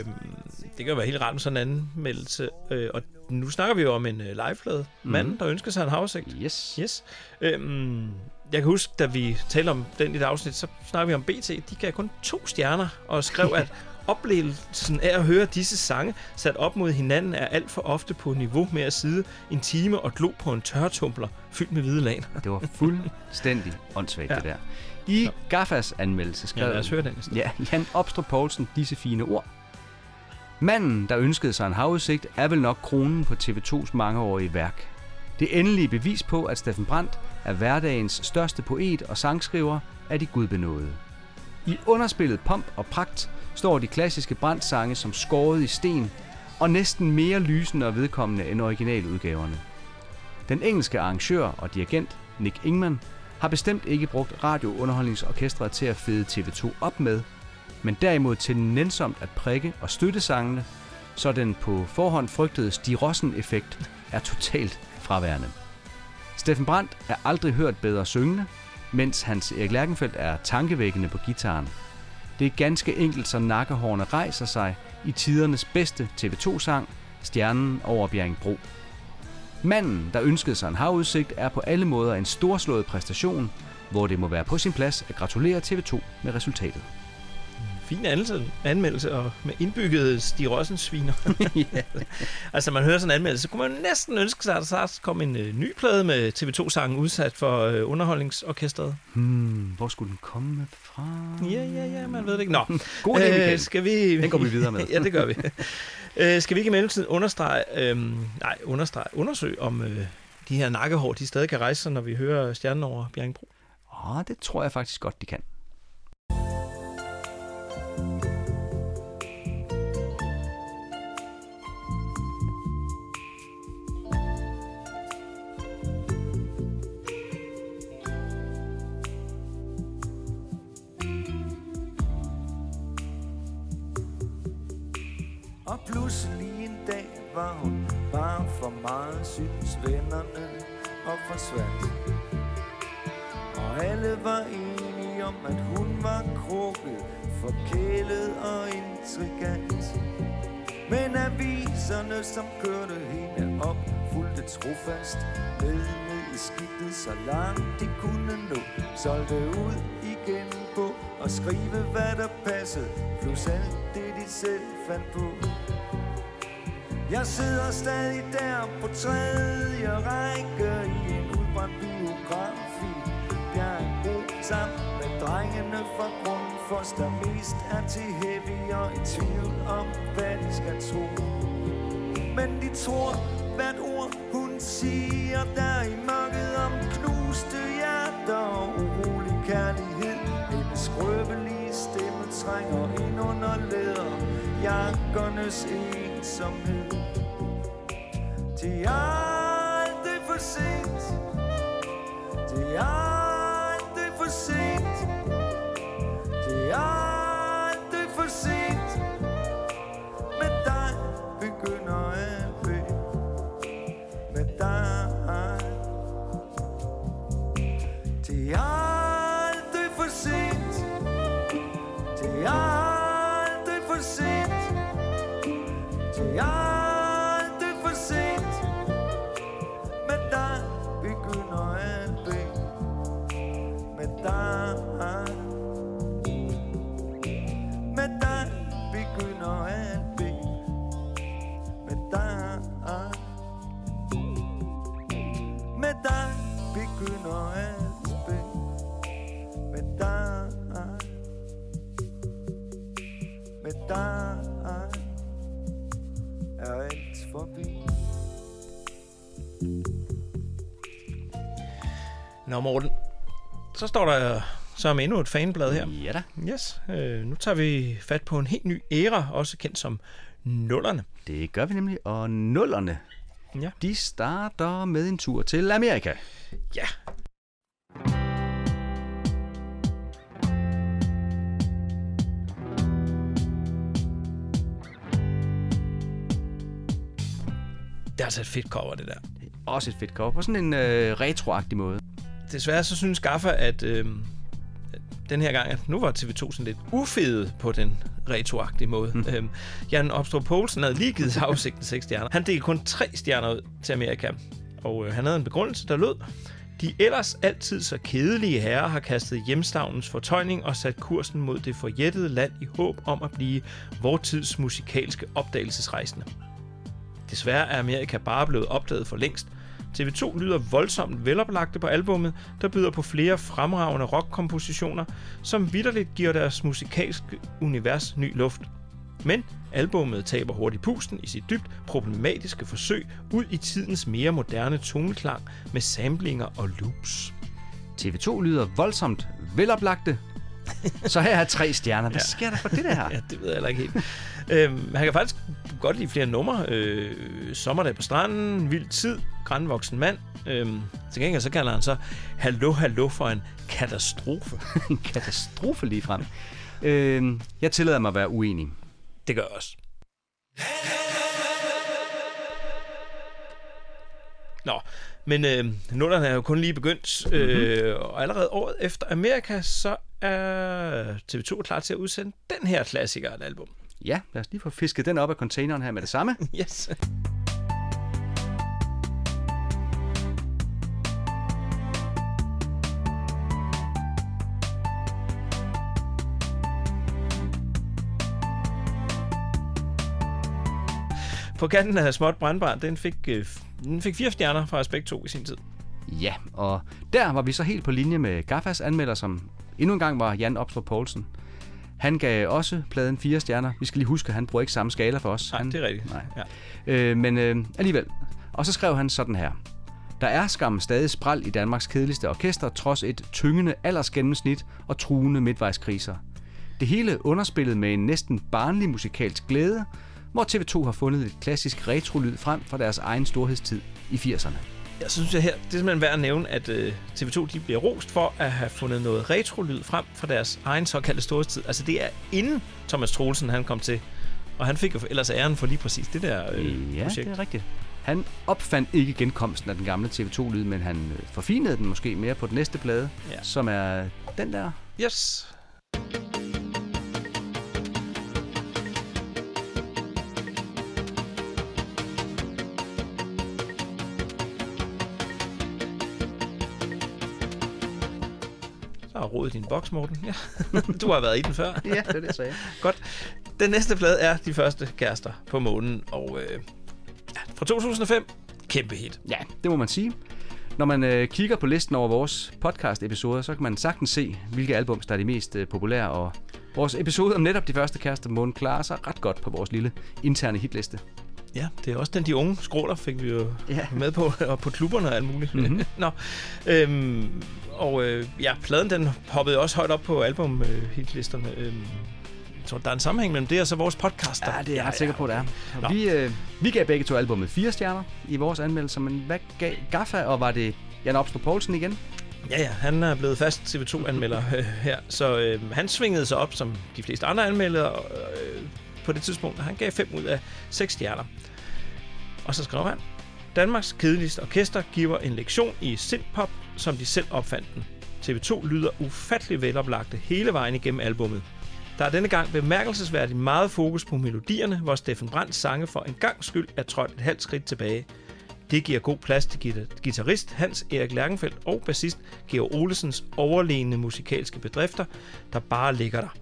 det kan jo være helt rart med sådan en anmeldelse. Øh, og nu snakker vi jo om en øh, liveplade mand, mm. der ønsker sig en havsigt. Yes. yes. Øhm, jeg kan huske, da vi talte om den i det afsnit, så snakkede vi om B T. De gav kun to stjerner og skrev, at oplevelsen af at høre disse sange sat op mod hinanden er alt for ofte på niveau med at sidde en time og glo på en tørretumbler fyldt med hvide laner. Det var fuldstændig åndssvagt, ja. Det der. I Gaffas anmeldelse skrev ja, ja, Jan Opstrup Poulsen disse fine ord: Manden, der ønskede sig en havudsigt, er vel nok kronen på T V tos mangeårige værk. Det endelige bevis på, at Steffen Brandt er hverdagens største poet og sangskriver, er de gudbenåede. I underspillet pomp og pragt står de klassiske Brandt-sange som skåret i sten og næsten mere lysende og vedkommende end originaludgaverne. Den engelske arrangør og dirigent Nick Ingman har bestemt ikke brugt radiounderholdningsorkestret til at fede T V to op med, men derimod til nænsomt at prikke og støtte sangene, så den på forhånd frygtede Stig Rossen-effekt er totalt fraværende. Steffen Brandt er aldrig hørt bedre syngende, mens Hans Erik Lærkenfeldt er tankevækkende på gitaren. Det er ganske enkelt, så nakkehårene rejser sig i tidernes bedste T V to sang, Stjernen over Bjerringbro. Manden, der ønskede sig en havudsigt, er på alle måder en storslået præstation, hvor det må være på sin plads at gratulere T V to med resultatet. Fin anmeldelse, og med indbygget Stig Rossensviner. Altså, man hører sådan en anmeldelse, så kunne man næsten ønske sig, at der kom en ø, ny plade med T V to sangen udsat for ø, underholdningsorkestret. Hmm, hvor skulle den komme fra? Ja, ja, ja, man ved det ikke. Nå, god idé, skal vi... Den går vi videre med. Ja, det gør vi. Æ, skal vi ikke i mellemtiden understrege, øhm, nej, understrege, undersøge, om ø, de her nakkehår, de stadig kan rejse sig, når vi hører Stjernen over Bjerringbro? Åh, det tror jeg faktisk godt, de kan. Og pludselig en dag var hun bare for meget, synes vennerne, og forsvandt. Og alle var enige om, at hun var krukket, forkælet og intrigant. Men aviserne, som kørte hende op, fulgte trofast med ned i skidtet, så langt de kunne nå. Solgte ud igen på og skrive, hvad der passede, plus alt det, de selv fandt på. Jeg sidder stadig der på tredje række i en udbrændt biografi. Jeg er god sammen med drengene fra Grundfos, der mest er til heavy og i tvivl om, hvad de skal tro. Men de tror hvert ord, hun siger, der i mørket om knuste hjerter og urolig kærlighed. En skrøbelige stemme trænger ind under læder. Jakkernes ensomhed. Det er aldrig for sent. Det er aldrig for sent. Det er aldrig for sent. Med dig begynder at være. Med dig. Det er aldrig for sent. Det er Nå Morten, så står der så med endnu et fanblad her. Ja da. Yes, øh, nu tager vi fat på en helt ny æra, også kendt som nullerne. Det gør vi nemlig, og nullerne, ja. De starter med en tur til Amerika. Ja. Det er altså et fedt cover, det der. Det er også et fedt cover, på sådan en øh, retroagtig måde. Desværre så synes Gaffa, at øh, den her gang, at nu var T V to sådan lidt ufede på den retroagtige måde. Mm. Øhm, Jan Opstrup Poulsen havde lige givet afsigten seks stjerner. Han delte kun tre stjerner ud til Amerika, og øh, han havde en begrundelse, der lød: de ellers altid så kedelige herrer har kastet hjemstavnens fortøjning og sat kursen mod det forjættede land i håb om at blive vor tids musikalske opdagelsesrejsende. Desværre er Amerika bare blevet opdaget for længst. T V to lyder voldsomt veloplagte på albummet, der byder på flere fremragende rockkompositioner, som vitterligt giver deres musikalske univers ny luft. Men albummet taber hurtigt pusten i sit dybt problematiske forsøg ud i tidens mere moderne toneklang med samplinger og loops. T V to lyder voldsomt veloplagte, så her er tre stjerner. Hvad sker der for det der? Ja, det ved jeg heller ikke helt. øhm, han kan faktisk godt lide flere numre. Øh, Sommerdag på stranden, Vild tid, Grandvoksen mand. Øhm, til gengæld så kalder han så Hallo, hallo for en katastrofe. En katastrofe lige frem. øhm, jeg tillader mig at være uenig. Det gør jeg også. Nå, men øh, nullerne er jo kun lige begyndt, øh, mm-hmm. og allerede året efter Amerika, så er T V to klar til at udsende den her klassiker af et album. Ja, lad os lige få fisket den op af containeren her med det samme. Yes. På kanten af småt brandbart, den fik, øh, den fik fire stjerner fra Aspekt to i sin tid. Ja, og der var vi så helt på linje med Gaffas anmelder, som endnu en gang var Jan Opstrup Poulsen. Han gav også pladen fire stjerner. Vi skal lige huske, at han bruger ikke samme skala for os. Nej, han, det er rigtigt. Nej. Ja. Øh, men øh, alligevel. Og så skrev han sådan her. Der er skam stadig spræl i Danmarks kedeligste orkester, trods et tyngende aldersgennemsnit og truende midtvejskriser. Det hele underspillet med en næsten barnlig musikalsk glæde, hvor T V to har fundet et klassisk retrolyd frem fra deres egen storhedstid i firserne. Jeg synes jeg her, det er simpelthen værd at nævne, at øh, T V to de bliver rost for at have fundet noget retrolyd frem fra deres egen såkaldte storhedstid. Altså det er inden Thomas Troelsen han kom til, og han fik jo ellers æren for lige præcis det der øh, ja, projekt. Ja, det er rigtigt. Han opfandt ikke genkomsten af den gamle T V to-lyd, men han øh, forfinede den måske mere på den næste plade, ja. Som er den der. Yes. Rod i din boks, Morten. Ja. Du har været i den før. Ja, det er det, sagde jeg. Godt. Den næste plade er De første kærester på månen, og øh, fra to tusind og fem, kæmpe hit. Ja, det må man sige. Når man øh, kigger på listen over vores podcast-episoder, så kan man sagtens se, hvilke albums, der er de mest øh, populære, og vores episode om netop De første kærester på månen klarer sig ret godt på vores lille interne hitliste. Ja, det er også den, de unge skråler fik vi jo ja. Med på, og på klubberne og alt muligt. Mm-hmm. Nå, øhm, og øh, ja, pladen den hoppede også højt op på albumhitlisterne. Øh, øhm, jeg tror, der er en sammenhæng mellem det og så vores podcast. Ja, det er jeg ret sikker ja, på, det er. Okay. Vi, øh, vi gav begge to albumet fire stjerner i vores anmeldelse, men hvad gav Gaffa, og var det Jan Opstrup Poulsen igen? Ja, ja, han er blevet fast T V to-anmelder øh, her, så øh, han svingede sig op, som de fleste andre anmeldere, øh, på det tidspunkt, han gav fem ud af seks stjerner. Og så skrev han, Danmarks kedeligste orkester giver en lektion i synthpop, som de selv opfandt den. T V to lyder ufattelig veloplagte hele vejen igennem albummet. Der er denne gang bemærkelsesværdigt meget fokus på melodierne, hvor Steffen Brandt sange for en gang skyld er trådt et halvt skridt tilbage. Det giver god plads til guitarist Hans Erik Lærkenfeldt og bassist Georg Olsens overlegne musikalske bedrifter, der bare ligger der.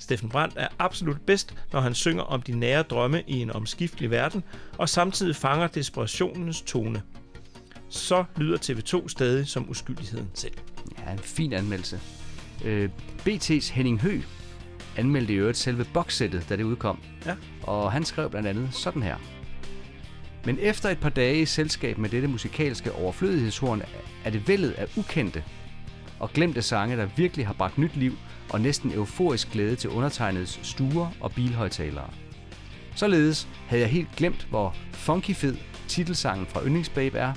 Steffen Brandt er absolut bedst, når han synger om de nære drømme i en omskiftelig verden, og samtidig fanger desperationens tone. Så lyder T V to stadig som uskyldigheden selv. Ja, en fin anmeldelse. Øh, B T's Henning Høgh anmeldte i øvrigt selve boxsættet, da det udkom. Ja. Og han skrev blandt andet sådan her. Men efter et par dage i selskab med dette musikalske overflødighedshorn, er det vældet af ukendte og glemte sange, der virkelig har bragt nyt liv og næsten euforisk glæde til undertegnets stuer og bilhøjtalere. Således havde jeg helt glemt, hvor funky fed titelsangen fra Yndlingsbabe er.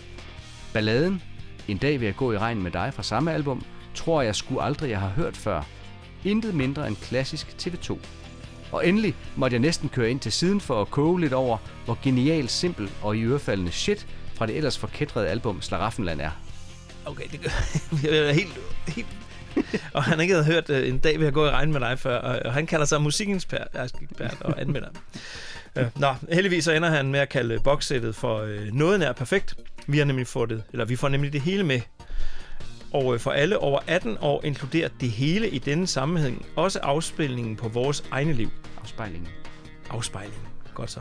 Balladen, En dag vil jeg gå i regn med dig fra samme album, tror jeg sgu aldrig, jeg har hørt før. Intet mindre end klassisk T V to. Og endelig måtte jeg næsten køre ind til siden for at koge lidt over, hvor genial, simpel og iørefaldende shit fra det ellers forkætrede album Slaraffenland er. Okay, det gør jeg helt... helt. Og han ikke havde hørt En dag vil jeg gå i regn med dig før, og han kalder sig musikekspert og anmelder. Nå, heldigvis så ender han med at kalde boxsættet for noget nær perfekt. Vi har nemlig fået det, eller vi får nemlig det hele med. Og for alle over atten år inkluderer det hele i denne sammenhæng også afspilningen på vores egne liv. Afspejlingen. Afspejlingen. Godt så.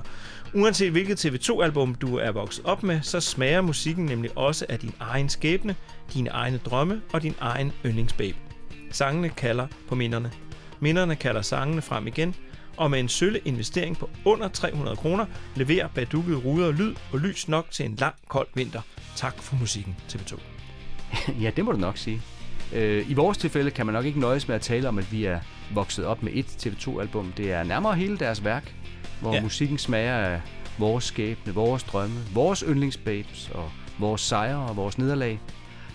Uanset hvilket T V to-album du er vokset op med, så smager musikken nemlig også af din egen skæbne, dine egne drømme og din egen yndlingsbabe. Sangene kalder på minderne. Minderne kalder sangene frem igen, og med en sølle investering på under tre hundrede kroner leverer badukket ruder lyd og lys nok til en lang, kold vinter. Tak for musikken, T V to. Ja, det må du nok sige. Øh, I vores tilfælde kan man nok ikke nøjes med at tale om, at vi er vokset op med et T V to-album. Det er nærmere hele deres værk, hvor ja. Musikken smager af vores skæbne, vores drømme, vores yndlingsbabes og vores sejre og vores nederlag.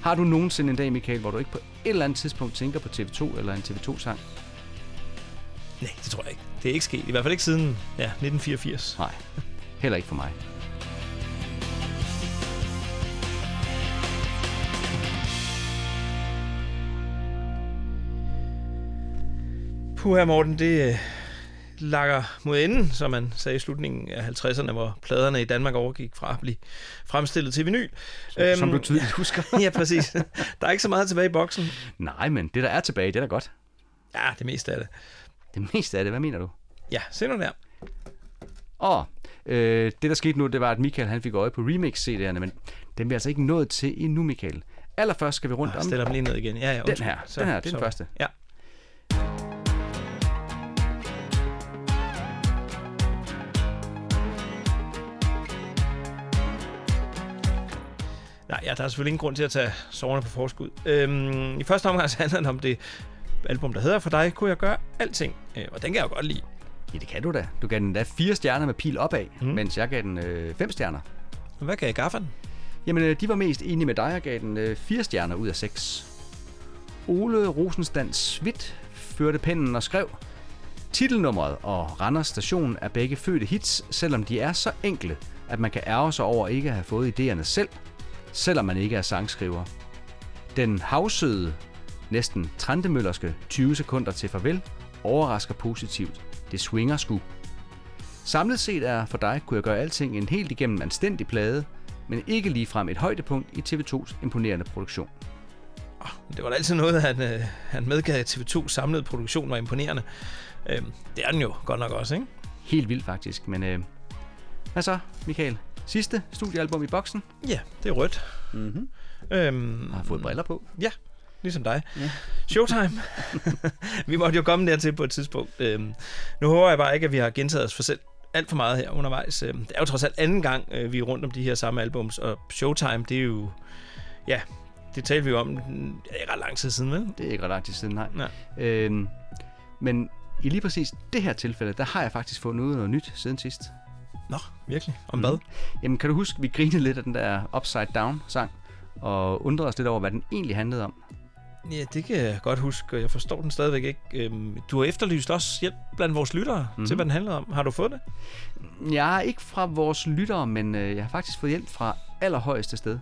Har du nogensinde en dag, Michael, hvor du ikke på et eller andet tidspunkt tænker på T V to eller en T V to-sang? Nej, det tror jeg ikke. Det er ikke sket. I hvert fald ikke siden ja, nitten fireogfirs. Nej, heller ikke for mig. Puha, Morten, det øh, lakker mod enden, som man sagde i slutningen af halvtredserne, hvor pladerne i Danmark overgik fra at blive fremstillet til vinyl. Som, øhm, som du tydeligt husker. Ja, præcis. Der er ikke så meget tilbage i boksen. Nej, men det, der er tilbage, det er da godt. Ja, det meste af det. Det meste af det? Hvad mener du? Ja, se nu der. Og øh, det, der skete nu, det var, at Michael han fik øje på remix-C D'erne, men den bliver altså ikke nået til endnu, Michael. Allerførst skal vi rundt om... Stiller dem lige ned igen. Ja, ja, den her, så, den her, det er den første. Ja. Nej, ja, der er selvfølgelig ingen grund til at tage soverne på forskud. Øhm, I første omgang handler det om det album, der hedder For dig kunne jeg gøre alting, øh, og den kan jeg jo godt lide. Ja, det kan du da. Du gav den da fire stjerner med pil opad, mm. mens jeg gav den øh, fem stjerner. Hvad gav Gaffa den? Jamen, øh, de var mest enige med dig, og gav den øh, fire stjerner ud af seks. Ole Rosenstand Svidt førte pennen og skrev, titelnummeret og Randers Station er begge fødte hits, selvom de er så enkle, at man kan ærge sig over ikke at have fået idéerne selv, selvom man ikke er sangskriver. Den havsøde, næsten trantemøllerske tyve sekunder til farvel overrasker positivt. Det swinger sgu. Samlet set er For dig kunne jeg gøre alting en helt igennem anstændig plade, men ikke ligefrem et højdepunkt i T V tos imponerende produktion. Det var da altid noget, han, øh, han medgav, at T V to samlede produktion var imponerende. Øh, det er den jo godt nok også, ikke? Helt vildt faktisk, men øh, hvad så, Michael? Sidste studiealbum i boksen? Ja, det er rødt. Mm-hmm. Øhm, har fået briller på. Ja, ligesom dig. Ja. Showtime. Vi måtte jo komme dertil på et tidspunkt. Øhm, nu håber jeg bare ikke, at vi har gentaget os for selv alt for meget her undervejs. Øhm, det er jo trods alt anden gang, øh, vi er rundt om de her samme albums, og Showtime, det er jo... Ja, det talte vi jo om. Det er ikke ret lang tid siden, vel? Det er ikke ret lang tid siden, nej. Ja. Øhm, men i lige præcis det her tilfælde, der har jeg faktisk fundet ud af noget nyt siden sidst. Nå, virkelig? Om hvad? Mm-hmm. Jamen, kan du huske, vi grinede lidt af den der Upside Down-sang, og undrede os lidt over, hvad den egentlig handlede om? Ja, det kan jeg godt huske, og jeg forstår den stadigvæk ikke. Du har efterlyst også hjælp blandt vores lyttere mm-hmm. til, hvad den handlede om. Har du fået det? Ja, ikke fra vores lyttere, men jeg har faktisk fået hjælp fra allerhøjeste sted.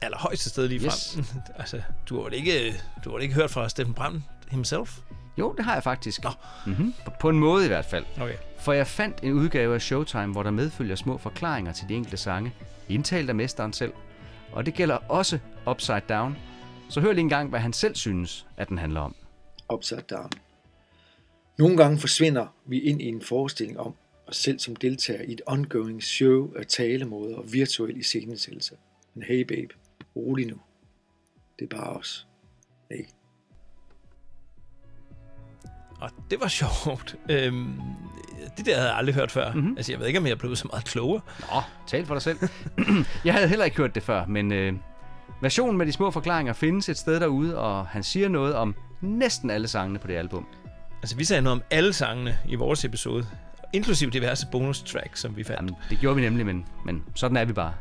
Allerhøjeste sted lige frem? Yes. Altså, du har ikke, du har ikke hørt fra Steffen Brandt himself? Jo, det har jeg faktisk. Mm-hmm. På en måde i hvert fald. Okay. For jeg fandt en udgave af Showtime, hvor der medfølger små forklaringer til de enkelte sange, indtalt af mesteren selv. Og det gælder også Upside Down. Så hør lige engang, hvad han selv synes, at den handler om. Upside Down. Nogle gange forsvinder vi ind i en forestilling om os selv som deltager i et ongoing show af talemåder og virtuel iscenesættelse. Men hey babe, rolig nu. Det er bare os. Hey. Og det var sjovt. Øhm, det der havde jeg aldrig hørt før. Mm-hmm. Altså, jeg ved ikke, om jeg blev så meget klogere. Nå, tal for dig selv. Jeg havde heller ikke hørt det før, men øh, versionen med de små forklaringer findes et sted derude, og han siger noget om næsten alle sangene på det album. Altså, vi sagde noget om alle sangene i vores episode, inklusive diverse bonus track, som vi fandt. Jamen, det gjorde vi nemlig, men, men sådan er vi bare.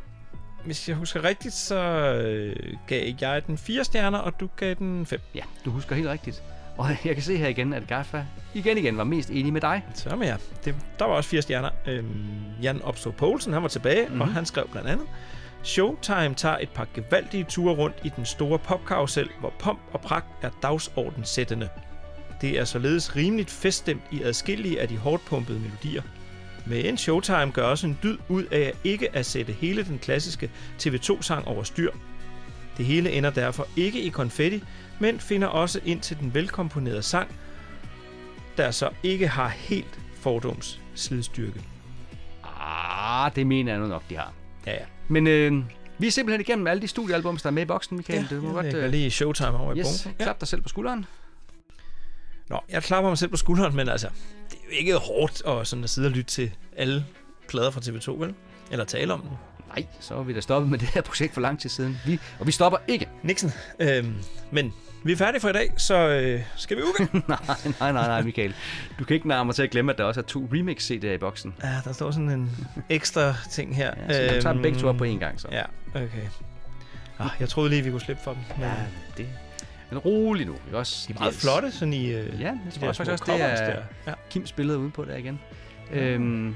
Hvis jeg husker rigtigt, så gav jeg den fire stjerner, og du gav den fem. Ja, du husker helt rigtigt. Og jeg kan se her igen, at Gaffa igen igen var mest enig med dig. Så med jer. Det, der var også fire stjerner. Øhm, Jan Opstå Poulsen, han var tilbage, mm-hmm. og han skrev blandt andet, Showtime tager et par gevaldige ture rundt i den store popkarusel, hvor pomp og pragt er dagsordensættende. Det er således rimeligt feststemt i adskillige af de hårdt pumpede melodier. Men Showtime gør også en dyd ud af ikke at sætte hele den klassiske T V to sang over styr. Det hele ender derfor ikke i konfetti, men finder også ind til den velkomponerede sang, der så ikke har helt fordums slidstyrke. Ah, det mener jeg nu nok, de har. Ja, ja. Men øh, vi er simpelthen igennem alle de studiealbums, der er med i boksen, Michael. Ja, det var godt, øh... lige Showtime over i yes, bunken. Klap dig selv på skulderen. Nå, jeg klapper mig selv på skulderen, men altså, det er jo ikke hårdt at, sådan at sidde og lytte til alle plader fra T V to, vel? Eller tale om dem. Nej, så er vi da stoppet med det her projekt for lang tid siden. Vi, og vi stopper ikke. Nixon. Øhm, men vi er færdige for i dag, så øh, skal vi uge. nej, nej, nej, nej, Michael. Du kan ikke nærme mig til at glemme, at der også er to remix-C D'er i boksen. Ja, der står sådan en ekstra ting her. Ja, så øhm, tager dem begge to op på en gang, så. Ja, okay. Ah, jeg troede lige, vi kunne slippe for dem. Men... Ja, det men roligt nu. Vi også, de er meget yes. flotte, sådan i... Øh, ja, det er faktisk også det, er ja. Kims billede udenpå der igen. Mm. Øhm,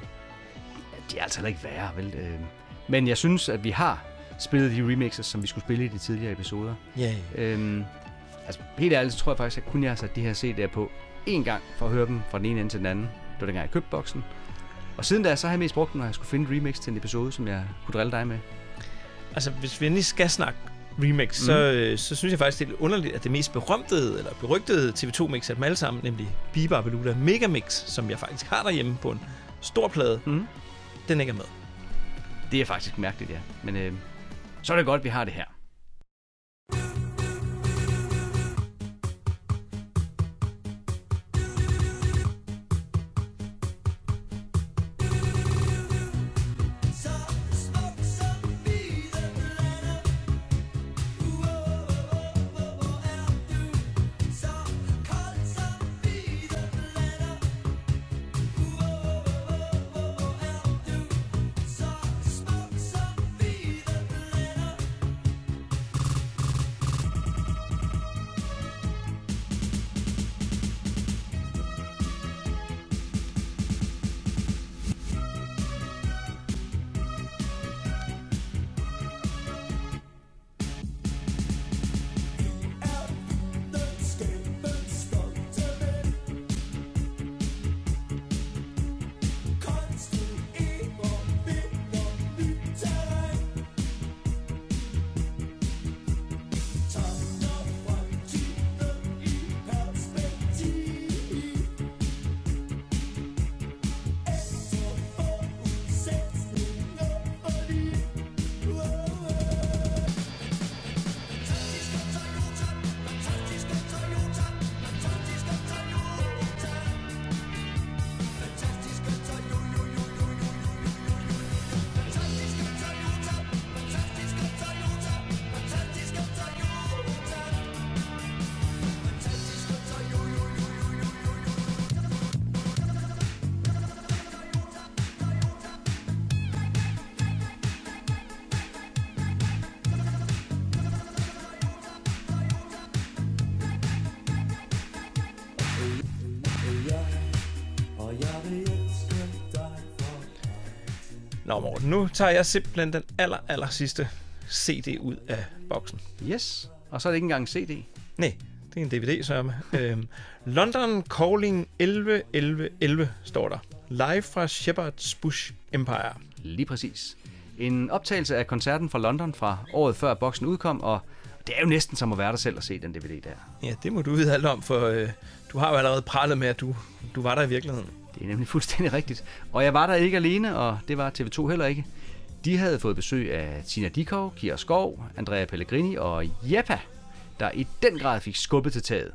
de er altså heller ikke værre, vel... Øh. Men jeg synes, at vi har spillet de remixes, som vi skulle spille i de tidligere episoder. Yeah. Øhm, Altså, helt ærligt, så tror jeg faktisk, at kun jeg har sat de her C D'er på én gang for at høre dem fra den ene ende til den anden. Det var dengang, jeg købte boksen. Og siden da, så har jeg mest brugt den, når jeg skulle finde en remix til en episode, som jeg kunne drille dig med. Altså, hvis vi endelig skal snakke remix, mm. så, så synes jeg faktisk, det er lidt underligt, at det mest berømte eller berygtede T V to mix af dem alle sammen, nemlig Biba Beluda Megamix, som jeg faktisk har derhjemme på en stor plade, mm. den ikke er med. Det er faktisk mærkeligt, ja. Men øh, så er det godt, at vi har det her. Nå Morten, nu tager jeg simpelthen den aller, aller sidste C D ud af boksen. Yes, og så er det ikke engang en C D. Nej, det er en D V D, så jeg øhm, London Calling elleve elleve elleve står der. Live fra Shepherd's Bush Empire. Lige præcis. En optagelse af koncerten fra London fra året før boksen udkom, og det er jo næsten som at være der selv og se den D V D der. Ja, det må du vide alt om, for øh, du har jo allerede prallet med, at du, du var der i virkeligheden. Det er nemlig fuldstændig rigtigt. Og jeg var der ikke alene, og det var T V to heller ikke. De havde fået besøg af Tina Dickow, Kira Skov, Andrea Pellegrini og Jeppa, der i den grad fik skubbet til taget.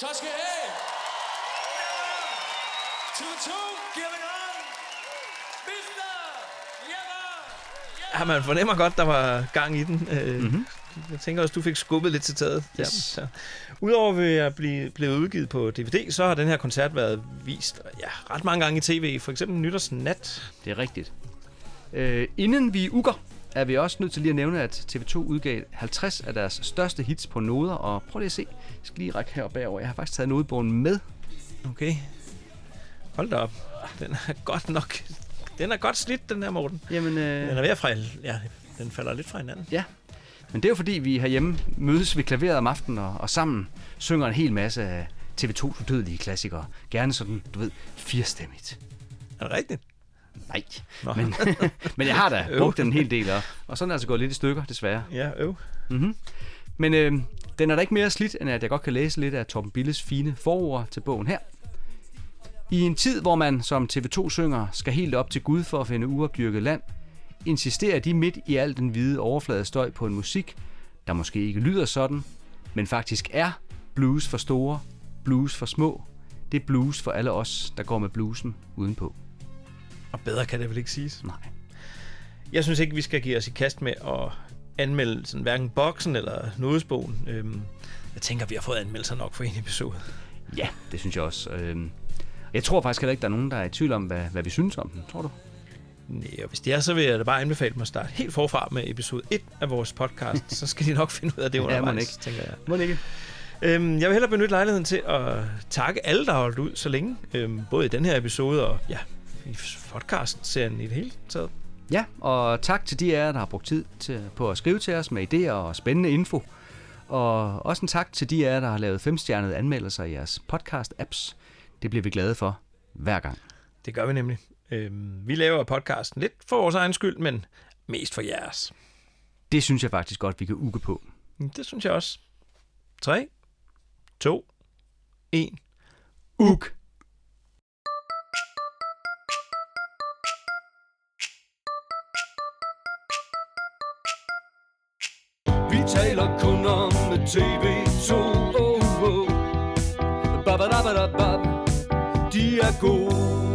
Tak skal I have! T V to giver en hånd! Mister! Jepper! Ja, man fornemmer godt, der var gang i den. Mm-hmm. Jeg tænker også, du fik skubbet lidt til taget. Yes. Ja. Udover ved at blive blevet udgivet på D V D, så har den her koncert været vist ja, ret mange gange i T V. For eksempel nytårsnat. Det er rigtigt. Øh, inden vi uger, er vi også nødt til lige at nævne, at T V to udgav halvtreds af deres største hits på noder. Og prøv lige at se. Jeg skal lige række heroppe bagover. Jeg har faktisk taget nodebogen med. Okay. Hold da op. Den er godt nok... Den er godt slidt, den her, Morten. Jamen... Øh... Den er ved at fra... Ja, den falder lidt fra hinanden. Ja. Men det er jo fordi, vi herhjemme mødes ved klaveret om aftenen og, og sammen synger en hel masse af T V tos udødelige klassikere. Gerne sådan, du ved, firstemmigt. Er det rigtigt? Nej, men, men jeg har da brugt den en hel del, og, og sådan er altså gået lidt i stykker, desværre. Ja, øv. Mm-hmm. Men øh, den er da ikke mere slidt, end at jeg godt kan læse lidt af Torben Billes fine forord til bogen her. I en tid, hvor man som T V to synger skal helt op til Gud for at finde uopdyrket land, insisterer de midt i al den hvide overfladestøj på en musik, der måske ikke lyder sådan, men faktisk er blues for store, blues for små, Det er blues for alle os, der går med bluesen udenpå. Og bedre kan det vel ikke siges? Nej. Jeg synes ikke, vi skal give os i kast med at anmelde sådan, hverken boksen eller nodesbogen. Øhm, jeg tænker, vi har fået anmeldelser nok for en episode. Ja, det synes jeg også. Øhm, jeg tror faktisk heller ikke, der er nogen, der er i tvivl om, hvad, hvad vi synes om den, tror du? Nej, og hvis det er, så vil jeg da bare anbefale mig at starte helt forfra med episode et af vores podcast. Så skal de nok finde ud af det undervejs, ja, må ikke. Tænker jeg. Må ikke. Øhm, jeg vil hellere benytte lejligheden til at takke alle, der har holdt ud så længe. Øhm, både i den her episode og ja, i podcast-serien i det hele taget. Ja, og tak til de af jer, der har brugt tid til, på at skrive til os med idéer og spændende info. Og også en tak til de af jer, der har lavet femstjernede anmeldelser i jeres podcast-apps. Det bliver vi glade for hver gang. Det gør vi nemlig. Øhm, vi laver podcasten lidt for vores egen skyld, men mest for jeres. Det synes jeg faktisk godt, vi kan uge på. Det synes jeg også. tre, to, en, uk! Vi taler kun om T V to, oh, oh. Babadabadabab, de er gode.